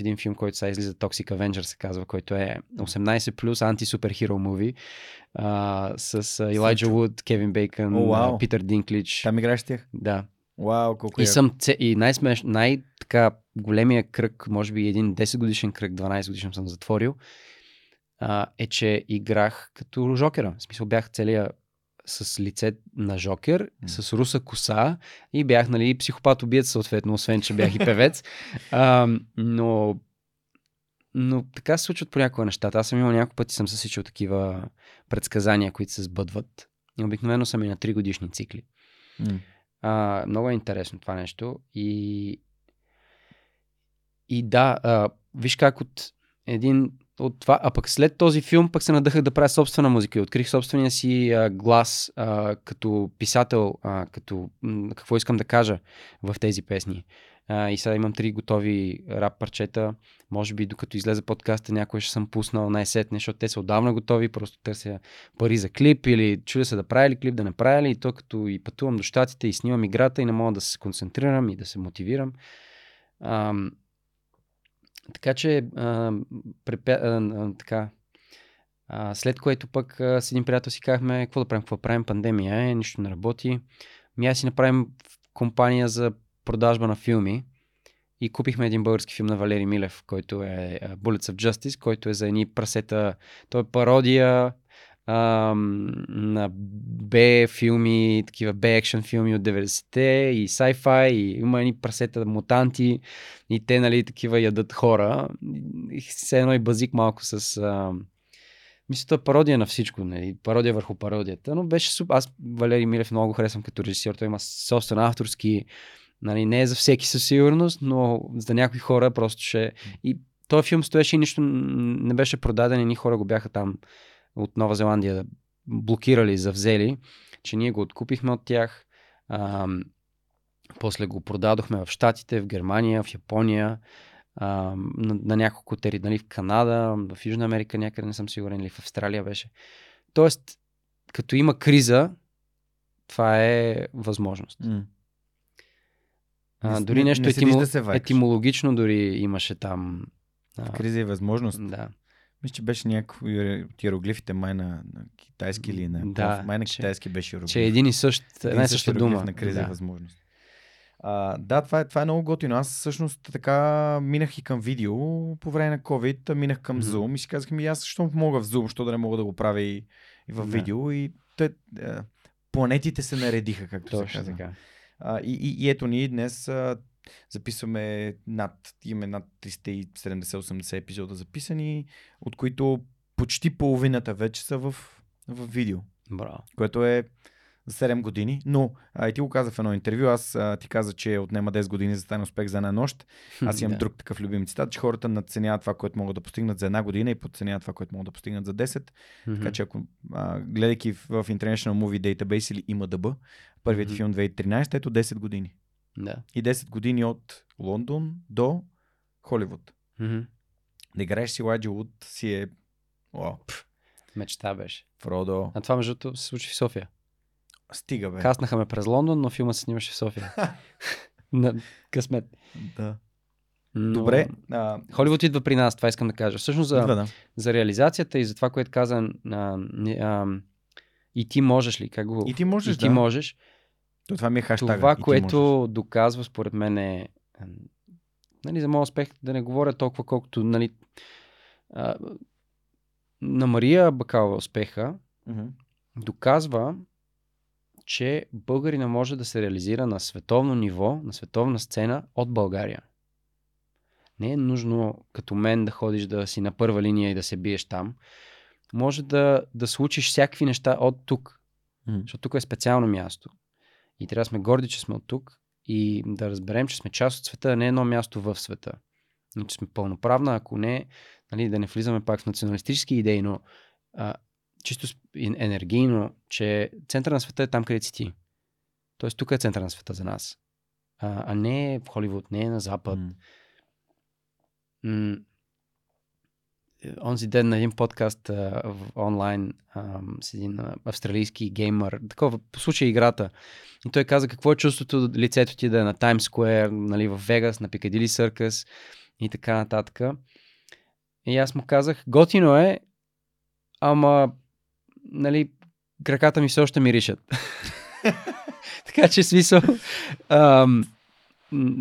един филм, който сега излиза, Toxic Avenger се казва, който е 18+, анти-супер-хиро муви. С Елайджа Вуд, Кевин Бейкън, Питър Динклидж. Там играеш тях? Да. Wow, колко и съм и най-големия кръг, може би един 10 годишен кръг, 12 годишен съм затворил, е, че играх като Жокера. В смисъл бях целия с лице на Жокер, с руса коса и бях, нали, психопат-убиец съответно, освен че бях и певец. Но така се случват понякога нещата. Аз съм имал няколко пъти, съм съсичал такива предсказания, които се сбъдват. И обикновено съм и на 3 годишни цикли. Много е интересно това нещо. И да, виж как от това, а пък след този филм пък се надъхах да правя собствена музика и открих собствения си глас като писател, като какво искам да кажа в тези песни. И сега имам 3 готови рап парчета. Може би докато излезе подкаста, някой ще съм пуснал най-сетне, защото те са отдавна готови, просто търся пари за клип или чудя се да правя ли клип, да не правя ли, и то като и пътувам до щатите и снимам играта и не мога да се концентрирам и да се мотивирам. Така че след което пък с един приятел си казахме, какво да правим, пандемия е, нищо не работи. Ми аз си направим компания за продажба на филми и купихме един български филм на Валери Милев, който е Bullets of Justice, който е за едни прасета, той е пародия на B филми, такива B екшън филми от 90-те и sci-fi, и има едни прасета мутанти и те, нали, такива ядат хора. Все едно и базик малко с... мисля, това е пародия на всичко, нали? Пародия върху пародията, но беше супер. Аз Валери Милев много харесвам като режисьор, той има собствен авторски, нали, не е за всеки със сигурност, но за някои хора просто ще... И той филм стоеше и нищо не беше продаден и ни хора го бяха там от Нова Зеландия блокирали, завзели, че ние го откупихме от тях. После го продадохме в Щатите, в Германия, в Япония, на няколко нали, в Канада, в Южна Америка някъде, не съм сигурен, или в Австралия беше. Тоест, като има криза, това е възможност. Дори нещо етимологично дори имаше там. Криза е възможност. Да. Мисля, че беше някакво от иероглифите май на китайски или на... Да, май на китайски беше иероглиф. Че една и съща дума. На криза е възможност. Да, това е много готино. Аз всъщност така минах и към видео по време на COVID, минах към Zoom и си казах, аз защо мога в Zoom, защо да не мога да го правя и в видео. И планетите се наредиха, както точно се казва. Така. И ето ние днес записваме имаме над 370-80 епизода записани, от които почти половината вече са в видео. Браво. Което е за 7 години, но и ти го каза в едно интервю, аз ти каза, че отнема 10 години за стане успех за една нощ. Аз имам друг такъв любим цитат, че хората надценяват това, което могат да постигнат за една година и подценяват това, което могат да постигнат за 10. Така че ако гледайки в International Movie Database или IMDb, първият филм 2013, ето 10 години. Да. И 10 години от Лондон до Холивуд. Да играеш си Elijah Wood си е... Уау. Мечта беше. Фродо. А това междуто се случи в София. Стига бе. Каснаха ме през Лондон, но филмът се снимаше в София. На късмет. Да. Но... Добре. Холивуд идва при нас, това искам да кажа. Всъщност за, за реализацията и за това, което каза и ти можеш ли? Как го... И ти можеш, и ти можеш. То това ми е хаштага. Това, което доказва според мен е... Нали, за моят успех да не говоря толкова, колкото нали, на Мария Бакалова успеха доказва, че българина може да се реализира на световно ниво, на световна сцена от България. Не е нужно като мен да ходиш да си на първа линия и да се биеш там. Може да случиш всякакви неща от тук, защото тук е специално място. И трябва да сме горди, че сме от тук и да разберем, че сме част от света, а не едно място в света. Но че сме пълноправна, ако не, нали, да не влизаме пак в националистически идеи, но чисто енергийно, че център на света е там, където си ти. Тоест тук е център на света за нас. А не в Холивуд, не е на Запад. Онзи ден на един подкаст онлайн с един австралийски геймър, такова по случай играта. И той каза какво е чувството лицето ти да е на Times Square, нали, в Вегас, на Пикадили Съркъс и така нататък. И аз му казах, готино е, ама нали, краката ми все още миришат. Така че смисъл...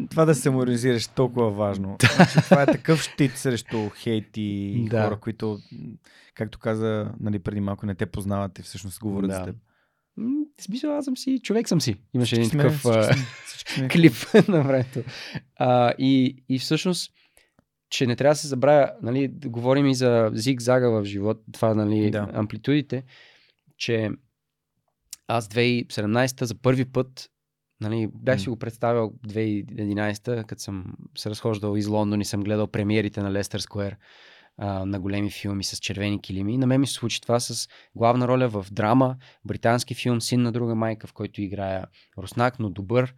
Това да се морализираш толкова важно. Това е такъв щит срещу хейт и хора, които, както каза нали, преди малко, не те познават и всъщност говорят с теб. Смисъл, аз съм си, човек съм си. Имаше един такъв клип на времето. И всъщност, че не трябва да се забравя, нали, да говорим и за зигзага в живот, това нали, амплитудите, че аз 2017 за първи път нали, бях си го представил 2011-та, като съм се разхождал из Лондон и съм гледал премиерите на Лестър Скуер на големи филми с червени килими. И на мен ми се случи това с главна роля в драма, британски филм "Син на друга майка", в който играя руснак, но добър,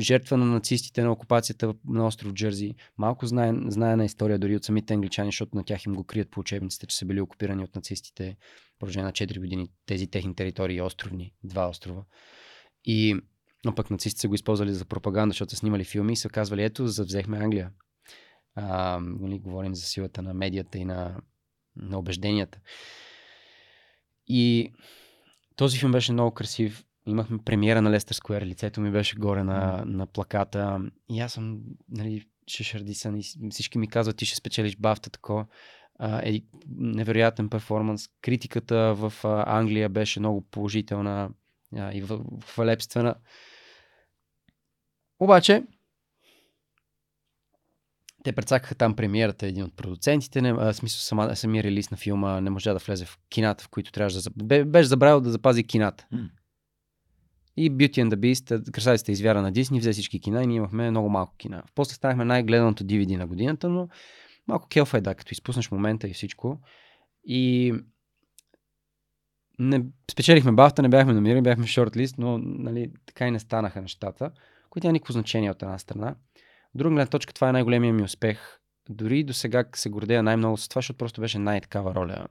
жертва на нацистите на окупацията на остров Джерси. Малко знаена история дори от самите англичани, защото на тях им го крият по учебниците, че са били окупирани от нацистите в продължение на 4 години тези техни територии и островни, 2 острова. И но пък нацистите са го използвали за пропаганда, защото са снимали филми и са казвали, ето, завзехме Англия. Нали, говорим за силата на медията и на убежденията. И този филм беше много красив. Имахме премиера на Лестър Скуер, лицето ми беше горе на плаката. И аз съм, нали, шешардисан и всички ми казват, ти ще спечелиш бафта, тако. Е невероятен перформанс. Критиката в Англия беше много положителна и хвалебствена. Обаче те прецакаха там премиерата, един от продуцентите, смисъл самия релиз на филма не можа да влезе в кината, в които трябваше да... Беше забравил да запази кината. И Beauty and the Beast, Красавицата и звяра на Дисни, взе всички кина и ние имахме много малко кина. После станахме най-гледаното DVD на годината, но малко келфа е да, като изпуснеш момента и всичко. И... Не спечелихме бафта, не бяхме номинирани, бяхме шортлист, но нали, така и не станаха нещата, които няма никакво значение от една страна. От друга гледна точка, това е най-големия ми успех. Дори до сега се гордея най-много с това, защото просто беше най-такава роля.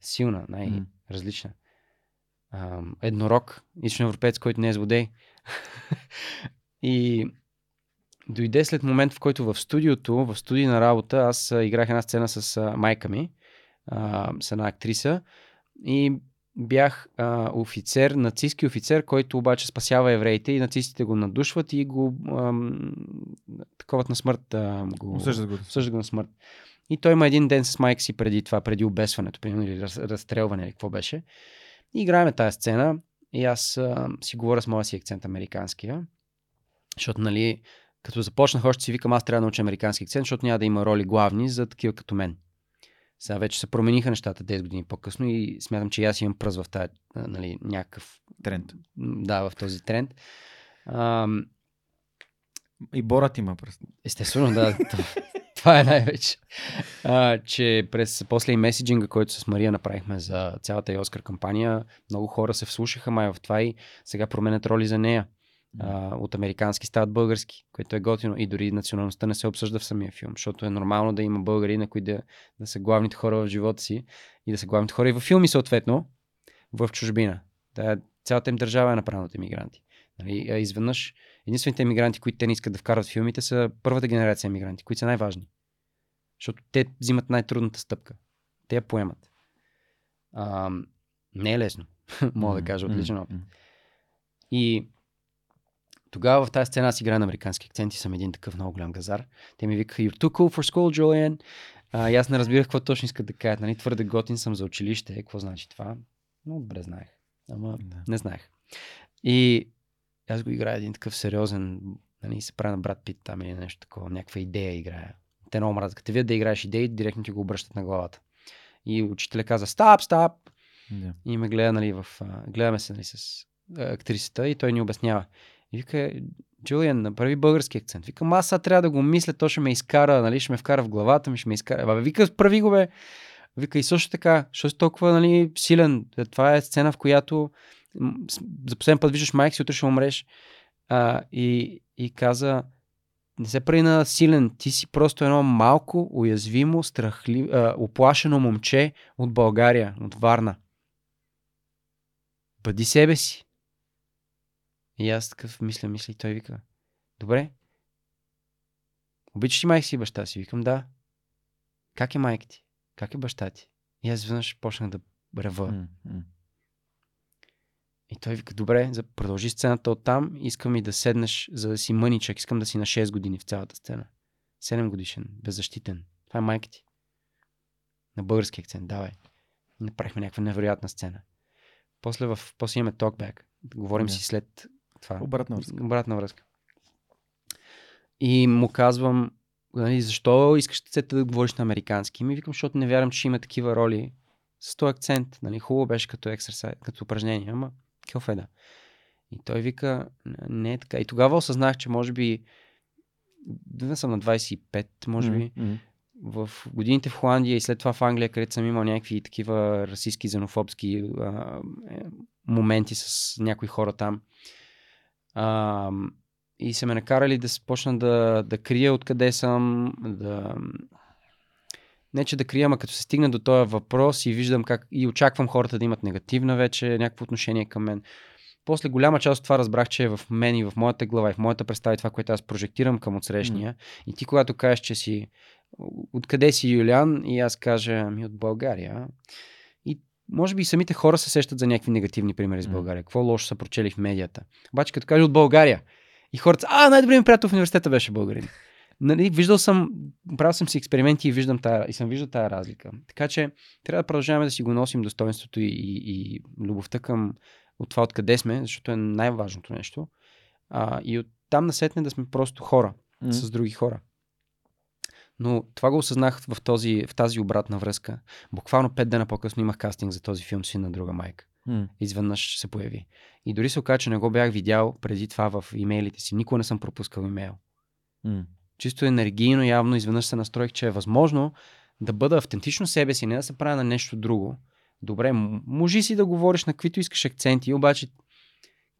Силна, най-различна. Еднорог, източноевропеец, който не е злодей. И дойде след момент, в който в студийна работа, аз играх една сцена с майка ми, с една актриса, и бях офицер, нацистски офицер, който обаче спасява евреите и нацистите го надушват и го таковат на смърт. Осъждат го на смърт. И той има един ден с майка си преди това, преди обесването, примерно, или разстрелване, или какво беше. И играеме тая сцена и аз си говоря с моя си акцент американския, защото нали, като започнах още си викам, аз трябва да науча американски акцент, защото няма да има роли главни за такива като мен. Сега вече се промениха нещата 10 години по-късно и смятам, че аз имам пръз в тази, нали, някакъв тренд. Да, в този тренд. И Борат има пръст. Естествено, да. Това е най-вече. Че през после и меседжинга, който с Мария направихме за цялата Йоскар кампания, много хора се вслушаха май в това и сега променят роли за нея. От американски стават български, което е готино, и дори националността не се обсъжда в самия филм, защото е нормално да има българи, на които да са главните хора в живота си и да са главните хора и във филми, съответно, в чужбина. Цялата им държава е направена от емигранти. Нали? Изведнъж единствените емигранти, които те не искат да вкарват в филмите, са първата генерация емигранти, които са най-важни. Защото те взимат най-трудната стъпка. Те я поемат. Не е лесно, мога да кажа, отличен опит. И тогава в тази сцена аз играя на американски акцент и съм един такъв много голям газар. Те ми викаха, you're too cool for school, Julian. И аз не разбирах какво точно искат да кажат. Нали? Твърде готин съм за училище. Какво значи това? Но добре знаех. Ама не знаех. И аз го играя един такъв сериозен, нали, се прави на Брат Пит там или нещо такова, някаква идея играя. Те много мразят. Като видят да играеш идеи, директно ти го обръщат на главата. И учителя каза, стап! Yeah. И ме гледа, нали, гледаме се, нали, с актрисата и той ни обяснява. И вика, Джулиан, направи български акцент. Викам, аз сега трябва да го мисля, то ще ме изкара, нали, ще ме вкара в главата ми, ще ме изкара. Вика, прави го, бе. Вика, и също така, защото си толкова, нали, силен. Това е сцена, в която за последен път виждаш майк си, утре ще умреш. И каза, не се прави на силен, ти си просто едно малко, уязвимо, оплашено момче от България, от Варна. Бъди себе си. И аз такъв мисля, и той вика, добре, обичаш ли майка си и баща си? Викам, да. Как е майка ти? Как е баща ти? И аз веднъж почнах да рева. И той вика, добре, продължи сцената оттам, искам и да седнеш, за да си мъничък, искам да си на 6 години в цялата сцена. 7 годишен, беззащитен. Това е майка ти. На български акцент, давай. Направихме някаква невероятна сцена. После имаме talkback. Говорим си след това. Обратна връзка. И му казвам, нали, защо искаш да говориш на американски? Ми викам, защото не вярвам, че има такива роли с този акцент. Нали, хубаво беше като ексерсайз, като упражнение, ама кефеда. И той вика, не е така. И тогава осъзнах, че може би да съм на 25, може би, в годините в Холандия и след това в Англия, където съм имал някакви такива расистски, зенофобски моменти с някои хора там. И са ме накарали да почна да крия откъде съм. Не, че да крия, а като се стигна до този въпрос и виждам как и очаквам хората да имат негативна вече някакво отношение към мен. После голяма част от това разбрах, че е в мен и в моята глава и в моята представа и това, което аз прожектирам към отсрещния. И ти, когато кажеш, че си откъде си, Юлиан, и аз кажа, ми от България. И може би и самите хора се сещат за някакви негативни примери с България. Какво лошо са прочели в медията. Обаче като кажа от България и хората са, най-добрият ми приятел в университета беше българин. Нали, правил съм си експерименти и съм виждал тая разлика. Така че трябва да продължаваме да си го носим достоинството и любовта към от това откъде сме, защото е най-важното нещо. И оттам насетне да сме просто хора с други хора. Но това го осъзнах в тази обратна връзка. Буквално 5 дена по-късно имах кастинг за този филм "Син на друга майка". Изведнъж се появи. И дори се оказа, че не го бях видял преди това в имейлите си. Никога не съм пропускал имейл. Чисто енергийно, явно, изведнъж се настроих, че е възможно да бъда автентично себе си, не да се правя на нещо друго. Добре, можеш си да говориш на каквито искаш акценти, обаче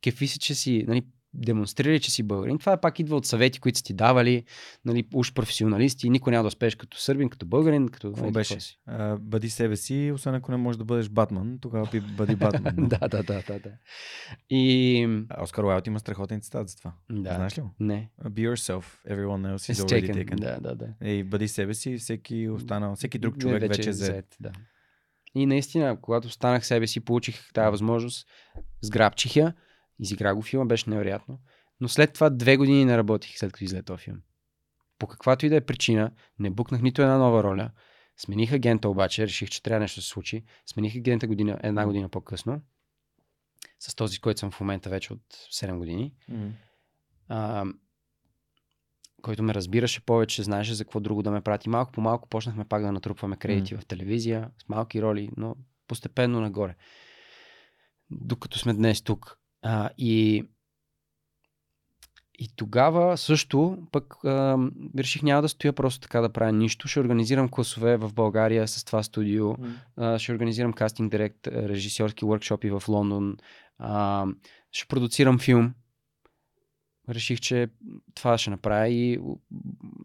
кефи си, че си, нали, демонстрирай, че си българин. Това пак идва от съвети, които са ти давали, нали, уж професионалисти, и никой няма да успееш като сърбин, като българин, като какво беше. Бъди себе си, освен ако не можеш да бъдеш Батман, тогава бъди Батман. Да. Оскар Уайлд има страхотен цитат за това. Да. Знаеш ли го? Не. Be yourself, everyone else is already taken. Да. И бъди себе си, всеки друг човек вече е зает. Да. И наистина, когато станах себе си, получих тази възможност, сграбчих я. Изигра го филма, беше невероятно. Но след това 2 години не работих, след като излезе този филм. По каквато и да е причина, не букнах нито една нова роля. Смених агента обаче, реших, че трябва нещо да се случи. Смених агента една година по-късно. С този, който съм в момента вече от 7 години. Който ме разбираше повече, знаеше за какво друго да ме прати. Малко по малко почнахме пак да натрупваме кредити в телевизия, с малки роли, но постепенно нагоре. докато сме днес тук. И тогава също пък реших няма да стоя просто така да правя нищо. Ще организирам класове в България с това студио. Ще организирам кастинг директ, режисьорски уъркшопи в Лондон. Ще продуцирам филм. Реших, че това ще направя и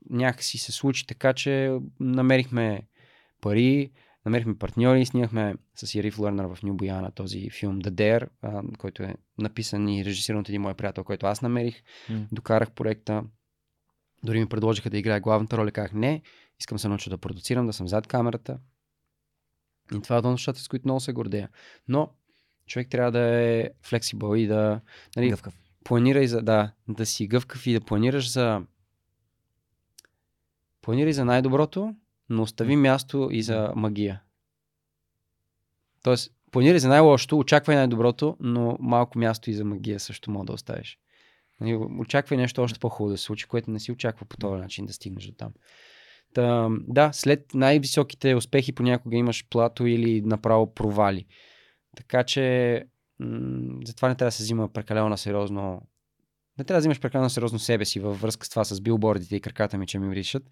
някакси се случи така, че намерихме пари, намерихме партньори, снихме с Яриф Лърнер в Ню Бояна този филм The Dare, който е написан и режисиран от един мой приятел, който аз намерих. Докарах проекта, дори ми предложиха да играя главната роля, казах не, искам се науча да продуцирам, да съм зад камерата. И това е едно нещата, с които много се гордея. Но човек трябва да е флексибъл и да... Нали, гъвкав. Планирай за... Да, да си гъвкав и да планираш за... Планирай за най-доброто, но остави място и за магия. Тоест, планирай за най-лошото, очаквай най-доброто, но малко място и за магия също може да оставиш. Очаквай нещо още по-хубаво да се случи, което не си очаква по този начин да стигнеш до там. Та, да, след най-високите успехи понякога имаш плато или направо провали. Така че затова не трябва да се взима прекалено сериозно. Не трябва да взимаш прекалено сериозно себе си във връзка с това с билбордите и краката ми, че ми миришат.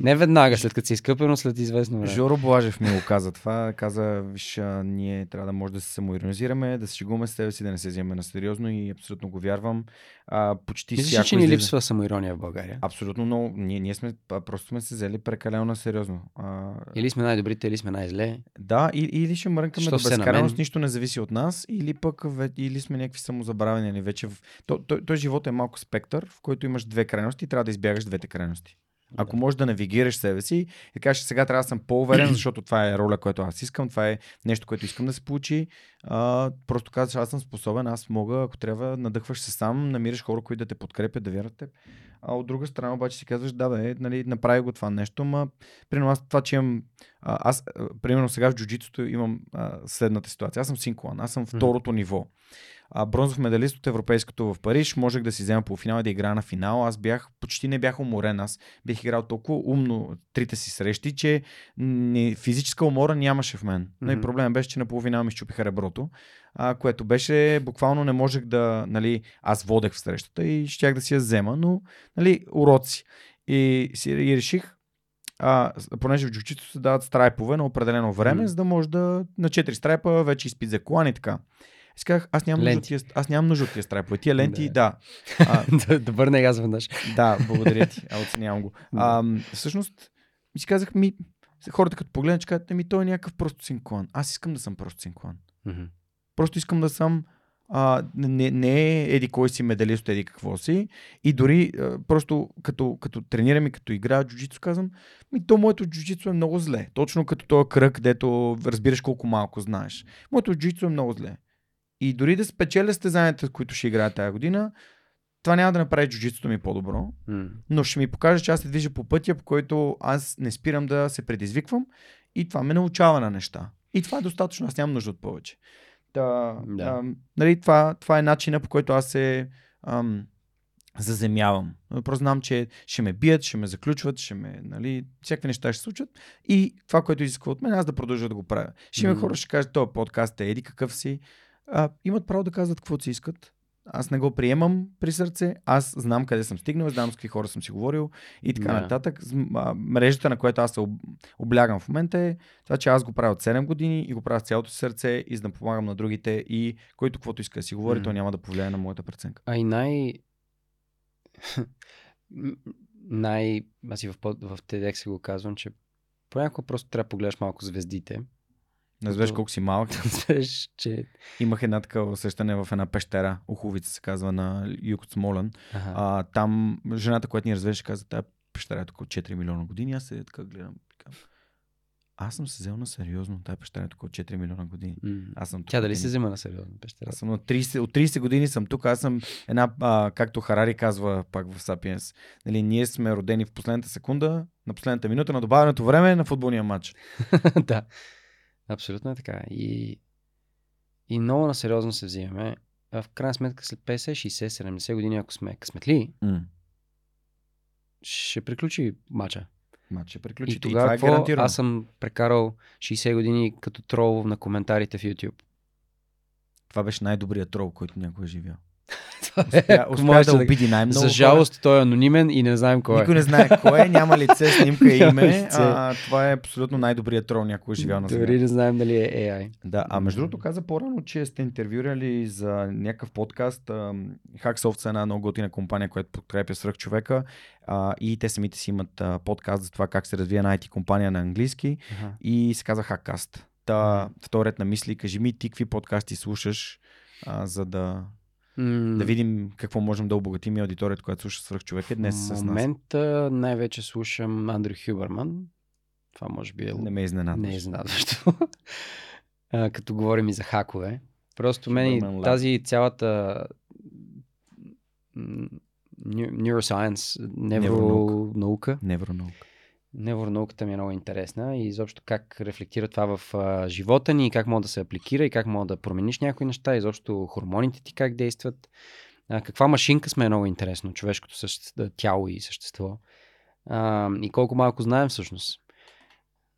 Не веднага, след като си изкъпено, след известно време. Жоро Блажев ми го каза това. Каза, виж, ние трябва да може да се самоиронизираме, да се шегуваме с себе си, да не се взимаме на сериозно и абсолютно го вярвам. Почти мислиш, всяко... че ни липсва самоирония в България? Абсолютно, но ние сме, просто сме се взели прекалено на сериозно. Или сме най-добрите, или сме най-зле. Да, или ще мрънкаме до безкарност, нищо не зависи от нас, или пък или сме някакви самозабравени, или вече Той живот е малко спектър, в който имаш две крайности и трябва да избягаш двете крайности. Ако можеш да навигираш себе си и кажеш, сега трябва да съм по-уверен, защото това е роля, която аз искам, това е нещо, което искам да се получи. Просто казваш, аз съм способен, аз мога, ако трябва, надъхваш се сам, намираш хора, които да те подкрепят, да вярват теб. А от друга страна обаче си казваш, да бе, нали, направи го това нещо, ма примерно аз това, че имам, аз примерно сега в джуджитото имам следната ситуация. Аз съм синклан, аз съм второто ниво. Бронзов медалист от Европейското в Париж, можех да си взема полуфинал и да играя на финал. Аз почти не бях уморен. Аз бях играл толкова умно трите си срещи, че физическа умора нямаше в мен. Но и проблемът беше, че на полуфинал ми счупиха реброто, което беше буквално не можех да... Нали, аз водех в срещата и щях да си я взема, но нали, уроци. И реших, понеже в джучито се дават страйпове на определено време, за да може да... На 4 страйпа вече изпит за колан и така. Исках, аз нямам нужда от тия страйпове. Тия ленти, да. Добър не аз веднъж. Да, благодаря ти. Оценявам го. Всъщност, си казах, хората като погледнат, че казват, той е някакъв просто синклан. Аз искам да съм просто синклан. Просто искам да съм не еди кой си медалист, еди какво си. И дори просто като тренирам и като играя джуджицу, казвам, моето джуджицу е много зле. Точно като този кръг, където разбираш колко малко знаеш. Моето джуджицу е много зле. И дори да спечеля състезанията, които ще играя тази година, това няма да направи джуджитото ми по-добро, но ще ми покаже, че аз се движа по пътя, по който аз не спирам да се предизвиквам и това ме научава на неща. И това е достатъчно, аз нямам нужда от повече. Нали, това е начинът, по който аз се заземявам. Просто знам, че ще ме бият, ще ме заключват, нали, всякакви неща ще се случат и това, което изисква от мен, аз да продължа да го правя. Ще има хора, ще кажат, този подкаст е еди какъв си. Имат право да казват какво си искат. Аз не го приемам при сърце. Аз знам къде съм стигнал, знам с какви хора съм си говорил и така нататък. Мрежата, на която аз се облягам в момента е това, че аз го правя от 7 години и го правя с цялото си сърце и за да помагам на другите и който каквото иска да си говори, то няма да повлияе на моята преценка. А и аз и в TEDx го казвам, че понякога просто трябва да погледаш малко звездите. Не знаеш колко си малък. Че... Имах една такава усещане в една пещера, Оховица се казва, на юг от Смолен. Там жената, която ни развеше, каза, тая пещера е около 4 милиона години. Аз седя така гледам. Аз съм се взел на сериозно, тая пещера е около 4 милиона години. Аз съм тук. Тя дали се взема на сериозно пещера? Аз съм от 30 години съм тук. Аз съм една, както Харари казва пак в Сапиенс, нали, ние сме родени в последната секунда, на последната минута, на добавеното време на футболния матч. Да. Абсолютно е така. И много на сериозно се взимаме. В крайна сметка след 50, 60, 70 години, ако сме късметли, ще приключи матча. Ще приключи. И тогава, това е гарантирано. Аз съм прекарал 60 години като трол на коментарите в YouTube. Това беше най-добрият трол, който някой е живял. Успя да обиди най-много. За жалост, той е анонимен и не знаем кой е. Никой не знае кой е, няма лице, снимка и име. Това е абсолютно най-добрият трол, някой е живял на земята. Дори не знаем дали е AI. Да, а между другото каза по-рано, че сте интервюирали за някакъв подкаст. Hacksoft е една много готина компания, която подкрепя Свръхчовека. И те самите си имат подкаст за това как се развива на IT компания на английски. И се казва Hackcast. Вторият на мисли, кажи ми ти какви подкасти слушаш, за да... Да видим какво можем да обогатим и аудиторията, която слуша Свръхчовек е днес с нас. В момента най-вече слушам Андрю Хюберман. Това може би е... Не ме изненадващо. Не е изненадващо. Като говорим и за хакове. Просто мен тази цялата neuroscience, невронаука. Невронауката ми е много интересна и изобщо как рефлектира това в живота ни и как мога да се апликира и как мога да промениш някои неща, изобщо хормоните ти как действат. Каква машинка сме е много интересно, човешкото тяло и същество. И колко малко знаем всъщност.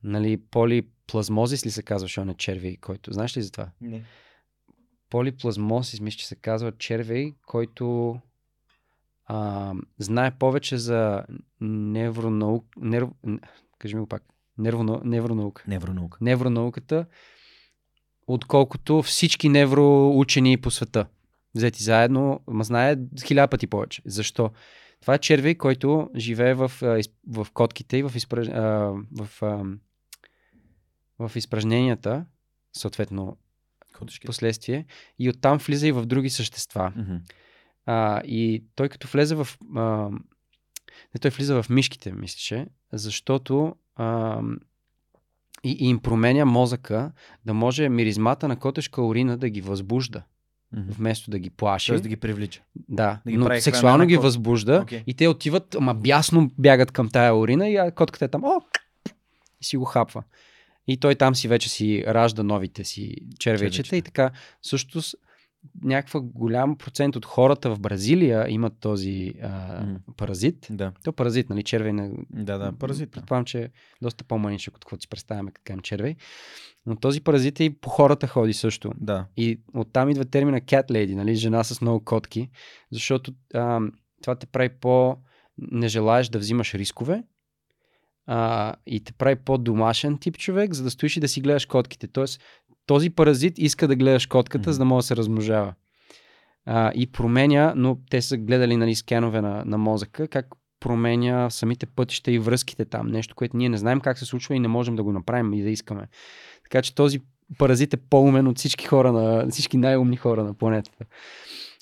Нали, полиплазмозис ли се казваш, он е червей, който... Знаеш ли за това? Не. Полиплазмозис, мисля, че се казва червей, който... знае повече за невронаука. Кажи ми го пак. Невронауката, отколкото всички невроучени по света. Взети заедно, знае 1000 пъти повече. Защо? Това е червей, който живее в котките и в изпражненията, съответно, котушки. Последствие, и оттам влиза и в други същества. Mm-hmm. И той като влезе в... той влиза в мишките, мислеше, защото и им променя мозъка да може миризмата на котешка урина да ги възбужда, вместо да ги плаши. Тоест да ги привлича. Да, да ги но сексуално ги възбужда и те отиват, ама бясно бягат към тая урина и котката е там, и си го хапва. И той там си вече си ражда новите си червечета и така. Също някаква голям процент от хората в Бразилия имат този паразит. Да. То паразит, нали? Червей на... Да, паразит. Предполагам, че е доста по-маничък, от каквото си представяме като към червей. Но този паразит и по хората ходи също. Да. И оттам идва термина cat lady, нали? Жена с много котки. Защото това те прави не желаеш да взимаш рискове. И те прави по-домашен тип човек, за да стоиш и да си гледаш котките. Тоест, този паразит иска да гледаш котката, за да може да се размножава. И променя, но те са гледали скенове на мозъка, как променя самите пътища и връзките там. Нещо, което ние не знаем как се случва и не можем да го направим и да искаме. Така че този паразит е по-умен от всички хора, всички най-умни хора на планетата.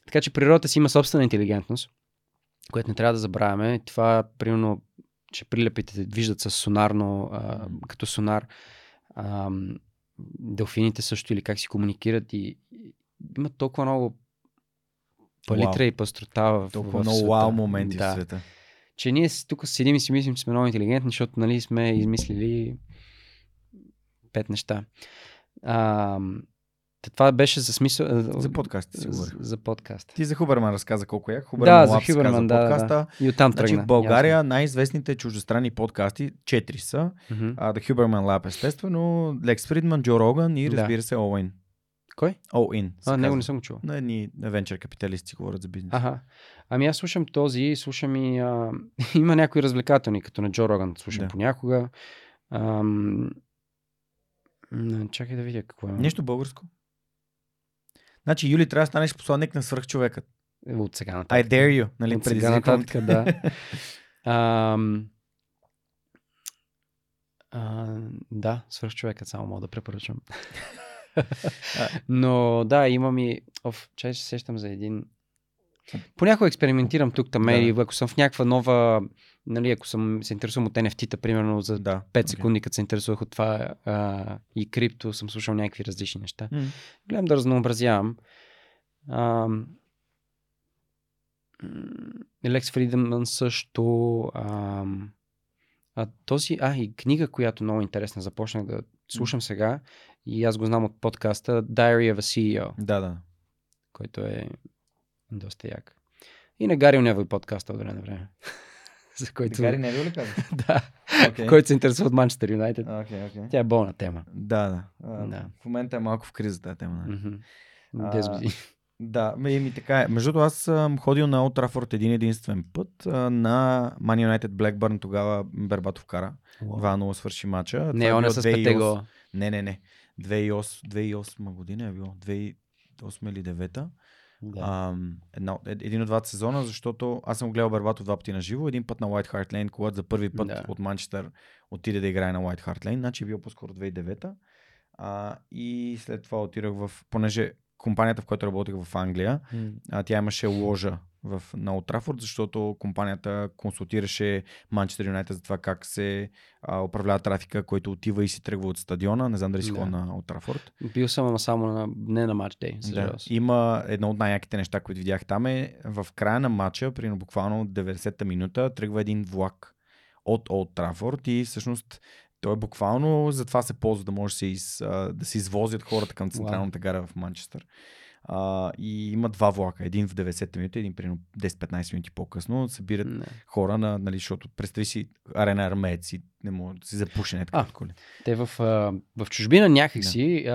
Така че природата си има собствена интелигентност, което не трябва да забравяме. Това, примерно, че прилепите виждат с сонарно, като сонар, делфините също или как си комуникират и имат толкова много палитра и пастрота в света. Толкова много вау моменти в света. Че ние тук седим и си мислим, че сме много интелигентни, защото нали, сме измислили 5 неща. Това беше за смисъл... За подкаста си говорих. За подкаста. Ти за Хюберман разказа колко е. Хюберман за Хюберман, подкаста. И оттам тръгна. Значи в България най-известните чуждестранни подкасти, 4 са. The Huberman Lab, естествено, Лекс Фридман, Джо Роган и разбира се All In. Кой? All In. Него не съм го чувал. На едни венчър капиталисти говорят за бизнес. Ами аз слушам този, слушам и... има някои развлекателни, като на Джо Роган слушам понякога. Чакай да видя какво е. Нещо българско. Значи, Юли, трябва да станеш посланник на Свръхчовекът. От сега нататък. I dare you. Нали, от сега нататък, да. Да, Свръхчовекът само мога да препоръчам. Но да, имам и... Чай ще сещам за един... Понякога експериментирам тук там и ако съм в някаква нова... Нали, ако съм се интересувам от NFT-та, примерно за 5 секунди, като се интересувах от това и крипто, съм слушал някакви различни неща. Гледам да разнообразявам. Лекс Фридман също. И книга, която много интересна, започнах да слушам сега и аз го знам от подкаста Diary of a CEO. Да. Който е доста як. И на Гари Оневой подкаста от време на време. За който... Гари Невил ли казва? Който се интересува от Манчестър Юнайтед. Тя е болна тема. Да. В момента е малко в криза тази тема. 10 години. Да, и така е. Между другото, аз съм ходил на Олд Трафорд един единствен път на Man United Blackburn, тогава Бербатов кара. 2-0 свърши мача. Не, он е с петего. Не. 2008 година е било. 2008 или 2009-та. Да. Един от двата сезона, защото аз съм гледал Бербатов два пъти на живо, един път на White Hart Lane, когато за първи път от Манчестър отиде да играе на White Hart Lane, значи е бил по-скоро 2009-та. И след това отирах понеже компанията, в която работех в Англия, тя имаше ложа на Олд Трафорд, защото компанията консултираше Манчестър Юнайтед за това как се управлява трафика, който отива и си тръгва от стадиона. Не знам дали си ходил на Олд Трафорд. Бил съм само не на матч дей. Да. Има едно от най-яките неща, които видях там в края на матча, при буквално 90-та минута, тръгва един влак от Олд Трафорд и всъщност той буквално за това се ползва да може да се извозят хората към централната гара в Манчестър. И има два влака. Един в 90-та минута, един примерно 10-15 минути по-късно. Събират хора, защото представи си арена армеец и не може да си запушене така коли. Те в чужбина някакси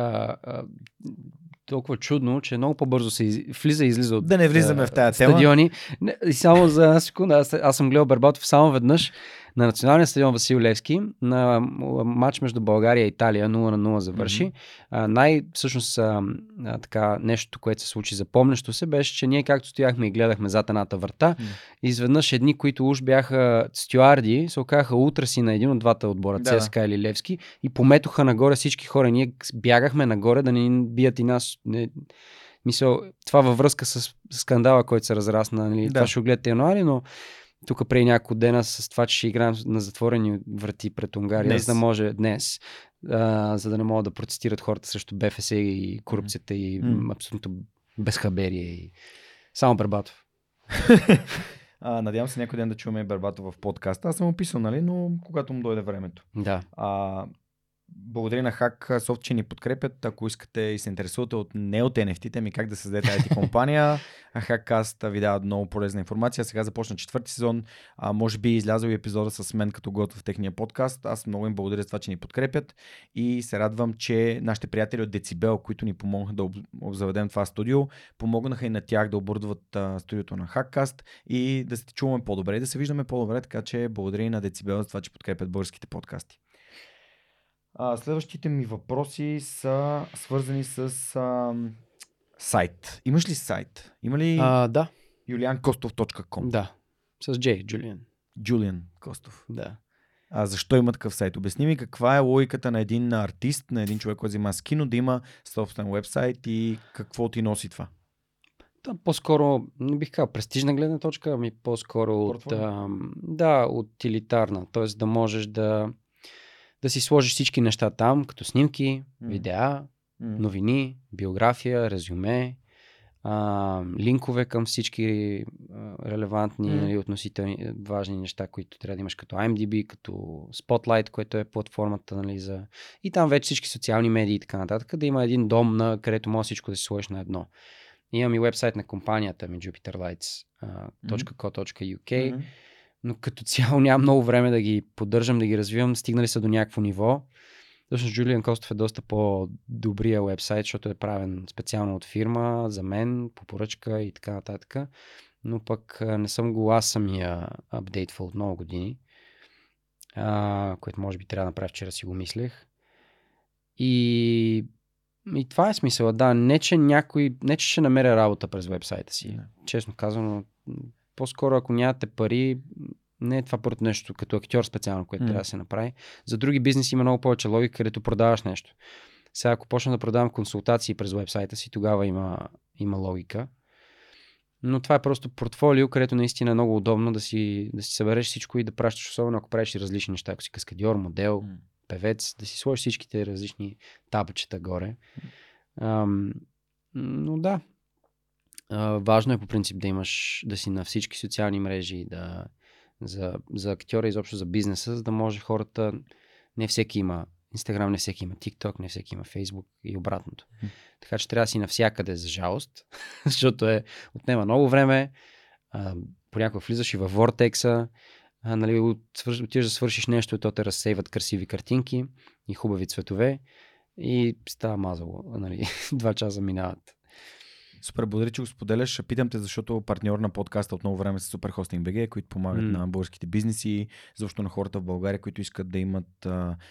толкова чудно, че много по-бързо се влиза и излиза от стадиони. Да не влизаме в тази стадиони. Тема. И само за секунда, аз съм гледал Бербатов само веднъж на националния стадион Васил Левски, на матч между България и Италия, 0-0 завърши. Всъщност така нещо, което се случи запомнящо се, беше, че ние както стояхме и гледахме зад едната врата, изведнъж едни, които уж бяха стюарди, се окаха утраси на един от двата отбора, ЦСКА или Левски, и пометоха нагоре всички хора. Ние бягахме нагоре да не бият и нас. Това във връзка с скандала, който се разрасна. Това ще огледате януари, но тук преди няколко дена с това, че ще играем на затворени врати пред Унгария, днес. За да може днес, за да не могат да протестират хората срещу БФС и корупцията и абсолютно безхаберие. Само Бербатов. Надявам се някой ден да чуваме Бербатов в подкаста. Аз съм описал, но когато му дойде времето. Да. Благодаря на Hack Soft, че ни подкрепят. Ако искате и се интересувате от NFT-те ми как да създадете IT компания, Hackcast ви дава много полезна информация. Сега започна 4-ти сезон. Може би излязъл и епизода с мен като готов в техния подкаст. Аз много им благодаря за това, че ни подкрепят и се радвам, че нашите приятели от Decibel, които ни помогнаха да обзаведем това студио, помогнаха и на тях да оборудват студиото на Hackcast и да се чуваме по-добре и да се виждаме по-добре, така че благодаря и на Decibel за това, че подкрепят българските подкасти. Следващите ми въпроси са свързани с сайт. Имаш ли сайт? Има ли да. juliankostov.com? Да. С J, Julian. Julian Костов. Да. Защо има такъв сайт? Обясни ми каква е логиката на един артист, на един човек, който взима с кино, да има собствен уебсайт и какво ти носи това? По-скоро, не бих казал престижна гледна точка, ами по-скоро от утилитарна. Тоест да можеш да си сложиш всички неща там, като снимки, видеа, новини, биография, резюме, линкове към всички релевантни, относителни важни неща, които трябва да имаш, като IMDb, като Spotlight, което е платформата, и там вече всички социални медии и така нататък, да има един дом, където може всичко да си сложиш на едно. Имам и вебсайт на компанията ми, jupiterlights.co.uk, но като цяло няма много време да ги поддържам, да ги развивам. Стигнали са до някакво ниво. Всъщност Julian Костов е доста по-добрия уебсайт, защото е правен специално от фирма, за мен, по поръчка и така нататък. Но пък не съм го аз самия апдейтвал от много години, което може би трябва да направя, вчера си го мислех. И това е смисъл. Да, не че ще намеря работа през уебсайта си. Честно казано, по-скоро, ако нямате пари, не е това първото нещо, като актьор специално, което трябва да се направи. За други бизнеси има много повече логика, където продаваш нещо. Сега, ако почна да продавам консултации през уебсайта си, тогава има логика. Но това е просто портфолио, където наистина е много удобно да си събереш всичко и да пращаш, особено ако правиш различни неща, ако си каскадьор, модел, певец, да си сложиш всичките различни табачета горе. Но да. Важно е по принцип да имаш, да си на всички социални мрежи, за актьора, изобщо за бизнеса, за да може хората, не всеки има Instagram, не всеки има TikTok, не всеки има Facebook и обратното. Така че трябва да си навсякъде, за жалост, защото отнема много време, понякога влизаш и във вортекса, отиваш да свършиш нещо и то те разсейват красиви картинки и хубави цветове и става мазало, 2 часа минават. Супер, благодаря, че го споделяш. Питам те, защото партньор на подкаста от много време са Superhosting.bg, които помагат на българските бизнеси, защото на хората в България, които искат да имат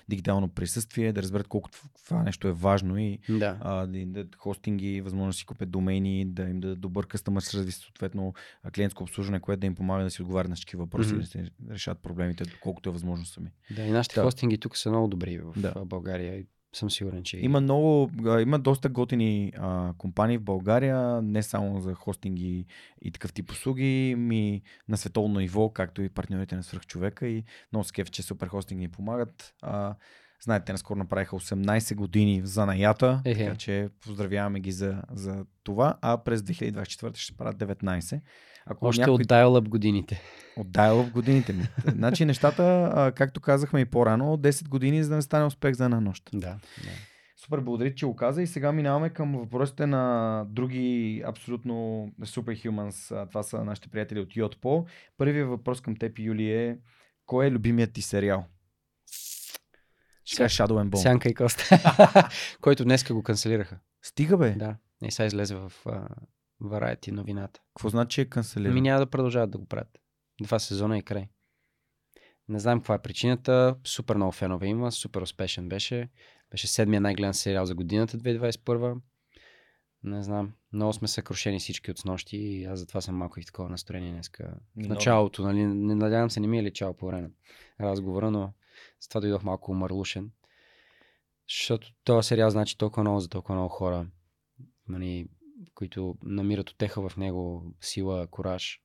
дигитално присъствие, да разберат колко това нещо е важно и да им дадат хостинги, възможно да си купят домени, да им дадат добър къстъмър сервис, съответно клиентско обслужване, което да им помага да си отговарят на всички въпроси, да се решат проблемите, колкото е възможно сами. Да, и нашите хостинги тук са много добри в България. Съм сигурен, че има доста готини компании в България, не само за хостинги и такъв тип услуги, ми на световно ниво, както и партньорите на Свръхчовека, и много скеф, че Superhosting ни помагат. Знаете, наскоро направиха 18 години в занаята, така че поздравяваме ги за това, а през 2024 ще правят 19. Още от dial-up годините. От dial-up годините ми. Значи нещата, както казахме и по-рано, 10 години, за да не стане успех за една нощ. Да. Супер, благодаря, че го каза, и сега минаваме към въпросите на други абсолютно superhumans. Това са нашите приятели от Yotpo. Първият въпрос към теб, Юли, е: кой е любимият ти сериал? Ще Shadow and Bone. Сянка и Коста. Който днеска го канцелираха. Стига, бе. Да. И сега излезе в Variety новината. Какво значи е канцелиран? Ми няма да продължават да го правят. 2 сезона и край. Не знам каква е причината. Супер много фенове има. Супер успешен беше. Беше 7-я най-гледан сериал за годината 2021. Не знам. Много сме съкрушени всички от снощи и аз затова съм малко и в такова настроение днеска. В началото, нали? Не, надявам се, не ми е личало по време на разговора, но затова дойдох малко умърлушен. Защото този сериал значи толкова много за толкова много хора, нали, които намират утеха в него, сила, кураж.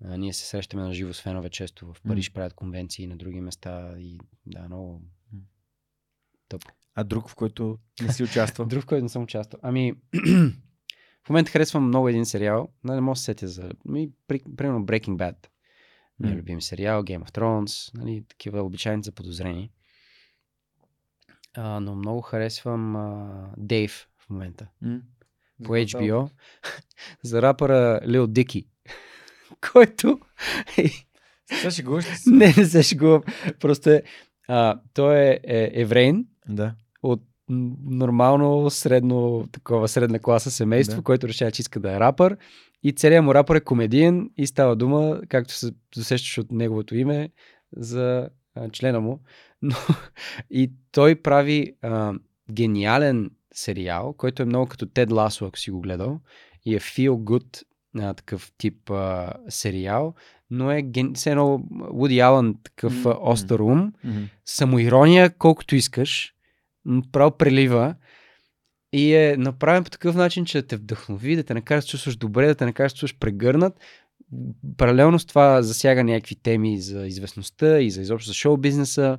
Ние се срещаме на живо с фенове често. В Париж правят конвенции, на други места, и да, много тъпо. А друг, в който не си участвал? Друг, в който не съм участвал. В момента харесвам много един сериал, но не мога да се сетя за... Примерно Breaking Bad. Мой любим сериал, Game of Thrones, нали, такива обичайни за подозрени. Но много харесвам Dave в момента. По HBO. За рапъра Lil Dicky, който... Сега шегуваш ли си? Не се шегувам. Просто той е евреин, от нормално средна класа семейство, който решава, че иска да е рапър. И целият му рапър е комедиен и става дума, както се досещаш от неговото име, за члена му. Но и той прави гениален сериал, който е много като Тед Ласо, ако си го гледал. И е feel good такъв тип сериал. Но е все едно Вуди Алън, такъв остър ум. Самоирония, колкото искаш. Право прелива. И е направен по такъв начин, че да те вдъхнови, да те накара да се чувстваш добре, да те накара да се чувстваш прегърнат. Паралелно с това засяга някакви теми за известността и за изобщо за шоу-бизнеса,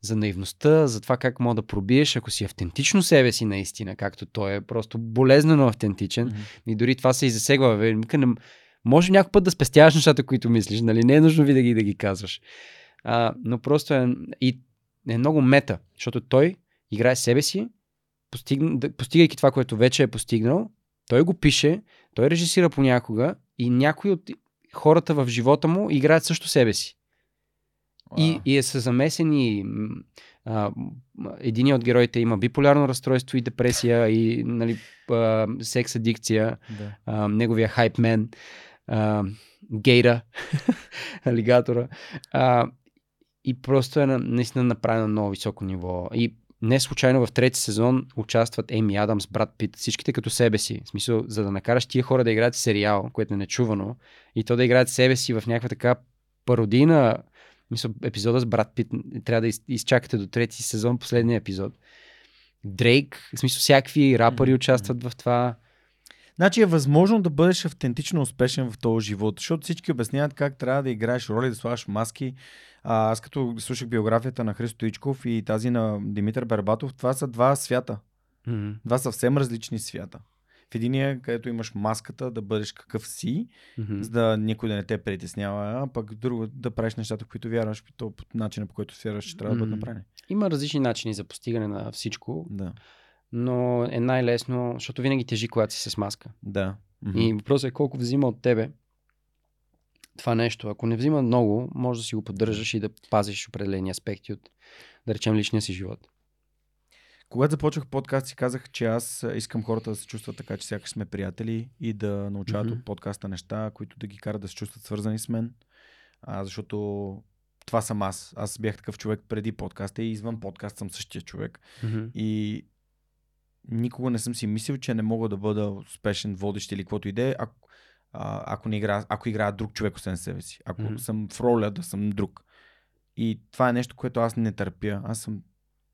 за наивността, за това как мога да пробиеш, ако си автентично себе си наистина, както той е просто болезнено автентичен. И дори това се и засегва. Може някой път да спестяваш нещата, които мислиш, нали? Не е нужно винаги да ги казваш. Но просто е много мета, защото той играе себе си, постигайки това, което вече е постигнал. Той го пише, той режисира понякога, и някои от хората в живота му играят също себе си. И са замесени. Единият от героите има биполярно разстройство и депресия, и нали, секс адикция, неговия хайпмен, гейра, алигатора. И просто е наистина направено на много високо ниво. И не случайно в трети сезон участват Еми Адамс, Брат Пит, всичките като себе си. В смисъл, за да накараш тия хора да играят сериал, което е нечувано, и то да играят себе си в някаква така пародийна... Мисля, епизода с Брат Пит трябва да изчакате до трети сезон, последния епизод. Дрейк, в смисъл, всякакви рапъри участват в това. Значи е възможно да бъдеш автентично успешен в този живот, защото всички обясняват как трябва да играеш роли, да слагаш маски. Аз като слушах биографията на Христо Ичков и тази на Димитър Бербатов, това са два свята. Два съвсем различни свята. В единия, където имаш маската да бъдеш какъв си, за да никой да не те притеснява, а пък друго да правиш нещата, които вярваш по начина, по който вярваш, че трябва да бъдат направени. Има различни начини за постигане на всичко. Да. Но е най-лесно, защото винаги тежи, когато си с маска. Да. И въпросът е колко взима от тебе това нещо. Ако не взима много, може да си го поддържаш и да пазиш определени аспекти от, да речем, личния си живот. Когато започнах подкаст, си казах, че аз искам хората да се чувстват така, че сякаш сме приятели и да научават от подкаста неща, които да ги карат да се чувстват свързани с мен. Защото това съм аз. Аз бях такъв човек преди подкаста и извън подкаст съм същия човек. И никога не съм си мислил, че не мога да бъда успешен водещ или каквото иде, ако играя друг човек освен себе си. Ако съм в роля да съм друг. И това е нещо, което аз не търпя.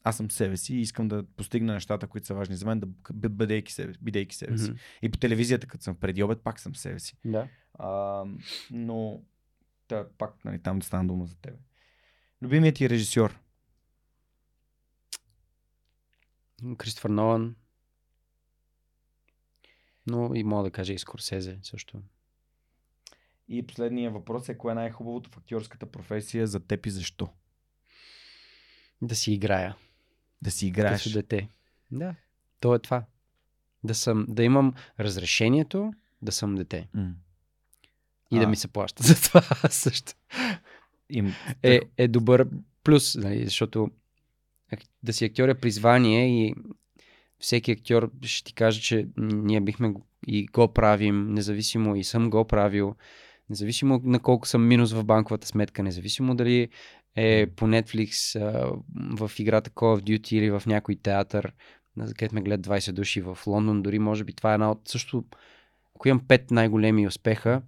Аз съм себе си и искам да постигна нещата, които са важни за мен, да бидейки себе си. И по телевизията, като съм преди обед, пак съм себе си. Да. Но пак там да стана дума за тебе. Любимият ти режисьор? Кристофър Нолан. Но и мога да кажа и Скорсезе също. И последния въпрос е, кое е най-хубавото в актьорската професия за теб и защо? Да си играя. Да си играеш. Като дете. Да, то е това. Да имам разрешението да съм дете. И да ми се плаща за това също. Е добър плюс, защото да си актьор е призвание и всеки актьор ще ти каже, че ние бихме и го правим, независимо и съм го правил, независимо на колко съм минус в банковата сметка, независимо дали е по Netflix, в играта Call of Duty или в някой театър, където ме гледат 20 души в Лондон, дори може би това е една от също, ако имам 5 най-големи успеха,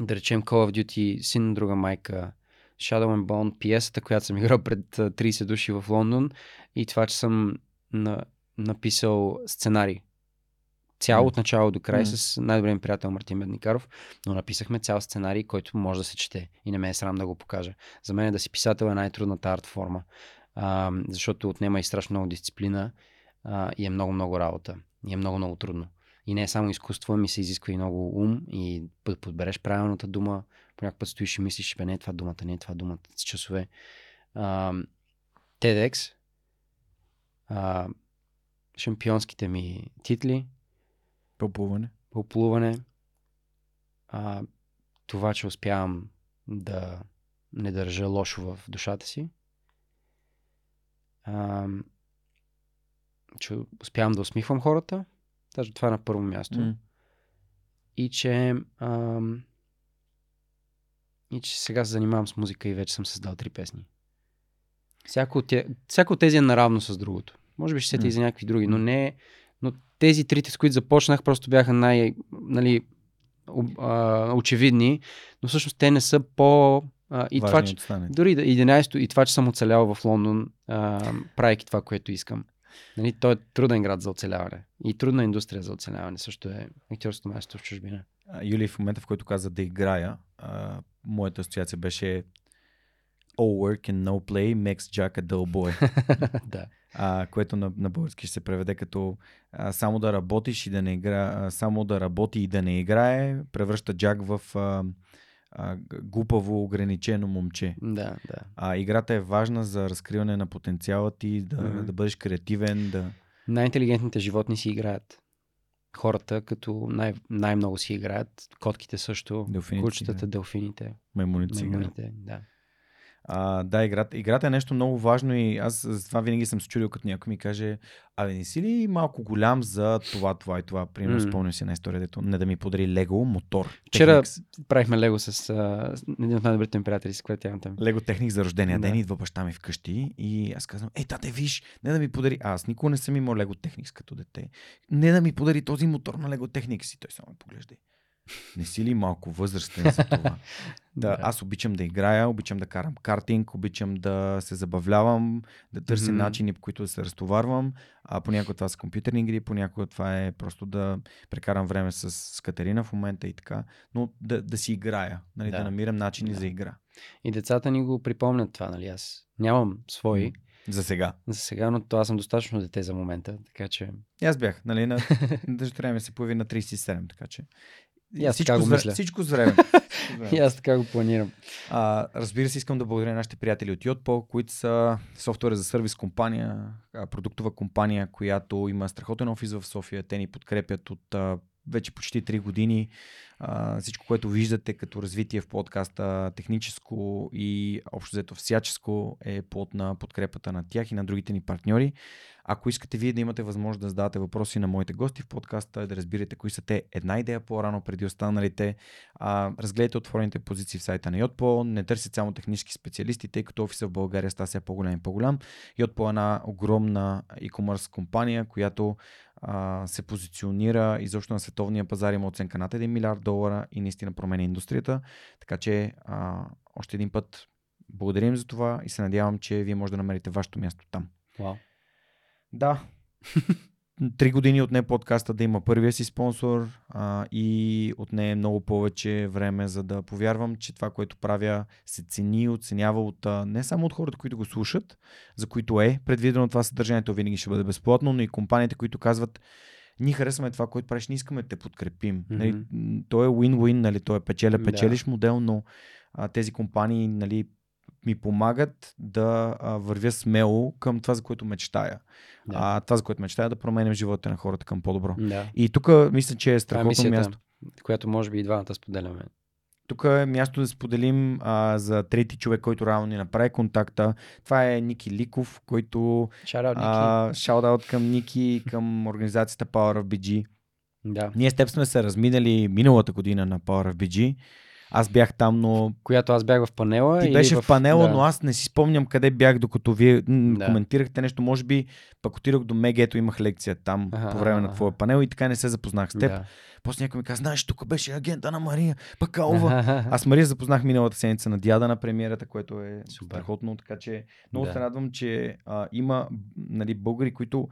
да речем Call of Duty, Син на друга майка, Shadow and Bone, пиесата, която съм играл пред 30 души в Лондон и това, че съм написал сценарий. Цяло от начало до край с най-добрия ми приятел Мартин Медникаров, но написахме цял сценарий, който може да се чете и не ме е срам да го покажа. За мен да си писател е най-трудната арт форма, защото отнема и страшно много дисциплина и е много-много работа. И е много-много трудно. И не е само изкуство, ми се изисква и много ум и подбереш правилната дума. Понякога път стоиш и мислиш, че не е това думата, не е това думата с часове. TEDx, шампионските ми титли, Поплуване. Това, че успявам да не държа лошо в душата си. Че успявам да усмихвам хората. Даже това е на първо място. И че сега се занимавам с музика и вече съм създал 3 песни. Всяко от тези е наравно с другото. Може би ще сети и за някакви други, но не... Но тези 3, с които започнах, просто бяха очевидни, но всъщност те не са по... и това, че, дори 11-то, и това, че съм оцелял в Лондон, правейки това, което искам. Нали, той е труден град за оцеляване и трудна индустрия за оцеляване. Също е актьорското място в чужбина. Юли, в момента, в който каза да играя, моята асоциация беше All work and no play makes Jack a dull boy. Да. Което на български ще се преведе като само да работиш и да не играе, само да работи и да не играе, превръща Джак в глупаво ограничено момче. Да. Играта е важна за разкриване на потенциала ти, да бъдеш креативен. Най-интелигентните животни си играят. Хората, като най-много си играят. Котките също, кучетата, делфините, маймуните. Да. Играта е нещо много важно и аз за това винаги съм се чудил, като някой ми каже, не си ли малко голям за това и това? Примерно спомням си една история, дето не да ми подари Лего мотор. Вчера правихме Лего с един от най-добрите ми приятели, с която имам. Лего техник за рождения ден, идва баща ми вкъщи и аз казвам, тате, виж, не да ми подари. Аз никога не съм имал Лего техник като дете. Не да ми подари този мотор на Лего техник си. Той само поглежда. Не си ли малко възрастен за това? Аз обичам да играя, обичам да карам картинг, обичам да се забавлявам, да търся начини, по които да се разтоварвам. Понякога това са компютърни игри, понякога това е просто да прекарам време с Катерина в момента и така. Но да си играя, нали, да намирам начини за игра. И децата ни го припомнят това, нали? Аз нямам свои. За сега, но аз съм достатъчно дете за момента, така че... И аз бях, нали? Дъщеря ми се появи на 37, така че... И аз така го мисля. Всичко с време. И аз така го планирам. Разбира се, искам да благодаря нашите приятели от Yotpo, които са софтуер за сервис компания, продуктова компания, която има страхотен офис в София. Те ни подкрепят от вече почти 3 години. Всичко, което виждате като развитие в подкаста, техническо и общо взето всяческо, е плод на подкрепата на тях и на другите ни партньори. Ако искате вие да имате възможност да задавате въпроси на моите гости в подкаста, да разбирате кои са те една идея по-рано преди останалите, разгледайте отворените позиции в сайта на Yotpo, не търсят само технически специалисти, тъй като офиса в България става все по-голям и по-голям. Yotpo е една огромна e-commerce компания, която се позиционира изобщо на световния пазар, има оценка над $1 милиард и наистина променя индустрията, така че още един път благодарим за това и се надявам, че вие може да намерите вашето място там. Wow. Да, 3 години отне подкаста да има първия си спонсор и отне много повече време, за да повярвам, че това, което правя, се цени, оценява от не само от хората, които го слушат, за които е предвидено това съдържанието винаги ще бъде безплатно, но и компаниите, които казват: ние харесваме това, което правиш, не искаме да те подкрепим. Mm-hmm. Нали, то е win-win, нали, то е печеля-печелиш модел, но тези компании, нали, ми помагат да вървя смело към това, за което мечтая. Да. Това, за което мечтая, да променим живота на хората към по-добро. Да. И тук мисля, че е страхотно мисията, място. Която може би и двамата споделяме. Тук е място да споделим за трети човек, който реално ни направи контакта. Това е Ники Ликов, който... Shout-out към Ники, към организацията Power of BG. Да. Ние с теб сме се разминали миналата година на Power of BG. Аз бях там, но... Която аз бях в панела. Ти беше в панела, да. Но аз не си спомням къде бях, докато вие коментирахте нещо. Може би пък отидох до МЕГ, ето имах лекция там по време на твоя панел и така не се запознах с теб. Да. После някой ми каза: знаеш, тук беше агента на Мария Пакалова. Аз Мария запознах миналата седмица на Дяда на премиерата, което е страхотно. Така че много се радвам, че има, нали, българи, които,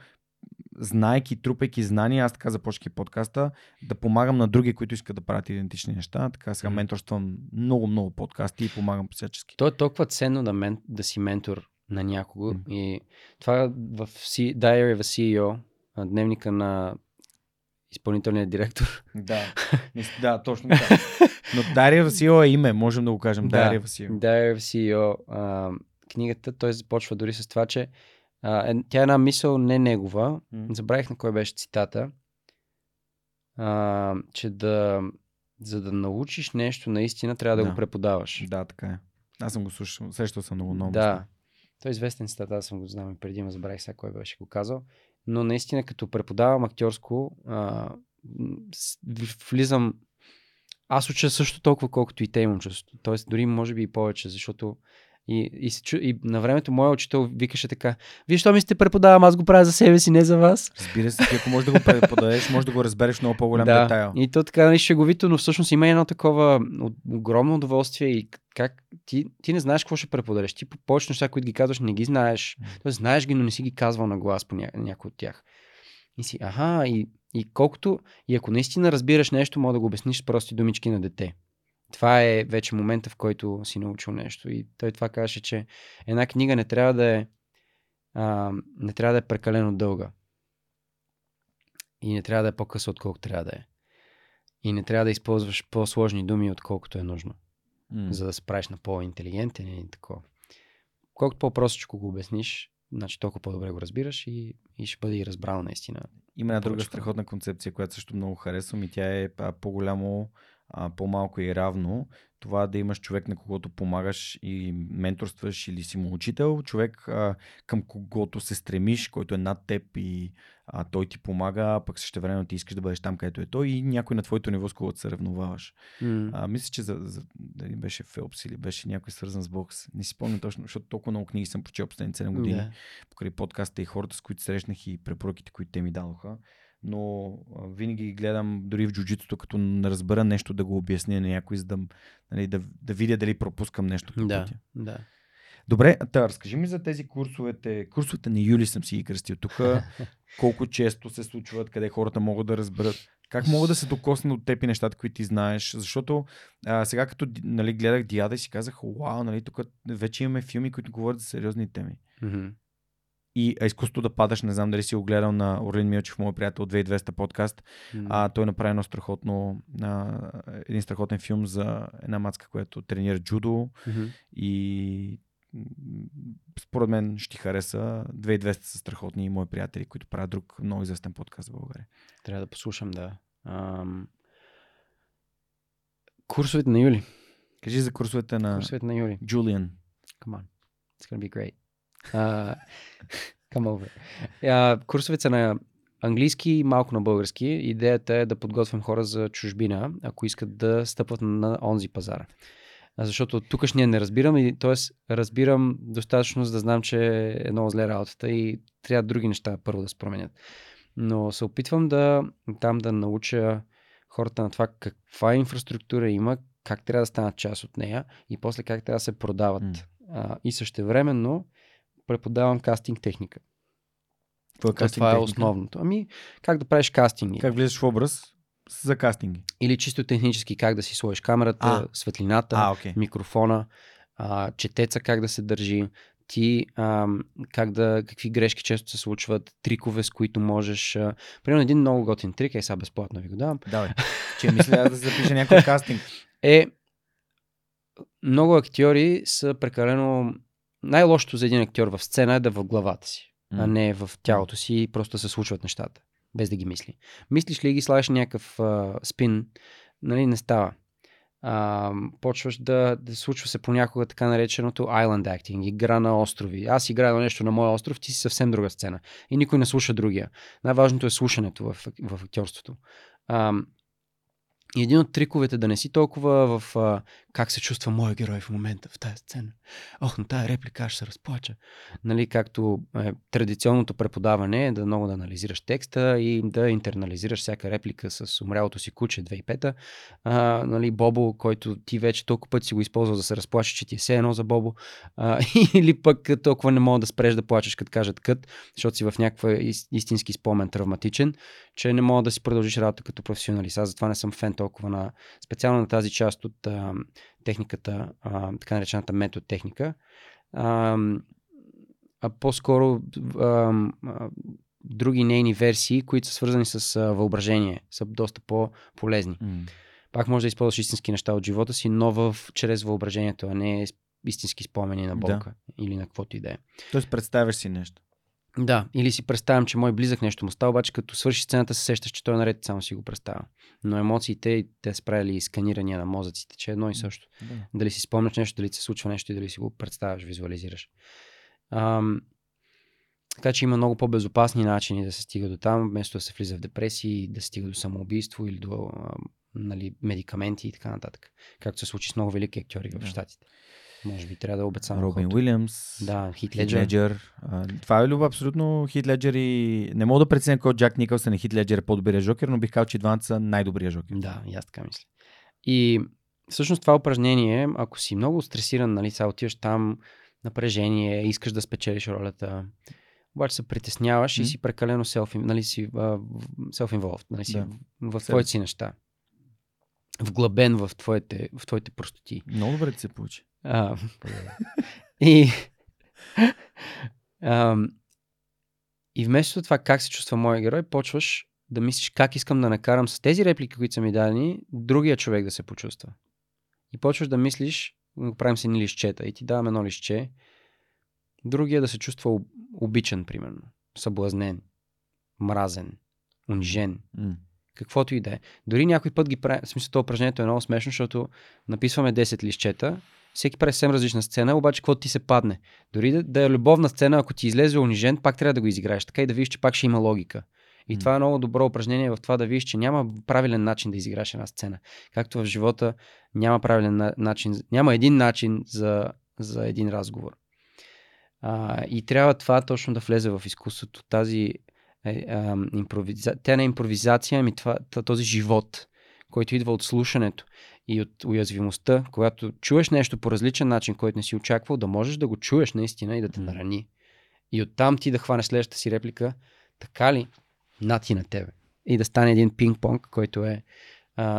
знаейки, трупайки знания, аз така започвах подкаста, да помагам на други, които искат да правят идентични неща. Така сега менторствам много подкасти и помагам всячески. То е толкова ценно да си ментор на някого. И това в Diary of a CEO, дневника на изпълнителния директор. Да, точно така. Но Diary of a CEO е име, можем да го кажем. Да, Diary of a CEO. Diary of a CEO. Книгата, той започва дори с това, че тя е една мисъл, не негова. Забравих на кой беше цитата. Че за да научиш нещо наистина, трябва да го преподаваш. Да, така е. Аз съм го слушал, срещал съм много. Да. Той е известен цитата, аз съм го знам и преди, ме забравих сега кой беше го казал. Но наистина, като преподавам актьорско, влизам... Аз уча също толкова, колкото и те имам чувство. Тоест, дори може би и повече, защото... И на времето моя учител викаше така: вие що ми сте преподавам, аз го правя за себе си, не за вас. Разбира се, ако можеш да го преподадеш, можеш да го разбереш много по-голям детайл. И то така шеговито, но всъщност има едно такова огромно удоволствие и как ти не знаеш какво ще преподадеш. Ти повече неща, които ги казваш, не ги знаеш. Тоест знаеш ги, но не си ги казвал на глас по някой от тях. И си, и ако наистина разбираш нещо, може да го обясниш с прости думички на дете. Това е вече момента, в който си научил нещо. И той това каже, че една книга не трябва да е прекалено дълга. И не трябва да е по-къса, отколкото трябва да е. И не трябва да използваш по-сложни думи, отколкото е нужно. За да се правиш на по-интелигентен и такова. Колкото по-простичко го обясниш, значи толкова по-добре го разбираш и ще бъде и разбрано наистина. Има една друга страхотна концепция, която също много харесвам, и тя е по-голямо, по-малко и равно. Това да имаш човек, на когото помагаш и менторстваш, или си му учител, човек към когото се стремиш, който е над теб и той ти помага, пък същевременно ти искаш да бъдеш там, където е той, и някой на твоето ниво, с когото се ревноваваш. Мисля, че дали беше Фелпс или беше някой свързан с бокс. Не си спомня точно, защото толкова много книги съм прочел последните 7 години, покрай подкаста и хората, с които срещнах, и препоръките, които те ми дадоха. Но винаги гледам дори в джуджитото, като не разбера нещо, да го обясня на някой, за да, нали, да видя дали пропускам нещо по пътя. Да. Добре, разкажи ми за тези курсовете. Курсовете на Юли съм си ги кръстил тук. Колко често се случват, къде хората могат да разберат. Как могат да се докоснат от теб и нещата, които ти знаеш? Защото сега като, нали, гледах Диада и си казах: вау, нали, тук вече имаме филми, които говорят за сериозни теми. И изкуството да падаш, не знам дали си го гледал, на Орлин Милчев, моят приятел от 2200 подкаст. Той направи един страхотен филм за една мацка, която тренира джудо. И според мен ще ти хареса. 2200 са страхотни мои приятели, които правят друг много известен подкаст в България. Трябва да послушам, да. Курсовете на Юли. Кажи за курсовете на, Юли. Julian. Come on. It's gonna be great. Come over. Курсовете са на английски и малко на български. Идеята е да подготвям хора за чужбина, ако искат да стъпват на онзи пазар. Защото тук ние не разбирам, и т.е. разбирам достатъчно, за да знам, че е много зле работата и трябва други неща първо да се променят. Но се опитвам да науча хората на това каква инфраструктура има, как трябва да станат част от нея и после как трябва да се продават. И същевременно преподавам кастинг техника. Това е основното. Ами, как да правиш кастинги? Как влезеш в образ за кастинги? Или чисто технически, как да си сложиш камерата, светлината, микрофона, четеца как да се държи, ти какви грешки често се случват, трикове, с които можеш. Примерно един много готин трик, сега безплатно ви го давам. Давай, че мисля да запиша някой кастинг. Много актьори са прекалено... Най-лошото за един актьор в сцена е да е в главата си, а не в тялото си, просто се случват нещата, без да ги мисли. Мислиш ли ги, слагаш някакъв спин, нали, не става. Почваш да случва се понякога така нареченото island acting, игра на острови. Аз играя на нещо на моя остров, ти си съвсем друга сцена. И никой не слуша другия. Най-важното е слушането в актьорството. Един от триковете да не си толкова в как се чувства моя герой в момента, в тази сцена. Ох, на тази реплика ще се разплача. Нали, както традиционното преподаване е да много да анализираш текста и да интернализираш всяка реплика с умрялото си куче 2005-та. Нали, Бобо, който ти вече толкова пъти си го използвал да се разплачеш, че ти е все едно за Бобо. Или пък толкова не мога да спреш да плачеш, като кажат кът, защото си в някаква истински спомен травматичен, че не мога да си продължиш работа като професионалист. Аз затова не съм фен толкова специално на тази част от техниката, така наречената метод техника. По-скоро други нейни версии, които са свързани с въображение, са доста по-полезни. Пак може да използваш истински неща от живота си, но чрез въображението, а не истински спомени на болка или на каквото и да е. Тоест представяш си нещо. Да, или си представям, че мой близък нещо му става, обаче като свърши сцената се сещаш, че той наред само си го представя. Но емоциите и те справили сканирания на мозъците, че едно и също. Да. Дали си спомняш нещо, дали се случва нещо и дали си го представяш, визуализираш. Така че има много по-безопасни начини да се стига до там, вместо да се влиза в депресии, да се стига до самоубийство или до медикаменти и така нататък. Както се случи с много велики актьори в Щатите. Може би трябва да обецам. Робин Уилямс, Хит Леджер. Това е абсолютно Хит Леджер и не мога да преценя кой Джак Никълсън и Хит Леджер е по-добрия жокер, но бих казал, че двамата са най-добрия жокер. Да, и аз така мисля. И всъщност това упражнение, ако си много стресиран, нали, сега отиваш там, напрежение, искаш да спечелиш ролята, обаче се притесняваш и си прекалено self-involved, нали, си в твоите си неща. Вглъбен в твоите простоти. Много добре ти се получи. И вместо това как се чувства моя герой, почваш да мислиш как искам да накарам с тези реплики, които са ми дадени, другия човек да се почувства. И почваш да мислиш, правим се ни листчета и ти давам едно листче, другия да се чувства обичан, примерно, съблазнен, мразен, унижен. Каквото и да е. Дори някой път ги прави, в смисъл това упражнението е много смешно, защото написваме 10 листчета, всеки прави съвсем различна сцена, обаче каквото ти се падне. Дори да е любовна сцена, ако ти излезе унижен, пак трябва да го изиграеш така и да видиш, че пак ще има логика. И това е много добро упражнение в това да видиш, че няма правилен начин да изиграеш една сцена. Както в живота няма правилен начин, няма един начин за един разговор. И трябва това точно да влезе в изкуството, тази тя не е импровизация, ами този живот, който идва от слушането и от уязвимостта, когато чуеш нещо по различен начин, който не си очаквал, да можеш да го чуеш наистина и да те нарани. И оттам ти да хванеш следващата си реплика, така ли, нати на тебе. И да стане един пинг-понг, който е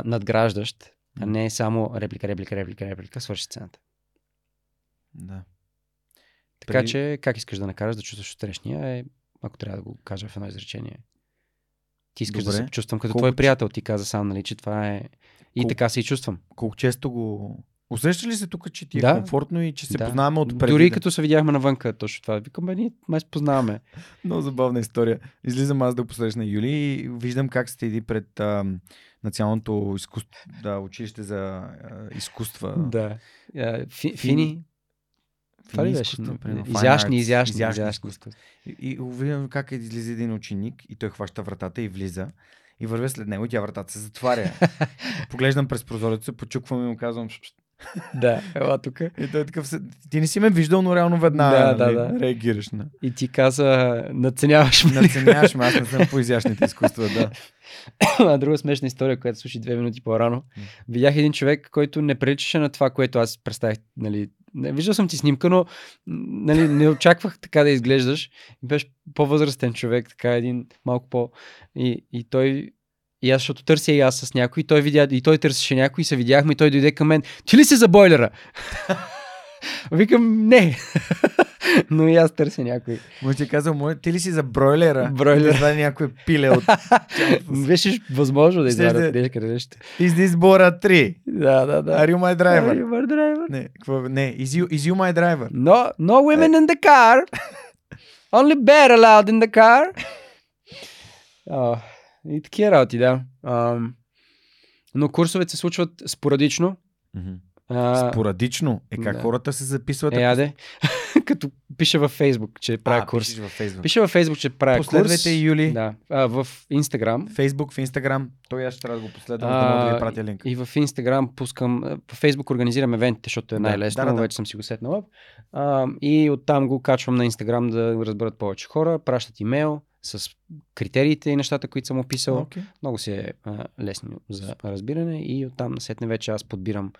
надграждащ, а не само реплика, свърши сцената. Да. Така че, как искаш да накараш да чувстваш утрешния ако трябва да го кажа в едно изречение. Ти искаш да се чувствам като твой приятел, ти каза сам, нали, че това е... И така се и чувствам. Колко често го Усеща ли се тук, че ти е комфортно и че се познаваме от преди? Дори като се видяхме навънка, точно това. Викам, бе, ние май се познаваме. Много забавна история. Излизам аз да посрещна Юли и виждам как сте иди пред Националното училище за изкуства. Да. Фини. Това ли беше? Изящни изкуства. И виждам как излиза един ученик и той хваща вратата и влиза. И вървя след него и тя вратата се затваря. Поглеждам през прозореца, почуквам и му казвам... Да, ела тук. И той такъв, ти не си ме виждал, но реално веднага реагираш. Да. И ти каза, надценяваш ме. Надценяваш ме, аз не съм по изящните изкуства, да. А друга смешна история, която слуши 2 минути по-рано. Видях един човек, който не приличаше на това, което аз представих, нали... Виждал съм ти снимка, но нали, не очаквах така да изглеждаш. Беше по-възрастен човек, така един малко по... И той... И аз, защото търся и аз с някой, и той търсеше някой, и се видяхме, и той дойде към мен. Ти ли си за бойлера? Викам, не. Но и аз търся някой. Може ти казал, ти ли си за бройлера? Бройлера. Да, някой пиле от... Беше възможно да извадят днешка ревеща. Is this Bora 3? Да. Are you my driver? Are you my driver? Не, is you my driver? No women in the car. Only bear allowed in the car. И такива работи, да. Но курсовете се случват спорадично. Mm-hmm. Спорадично? Как хората се записват? Като пише във Фейсбук, че правя курс. Пише във Фейсбук, че правя курс. Последвайте Юли. Да. В Инстаграм. Фейсбук, в Инстаграм. Той аз ще трябва да го последвам, да мога да ви пратя линк. И в Инстаграм пускам... В Фейсбук организирам евентите, защото е най-лесно. Да. Вече съм си го сетнал. И оттам го качвам на Инстаграм да разберат повече хора. Пращат имейл с критериите и нещата, които съм описал. Okay. Много си е лесно за разбиране и оттам насетне вече аз подбирам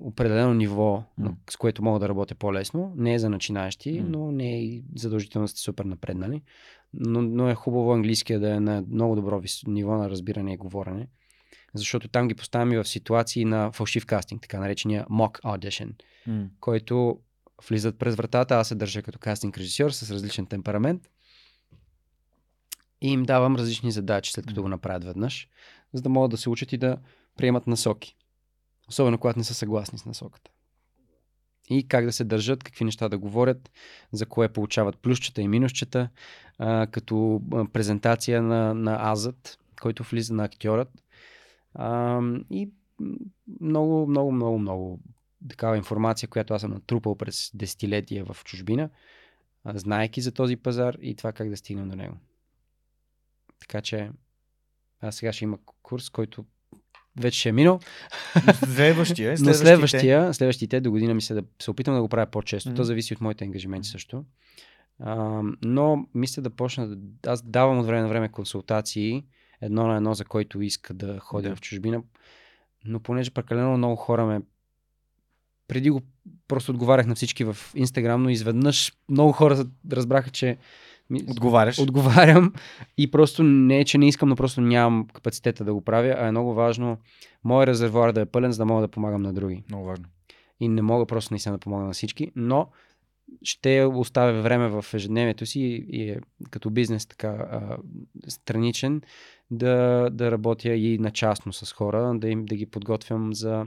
определено ниво, с което мога да работя по-лесно. Не е за начинаещи, но не е и задължително сте супер напреднали. Но е хубаво английския да е на много добро ниво на разбиране и говорене, защото там ги поставям и в ситуации на фалшив кастинг, така наречения mock audition, който влизат през вратата, аз се държа като кастинг режисьор с различен темперамент. И им давам различни задачи, след като го направят веднъж, за да могат да се учат и да приемат насоки. Особено когато не са съгласни с насоката. И как да се държат, какви неща да говорят, за кое получават плюсчета и минусчета, като презентация на азът, който влиза на актьорът. И много такава информация, която аз съм натрупал през десетилетия в чужбина, знаейки за този пазар и това как да стигнем до него. Така че аз сега ще има курс, който вече ще е минал. Следващите до година мисля да се опитам да го правя по-често. То зависи от моите ангажименти също. Но мисля да почна. Аз давам от време на време консултации, едно на едно, за който иска да ходя в чужбина. Но понеже прекалено много хора ме... Преди го просто отговарях на всички в Инстаграм, но изведнъж много хора разбраха, че отговарям и просто не е, че не искам, но просто нямам капацитета да го правя, а е много важно моят резервоар да е пълен, за да мога да помагам на други. Много важно. И не мога просто наистина да помагам на всички, но ще оставя време в ежедневието си и като бизнес така страничен да работя и на частно с хора, да ги подготвям за...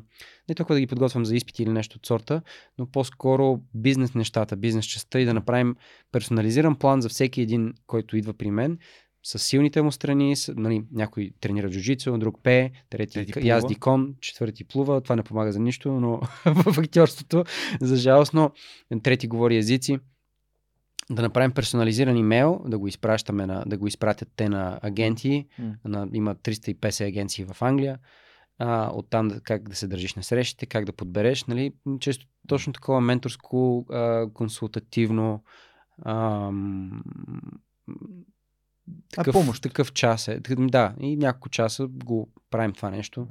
Не толкова да ги подготвям за изпити или нещо от сорта, но по-скоро бизнес нещата, бизнес частта и да направим персонализиран план за всеки един, който идва при мен, с силните му страни, нали, някой тренира джуджицу, друг пее, трети язди кон, четвърти плува, това не помага за нищо, но в актьорството, за жалостно, трети говори езици. Да направим персонализиран имейл, да го изпратят те на агенти, има 350 агенции в Англия, оттам как да се държиш на срещите, как да подбереш, нали, често точно такова менторско, консултативно, такъв час е. Да, и няколко часа го правим това нещо.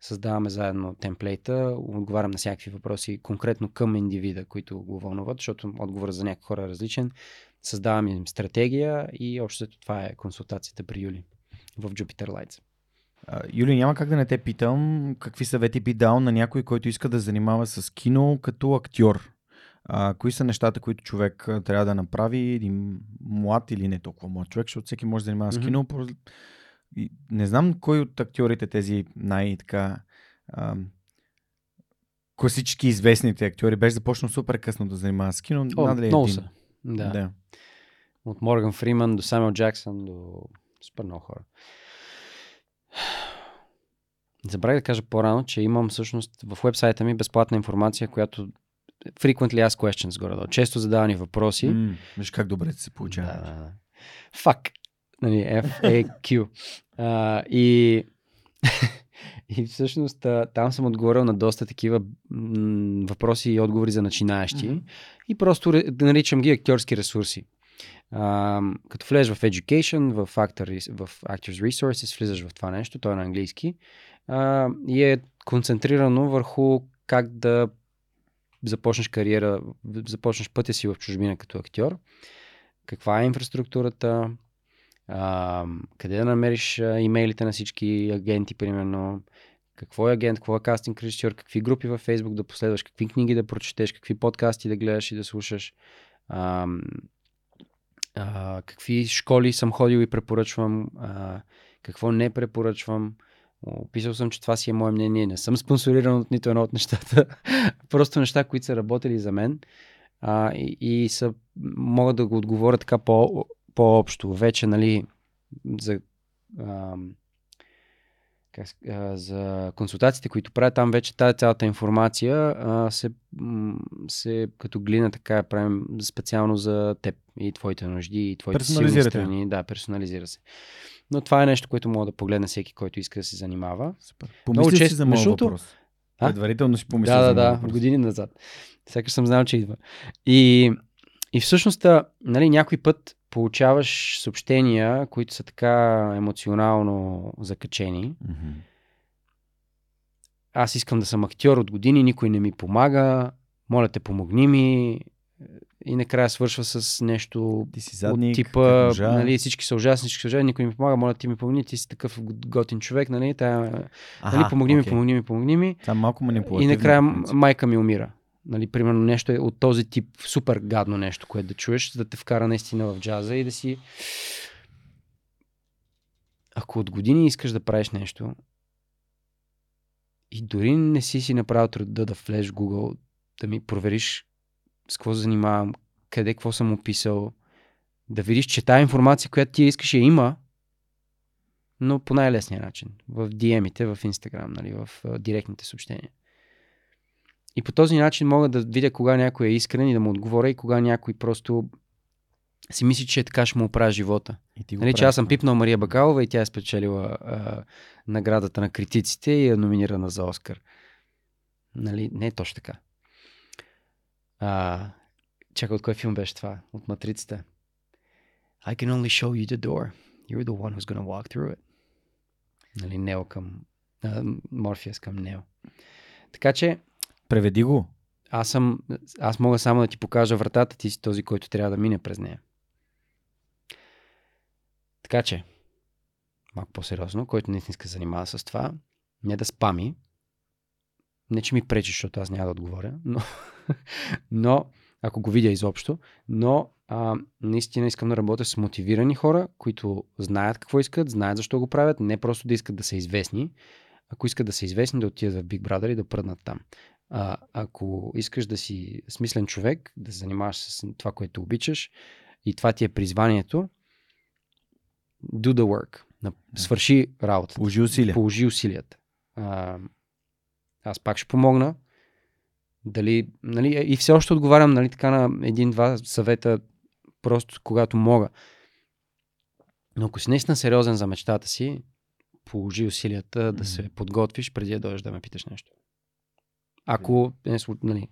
Създаваме заедно темплейта, отговарям на всякакви въпроси конкретно към индивида, които го вълнуват, защото отговорът за някои хора е различен. Създаваме им стратегия и общото това е консултацията при Юли в Jupiter Lights. Юли, няма как да не те питам какви съвети би дал на някой, който иска да занимава с кино като актьор. Кои са нещата, които човек трябва да направи, един млад или не толкова млад човек, защото всеки може да занимава с кино. Не знам кой от актьорите тези най-така класически известните актьори. Беше започнал супер късно да занимава с кино. Много са. Да. От Морган Фриман до Самюел Джаксън до супер много хора. Забравих да кажа по-рано, че имам всъщност в уебсайта ми безплатна информация, която frequently asked questions, горе-долу. Често задавани въпроси. Виж как добре ти се получава. Да. Fuck. FAQ. И всъщност там съм отговорил на доста такива въпроси и отговори за начинаещи. И просто наричам ги актьорски ресурси. Като влезеш в Education, в Actors Resources, влизаш в това нещо, той е на английски, и е концентрирано върху как да започнеш кариера, започнеш пътя си в чужбина като актьор, каква е инфраструктурата, къде да намериш имейлите на всички агенти, примерно, какво е агент, какво е кастинг режисьор, какви групи във Facebook да последваш, какви книги да прочетеш, какви подкасти да гледаш и да слушаш, какви школи съм ходил и препоръчвам, какво не препоръчвам. Описал съм, че това си е мое мнение. Не съм спонсориран от нито едно от нещата. Просто неща, които са работили за мен, могат да го отговоря така по-общо. Вече, нали, за консултациите, които правя, там вече тази цялата информация се като глина, така правим специално за теб и твоите нужди и твоите силни страни. Да, персонализира се. Но това е нещо, което мога да погледне всеки, който иска да се занимава. Супер. Помисли си за моят въпрос. Предварително си помисля за моят въпрос. Да, години назад. Сякаш съм знал, че идва. И всъщност, нали, някой път получаваш съобщения, които са така емоционално закачени. Mm-hmm. Аз искам да съм актьор от години, никой не ми помага, моля те, помогни ми, и накрая свършва с нещо задник, от типа, нали, всички са ужасни, никой не ми помага, моля ти ми помогни, ти си такъв готин човек, нали, помогни ми. Там малко манипулативно. И накрая майка ми умира. Нали, примерно нещо е от този тип, супер гадно нещо, което да чуеш, да те вкара наистина в джаза и да си... Ако от години искаш да правиш нещо и дори не си направил труда да влезеш в Google, да ми провериш с какво занимавам, къде, какво съм описал, да видиш, че тая информация, която ти искаш, я има, но по най-лесния начин. В DM-ите, в Instagram, нали, в директните съобщения. И по този начин мога да видя кога някой е искрен и да му отговоря и кога някой просто си мисли, че така ще му оправя живота. Нали, че аз съм пипнал Мария Бакалова и тя е спечелила наградата на критиците и е номинирана за Оскар. Нали, не е точно така. Чакай, от кой филм беше това? От Матрицата. I can only show you the door. You're the one who's gonna walk through it. Нали, Нео към... Морфеус към Нео. Така че преведи го. Аз мога само да ти покажа вратата, ти си този, който трябва да мине през нея. Така че, малко по-сериозно, който не иска да се занимава с това, не да спами. Не, че ми пречи, защото аз няма да отговоря, но ако го видя изобщо, но наистина искам да работя с мотивирани хора, които знаят какво искат, знаят защо го правят, не просто да искат да са известни. Ако искат да са известни, да отидат в Big Brother и да пръднат там. Ако искаш да си смислен човек, да се занимаваш с това, което обичаш и това ти е призванието, do the work. Свърши работата. Положи усилията. Аз пак ще помогна. Дали, нали, и все още отговарям, нали, така на един-два съвета, просто когато мога. Но ако си наистина сериозен за мечтата си, положи усилията да се подготвиш преди да дойдеш да ме питаш нещо. Ако е, нали,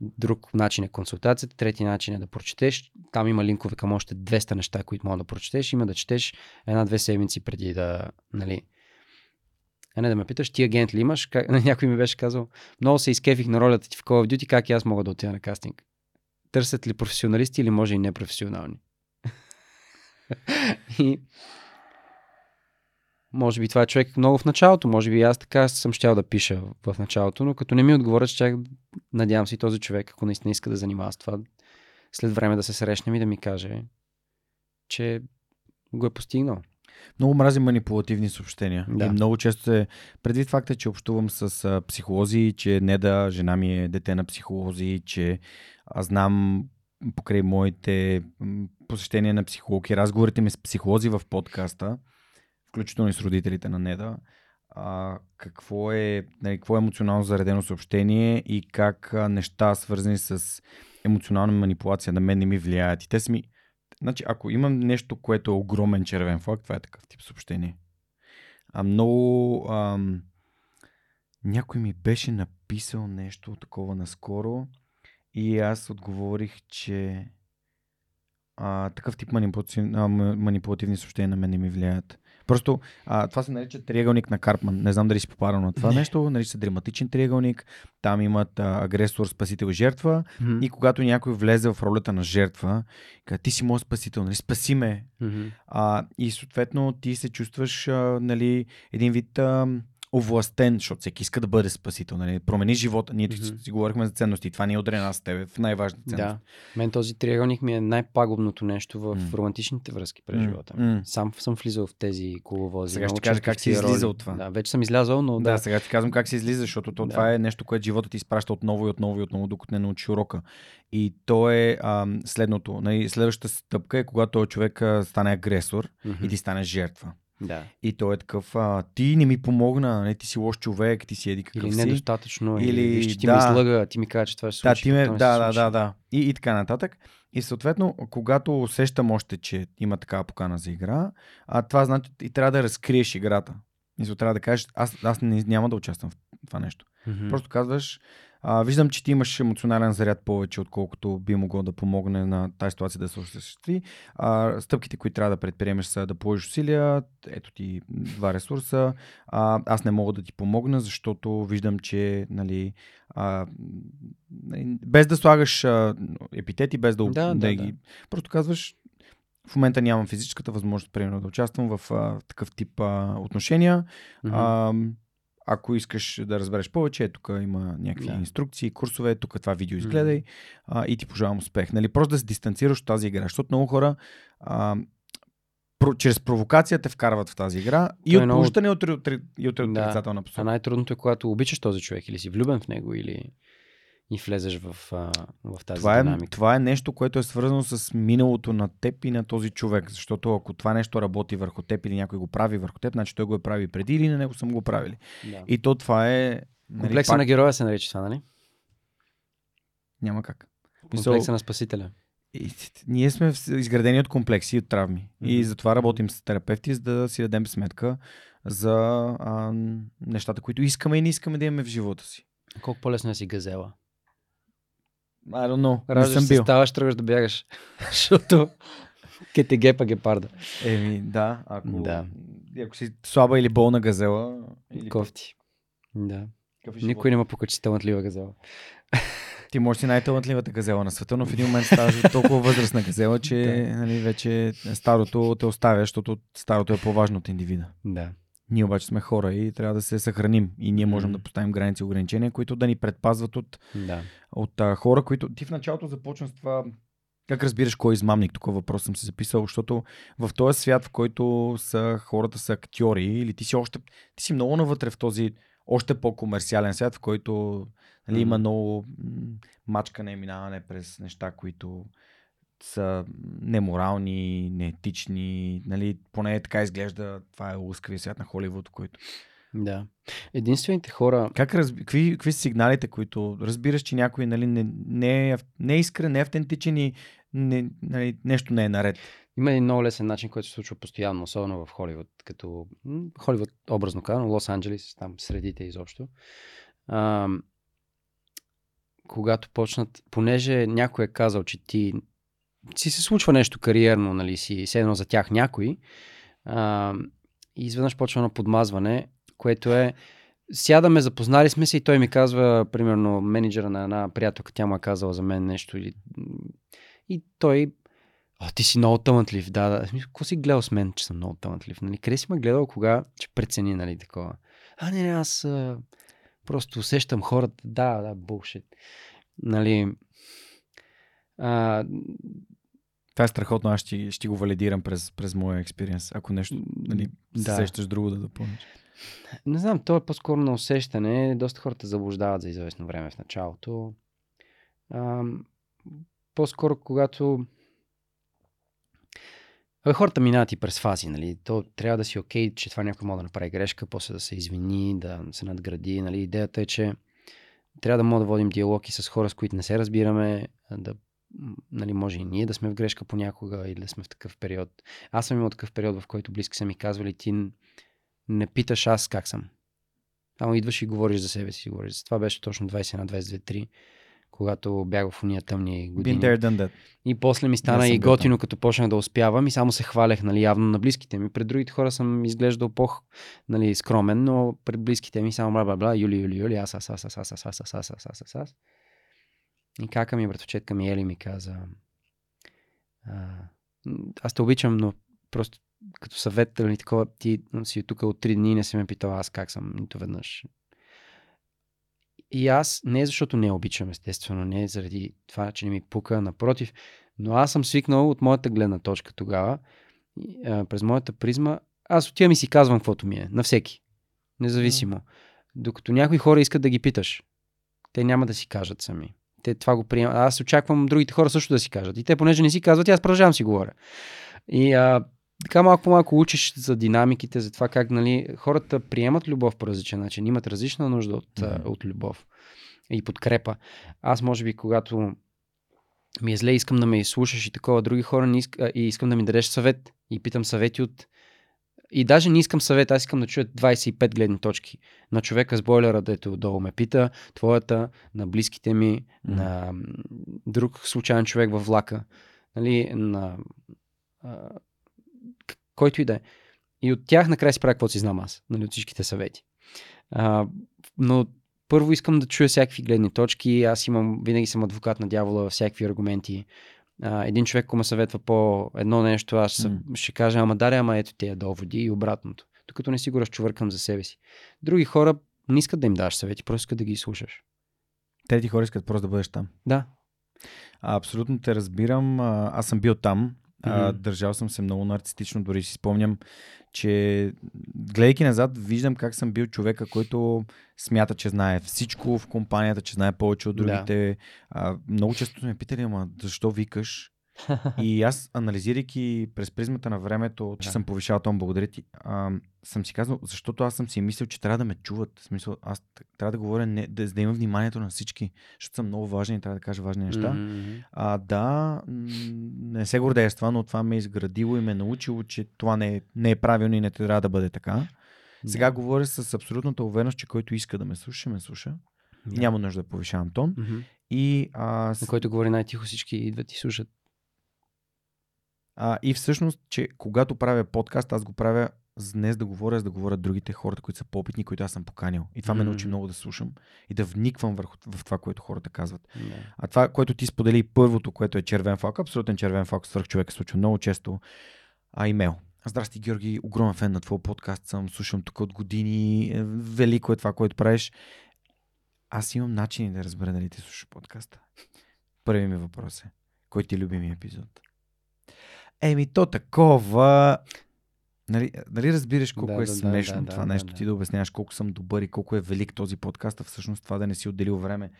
друг начин е консултацията, трети начин е да прочетеш. Там има линкове към още 200 неща, които мога да прочетеш. Има да четеш 1-2 седмици преди да, нали, а не да ме питаш, ти агент ли имаш? Някой ми беше казал, много се изкефих на ролята ти в Call of Duty, как и аз мога да отида на кастинг? Търсят ли професионалисти или може и непрофесионални? И може би това е човек много в началото, може би аз така съм щял да пиша в началото, но като не ми отговорят, ще надявам се този човек, ако наистина иска да занимава с това, след време да се срещнем и да ми каже, че го е постигнал. Много мрази манипулативни съобщения. Да. И много често се, предвид факта, че общувам с психолози, че Неда, жена ми е дете на психолози, че аз знам покрай моите посещения на психолог и разговорите ми с психолози в подкаста, включително и с родителите на Неда, какво е, нали, какво е емоционално заредено съобщение и как неща, свързани с емоционална манипулация, на мен не ми влияят. И те са ми... Значи, ако имам нещо, което е огромен червен флаг, това е такъв тип съобщение. Някой ми беше написал нещо такова наскоро и аз отговорих, че такъв тип манипулативни съобщения на мен не ми влияят. Просто това се нарича триъгълник на Карпман. Не знам дали си попадал на това нещо. Нарича се драматичен триъгълник. Там имат агресор, спасител и жертва. И когато някой влезе в ролята на жертва, казва, ти си моят спасител, нали, спаси ме. И съответно ти се чувстваш нали, един вид овластен, защото всеки иска да бъде спасител. Нали, промени живота. Ние си говорихме за ценности. Това ни е удря нас с тебе в най-важната ценност. Да. Мен този триъгълник ми е най-пагубното нещо в романтичните връзки през живота. Сам съм влизал в тези коловози. Сега ще кажа как си излиза от това. Да, вече съм излязъл, но... Да, сега ти казвам как си излиза, защото това е нещо, което живота ти изпраща отново и отново и отново, докато не научиш урока. И то е следното. Нали, следващата стъпка е, когато този човек стане агресор и ти станеш жертва. Да. И той е такъв, ти не ми помогна, не, ти си лош човек, ти си еди какъв или си. Или недостатъчно, или виж, ти ми излъга, ти ми кажа, че това се случи. Да. И така нататък. И съответно, когато усещам още, че има такава покана за игра, това значи и трябва да разкриеш играта. И се трябва да кажеш, аз няма да участвам в това нещо. Просто казваш, виждам, че ти имаш емоционален заряд повече, отколкото би могло да помогне на тази ситуация да се осъществи. Стъпките, които трябва да предприемеш, са да положиш усилия, ето ти два ресурса. Аз не мога да ти помогна, защото виждам, че нали, без да слагаш епитети, без да, ги... Просто казваш, в момента нямам физическата възможност, примерно, да участвам в такъв тип отношения. Ако искаш да разбереш повече, тук има някакви инструкции, курсове, тук това видео изгледай и ти пожелавам успех. Нали, просто да се дистанцираш от тази игра, защото много хора чрез провокация те вкарват в тази игра и от получата не от отрицателна посока. А най-трудното е, когато обичаш този човек или си влюбен в него или и влезеш в тази динамика. Това е нещо, което е свързано с миналото на теб и на този човек. Защото ако това нещо работи върху теб или някой го прави върху теб, значи той го е прави преди или на него съм го правили. Да. И то това е... Нали, комплекса на героя се нарича това, нали? Няма как. Комплекса на спасителя. Ние сме изградени от комплекси и от травми. И затова работим с терапевти, за да си дадем сметка за нещата, които искаме и не искаме да имаме в живота си. Колко по-лесно е си газела? I don't know. Раждаш се, ставаш, тръгваш да бягаш. Защото КТГ па гепарда. Еми, да. Ако си слаба или болна газела... Или... Кофти. Да. Никой няма покачи талантлива газела. Ти можеш си най-талантливата газела на света, но в един момент ставаш толкова възрастна газела, че нали, вече старото те оставя, защото старото е по-важно от индивида. Да. Ние обаче сме хора и трябва да се съхраним. И ние можем да поставим граници и ограничения, които да ни предпазват от хора, които... Ти в началото започна с това... Как разбираш кой е измамник? Тук въпрос съм си записал, защото в този свят, в който хората са актьори, или ти си още... Ти си много навътре в този още по-комерциален свят, в който нали, има много мачкане и минаване през неща, които... са неморални, неетични, нали, поне така изглежда, това е лускавия свят на Холивуд, който... Да. Единствените хора... Какви са сигналите, които разбираш, че някой нали, не е искрен, не е автентичен и нали, нещо не е наред? Има един много лесен начин, който се случва постоянно, особено в Холивуд, като Холивуд образно казано, Лос-Анджелес, там средите изобщо. Когато почнат, понеже някой е казал, че ти си се случва нещо кариерно, нали, си едно за тях някой и изведнъж почва на подмазване, което е сядаме, запознали сме се и той ми казва, примерно менеджера на една приятелка, тя му е казала за мен нещо и той ти си много талантлив, да. Какво си гледал с мен, че съм много талантлив? Нали? Къде си ме гледал, кога, че прецени, нали, такова? Не, аз просто усещам хората, да, bullshit. Нали... Това е страхотно, аз ще го валидирам през моя експириенс, ако нещо, нали, да. Сещаш друго да допълниш. Не знам, то е по-скоро на усещане. Доста хората заблуждават за известно време в началото. По-скоро, когато хората минават и през фази, нали? То трябва да си окей, че това някой може да направи грешка, после да се извини, да се надгради. Нали? Идеята е, че трябва да може да водим диалоги с хора, с които не се разбираме, да, нали, може и ние да сме в грешка понякога или да сме в такъв период. Аз съм имал такъв период, в който близки са ми казвали, ти не питаш аз как съм. Само идваш и говориш за себе си. Говориш. Това беше точно 21-22-3, когато бях в уния тъмни години. Been there, done that. И после ми стана и готино, като почнах да успявам и само се хвалях, нали, явно на близките ми. Пред другите хора съм изглеждал нали, скромен, но пред близките ми само бла-бла-бла, юли, аз. И кака ми, братовчетка ми Ели ми каза, аз те обичам, но просто като съвет, нали, такова, ти си тук от 3 дни не си ме питал аз как съм, нито веднъж. И аз, не защото не обичам, естествено, не заради това, че не ми пука, напротив, но аз съм свикнал от моята гледна точка тогава, през моята призма, аз отивам и си казвам каквото ми е, на всеки, независимо. Докато някои хора искат да ги питаш, те няма да си кажат сами. Те това го приемат. Аз очаквам другите хора също да си кажат. И те, понеже не си казват, аз продължавам си говоря. И така малко по-малко учиш за динамиките, за това как, нали, хората приемат любов по различен начин, имат различна нужда от любов и подкрепа. Аз може би, когато ми е зле, искам да ме слушаш и такова, други хора не и искам да ми дадеш съвет и питам съвети от... И даже не искам съвет, аз искам да чуя 25 гледни точки на човека с бойлера, дето долу ме пита, твоята, на близките ми, на друг случайен човек във влака, нали, на... който и да е. И от тях накрая си правя каквото си знам аз, нали, от всичките съвети. Но първо искам да чуя всякакви гледни точки. Аз винаги съм адвокат на дявола във всякакви аргументи. Един човек, ако ме съветва по едно нещо, аз ще кажа, ама ето тези доводи и обратното. Докато не си го разчувъркам за себе си. Други хора не искат да им даш съвети, просто искат да ги слушаш. Трети хора искат просто да бъдеш там. Да. Абсолютно те разбирам. Аз съм бил там. Държал съм се много нарцистично, дори си спомням, че гледайки назад виждам как съм бил човека, който смята, че знае всичко в компанията, че знае повече от другите. Много често ме питали, ама защо викаш? И аз, анализирайки през призмата на времето, че съм повишал тон, благодаря ти, съм си казал, защото аз съм си мислил, че трябва да ме чуват. В смисъл, аз трябва да говоря, да имам вниманието на всички, защото съм много важен и трябва да кажа важни неща. Не се гордея с това, но това ме е изградило и ме е научило, че това не е правилно и не трябва да бъде така. Сега говоря с абсолютната увереност, че който иска да ме слуша, ме слуша. Няма нужда да повишавам тон. И, на който говори най-тихо, всички идват и слушат. И всъщност, че когато правя подкаст, аз го правя не за да говоря, за да говорят другите хората, които са по-опитни, които аз съм поканил. И това ме научи много да слушам и да вниквам в това, което хората казват. А това, което ти сподели, първото, което е червен флаг, абсолютен червен флаг, свръхчовек се случва много често, имейл. Здрасти, Георги, огромен фен на твоя подкаст съм, слушам тук от години, велико е това, което правиш. Аз имам начини да разбера дали ти слушаш подкаста. Първи ми въпрос е, кой ти е любимия епизод? То такова... Нали разбираш колко е смешно това нещо? Ти да обясняваш колко съм добър и колко е велик този подкаст, а всъщност това да не си отделил време,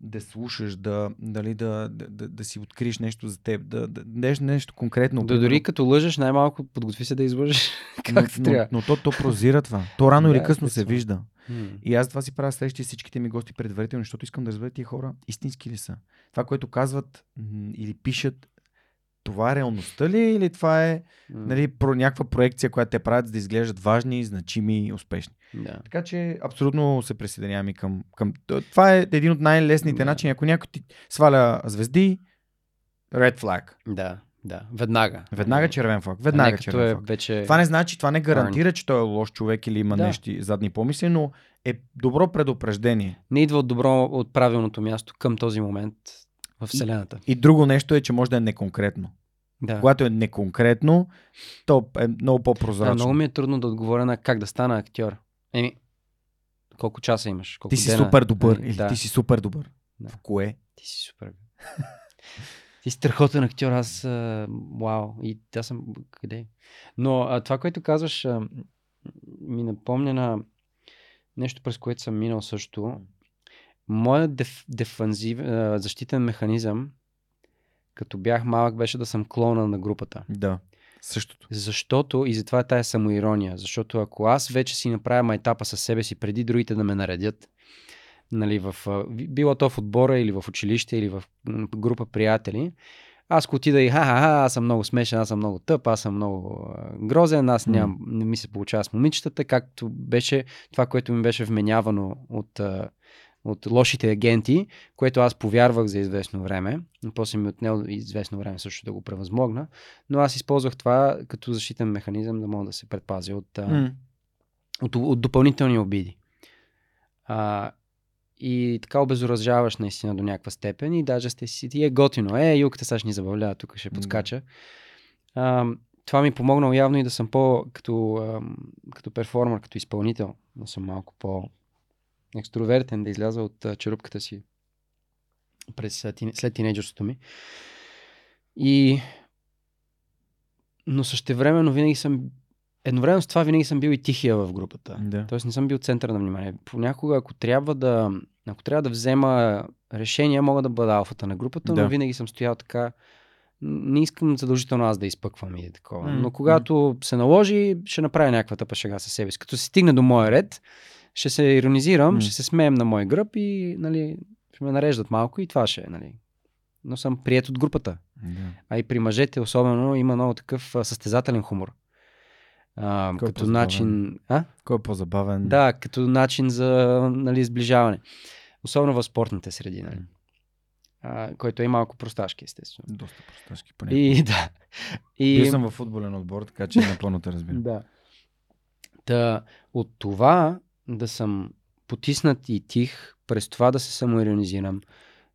да слушаш, да си откриеш нещо за теб, да дадеш нещо конкретно. Дори като лъжеш, най-малко подготви се да излъжеш. Но то прозира това. То рано или късно се вижда. И аз това си правя срещи с всичките ми гости предварително, защото искам да разбера тия хора истински ли са. Това, което казват или пишат, това е реалността ли или това е някаква проекция, която те правят, за да изглеждат важни, значими и успешни. Така че абсолютно се присъединявам и към... Това е един от най-лесните начини. Ако някой ти сваля звезди, red flag. Веднага. Веднага червен флаг. Това не значи, това не гарантира, че той е лош човек или има нещи задни помисли, но е добро предупреждение. Не идва от правилното място към този момент. Във вселената. И друго нещо е, че може да е неконкретно. Когато е неконкретно, то е много по-прозрачно. Много ми е трудно да отговоря на как да стана актьор. Колко часа имаш? Колко ти си супер добър. Ти си супер добър. В кое? Ти си супер. И страхотен актьор, аз вау, и аз съм къде. Но това, което казваш, ми напомня на нещо, през което съм минал също. Моят защитен механизъм, като бях малък, беше да съм клона на групата. Да, същото. Защото, и затова е тая самоирония, защото ако аз вече си направя майтапа със себе си, преди другите да ме наредят, нали, било то в отбора или в училище, или в група приятели, аз отида и аз съм много смешен, аз съм много тъп, аз съм много грозен, аз не ми се получава с момичетата, както беше това, което ми беше вменявано от лошите агенти, което аз повярвах за известно време, после ми отнело известно време също да го превъзмогна, но аз използвах това като защитен механизъм да мога да се предпазя от допълнителни обиди. И така обезоръжаваш наистина до някаква степен и даже сте си ти е готино. Юката сега ще ни забавлява, тук ще подскача. Това ми е помогнало явно и да съм като перформер, като изпълнител, да съм малко по-екстровертен, да изляза от черупката си след тинейджерството ми. Но същевременно едновременно с това винаги съм бил и тихия в групата. Да. Тоест не съм бил център на внимание. Понякога, ако трябва да взема решение, мога да бъда алфата на групата, но винаги съм стоял така. Не искам задължително аз да изпъквам и такова. Но когато се наложи, ще направя някаква тъпа шега със себе си. Като се стигне до моя ред, ще се иронизирам, ще се смеем на мой гръб и нали, ще ме нареждат малко и това ще е. Нали. Но съм приет от групата. А и при мъжете особено има много такъв състезателен хумор. Като начин. Кой е по-забавен? Да, като начин за сближаване. Особено в спортните среди, нали? Който е малко просташки, естествено. Доста просташки, понякога. Бил съм във футболен отбор, така че напълно те разбирам. Да. От това да съм потиснат и тих, през това да се самоиронизирам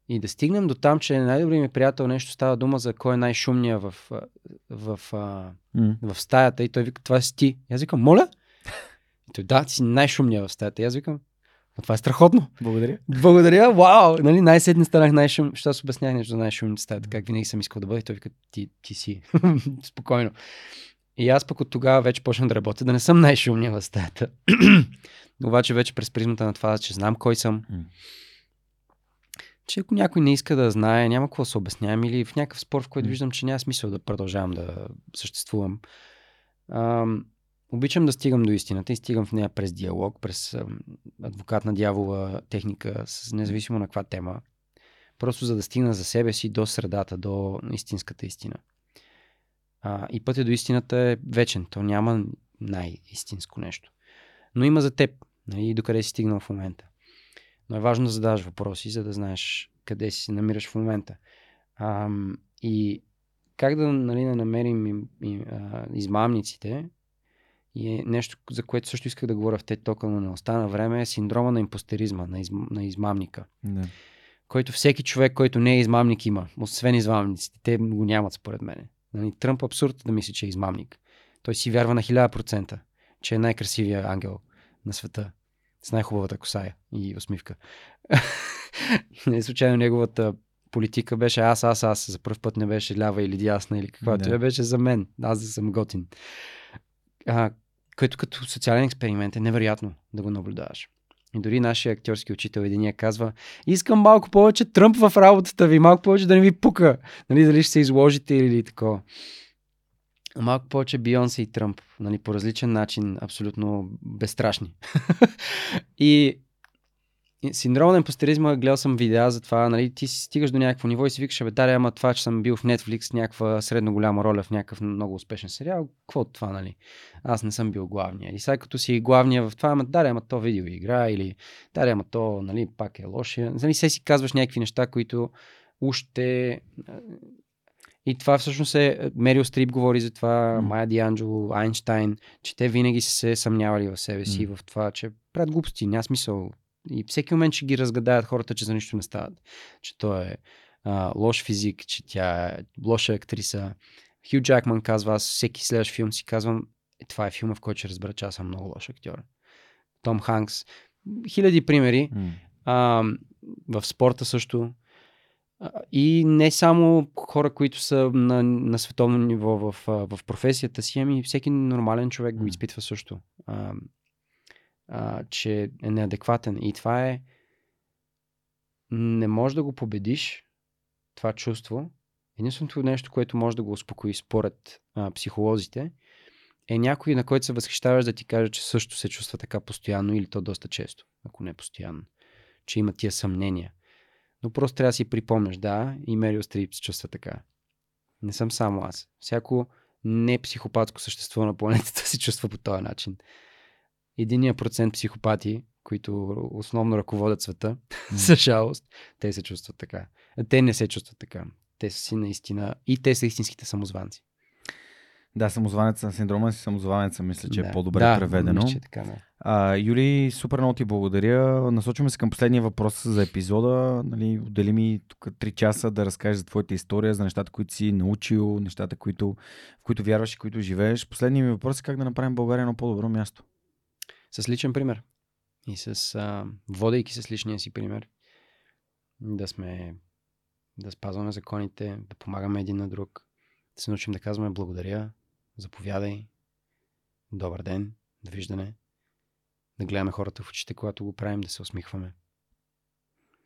и да стигнем до там, че най-добрият ми приятел нещо става дума за кой е най-шумния в стаята и той вика, това си ти. Аз викам, моля? И той, да, ти си най-шумния в стаята. И аз викам, но това е страхотно. Благодаря, вау! Нали, най-сетне станах най-шум. Що аз обяснях нещо за най-шумните стаята, как винаги съм искал да бъда и той вика, ти си. Спокойно. И аз пък от тогава вече почнах да работя, да не съм най-шумния в стаята. Обаче вече през призмата на това, че знам кой съм. Че ако някой не иска да знае, няма какво да се обяснявам или в някакъв спор, в който виждам, че няма смисъл да продължавам да съществувам. Обичам да стигам до истината и стигам в нея през диалог, през адвокат на дявола техника, независимо на каква тема. Просто за да стигна за себе си до средата, до истинската истина. И пътят до истината е вечен. То няма най-истинско нещо. Но има за теб и докъде си стигнал в момента. Но е важно да задаваш въпроси, за да знаеш къде си се намираш в момента. И как да намерим измамниците и нещо, за което също исках да говоря в TED Talk, но не остана време, е синдрома на импостеризма, на измамника. Да. Който всеки човек, който не е измамник, има. Освен измамниците. Те го нямат според мен. Тръмп абсурд да мисли, че е измамник. Той си вярва на 1000%, че е най-красивия ангел на света. С най-хубавата косая и усмивка. Не случайно неговата политика беше аз. За пръв път не беше лява или дясна или каквато. Той беше за мен. Аз да съм готин. Който като социален експеримент е невероятно да го наблюдаваш. И дори нашия актьорски учител единия казва: искам малко повече Тръмп в работата ви, малко повече да не ви пука. Дали ще се изложите или такова. Малко повече Бейонсе и Тръмп, по различен начин, абсолютно безстрашни. И синдромът на импостеризма, гледал съм видеа за това, ти стигаш до някакво ниво и си викаш, ама това, че съм бил в Netflix някаква средно голяма роля в някакъв много успешен сериал, какво от това, Аз не съм бил главния. И сега като си главния в това, ама то видеоигра или ама то, пак е лошия. Сега си казваш някакви неща, които още... И това всъщност е, Мерил Стрип говори за това, Майя Дианджело, Айнщайн, че те винаги са се съмнявали в себе си, в това, че правят глупости, няма смисъл. И всеки момент ще ги разгадаят хората, че за нищо не стават. Че той е лош физик, че тя е лоша актриса. Хю Джакман казва, аз всеки следващ филм си казвам, това е филма, в който ще разбера, че аз съм много лош актьор. Том Ханкс. Хиляди примери. В спорта също. И не само хора, които са на световно ниво в професията си, ами всеки нормален човек го изпитва също, че е неадекватен. И това е, не можеш да го победиш, това чувство. Единственото нещо, което може да го успокои според психолозите, е някой, на който се възхищаваш, да ти каже, че също се чувства така постоянно, или то доста често, ако не постоянно, че има тия съмнения. Но просто трябва да си припомнеш, да, и Мерил Стрип се чувства така. Не съм само аз. Всяко непсихопатско същество на планетата се чувства по този начин. 1% психопати, които основно ръководят света, за жалост, те се чувстват така. Те не се чувстват така. Те са си наистина, и те са истинските самозванци. Да, самозванеца на синдрома си самозванеца, мисля, че е по-добре преведено. Мисля, така, да. Юли, супер много ти благодаря. Насочваме се към последния въпрос за епизода. Нали, отдели ми тук 3 часа да разкажеш за твоята история, за нещата, които си научил, нещата, в които вярваш и които живееш. Последният ми въпрос е как да направим България едно по-добро място. С личен пример. И с водейки с личния си пример. Да спазваме законите, да помагаме един на друг. Да се научим да казваме благодаря, заповядай, добър ден, довиждане. Да гледаме хората в очите, когато го правим, да се усмихваме.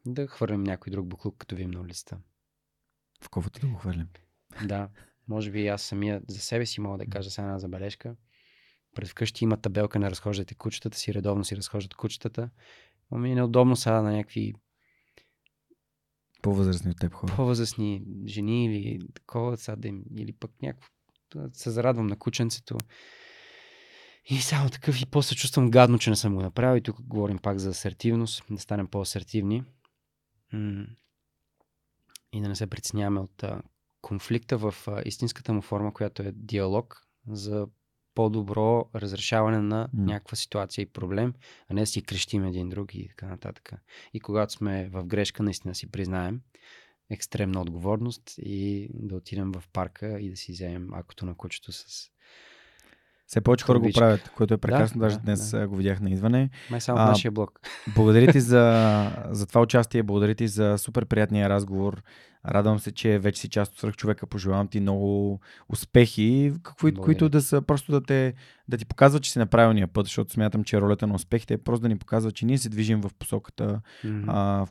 Да хвърлим някой друг буклук, като видим на улицата. В кофата да го хвърлим? Да, може би аз самия за себе си мога да кажа с една забележка. Пред вкъщи има табелка "Не разхождайте кучетата си", редовно си разхождат кучетата. Но ми е неудобно сега на някакви по-възрастни от теб хора. По-възрастни жени или такова, или пък някакво. Се зарадвам на кученцето. И само такъв, и после чувствам гадно, че не съм го направил. И тук говорим пак за асертивност, да станем по-асертивни. И да не се притесняваме от конфликта в истинската му форма, която е диалог за по-добро разрешаване на някаква ситуация и проблем, а не да си крещим един друг и така нататък. И когато сме в грешка, наистина си признаем екстремна отговорност и да отидем в парка и да си вземем акото на кучето с... Все повече хора го правят, което е прекрасно. Даже днес го видях на идване. Май само в нашия блог. Благодаря ти за това участие, благодаря ти за супер приятния разговор. Радвам се, че вече си част от Свръхчовека. Пожелавам ти много успехи, които да са просто да ти показват, че си на правилния път, защото смятам, че ролята на успехите е просто да ни показва, че ние се движим в посоката, в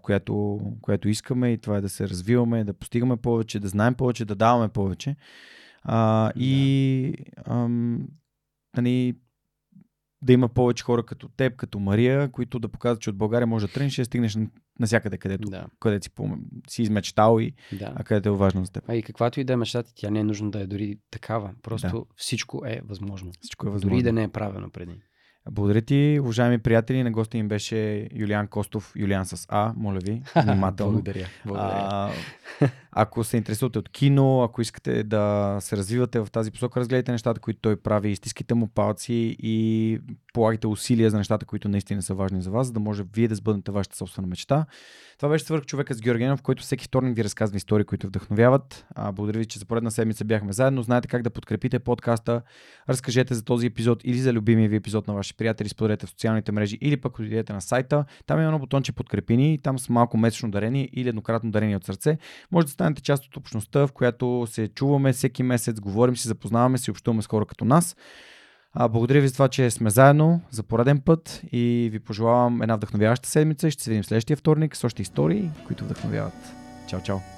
която искаме, и това е да се развиваме, да постигаме повече, да знаем повече, да даваме повече. Да има повече хора като теб, като Мария, които да показват, че от България може да тръгнеш, ще стигнеш насякъде, където си измечтал и където е важно за теб. И каквато и да е мечтата, тя не е нужно да е дори такава. Просто всичко е възможно. Всичко е възможно. Дори да не е правено преди. Благодаря ти, уважаеми приятели. На гостите им беше Юлиан Костов, Юлиан с А, моля ви, внимателно. Благодаря. Ако се интересувате от кино, ако искате да се развивате в тази посока, разгледайте нещата, които той прави, изтискайте му палци и полагайте усилия за нещата, които наистина са важни за вас, за да може вие да сбъднете вашата собствена мечта. Това беше Свръхчовекът с Георги Енов, в който всеки вторник ви разказва истории, които вдъхновяват. Благодаря ви, че за поредна седмица бяхме заедно. Знаете как да подкрепите подкаста. Разкажете за този епизод или за любимия ви епизод на ваши приятели, споделете в социалните мрежи или пък отидете на сайта. Там има едно бутонче "Подкрепи ни", там с малко месечно дарение или еднократно дарение от сърце. Може да станете част от общността, в която се чуваме всеки месец, говорим си, запознаваме си, общуваме с хора като нас. Благодаря ви за това, че сме заедно за пореден път и ви пожелавам една вдъхновяваща седмица. Ще се видим следващия вторник с още истории, които вдъхновяват. Чао, чао!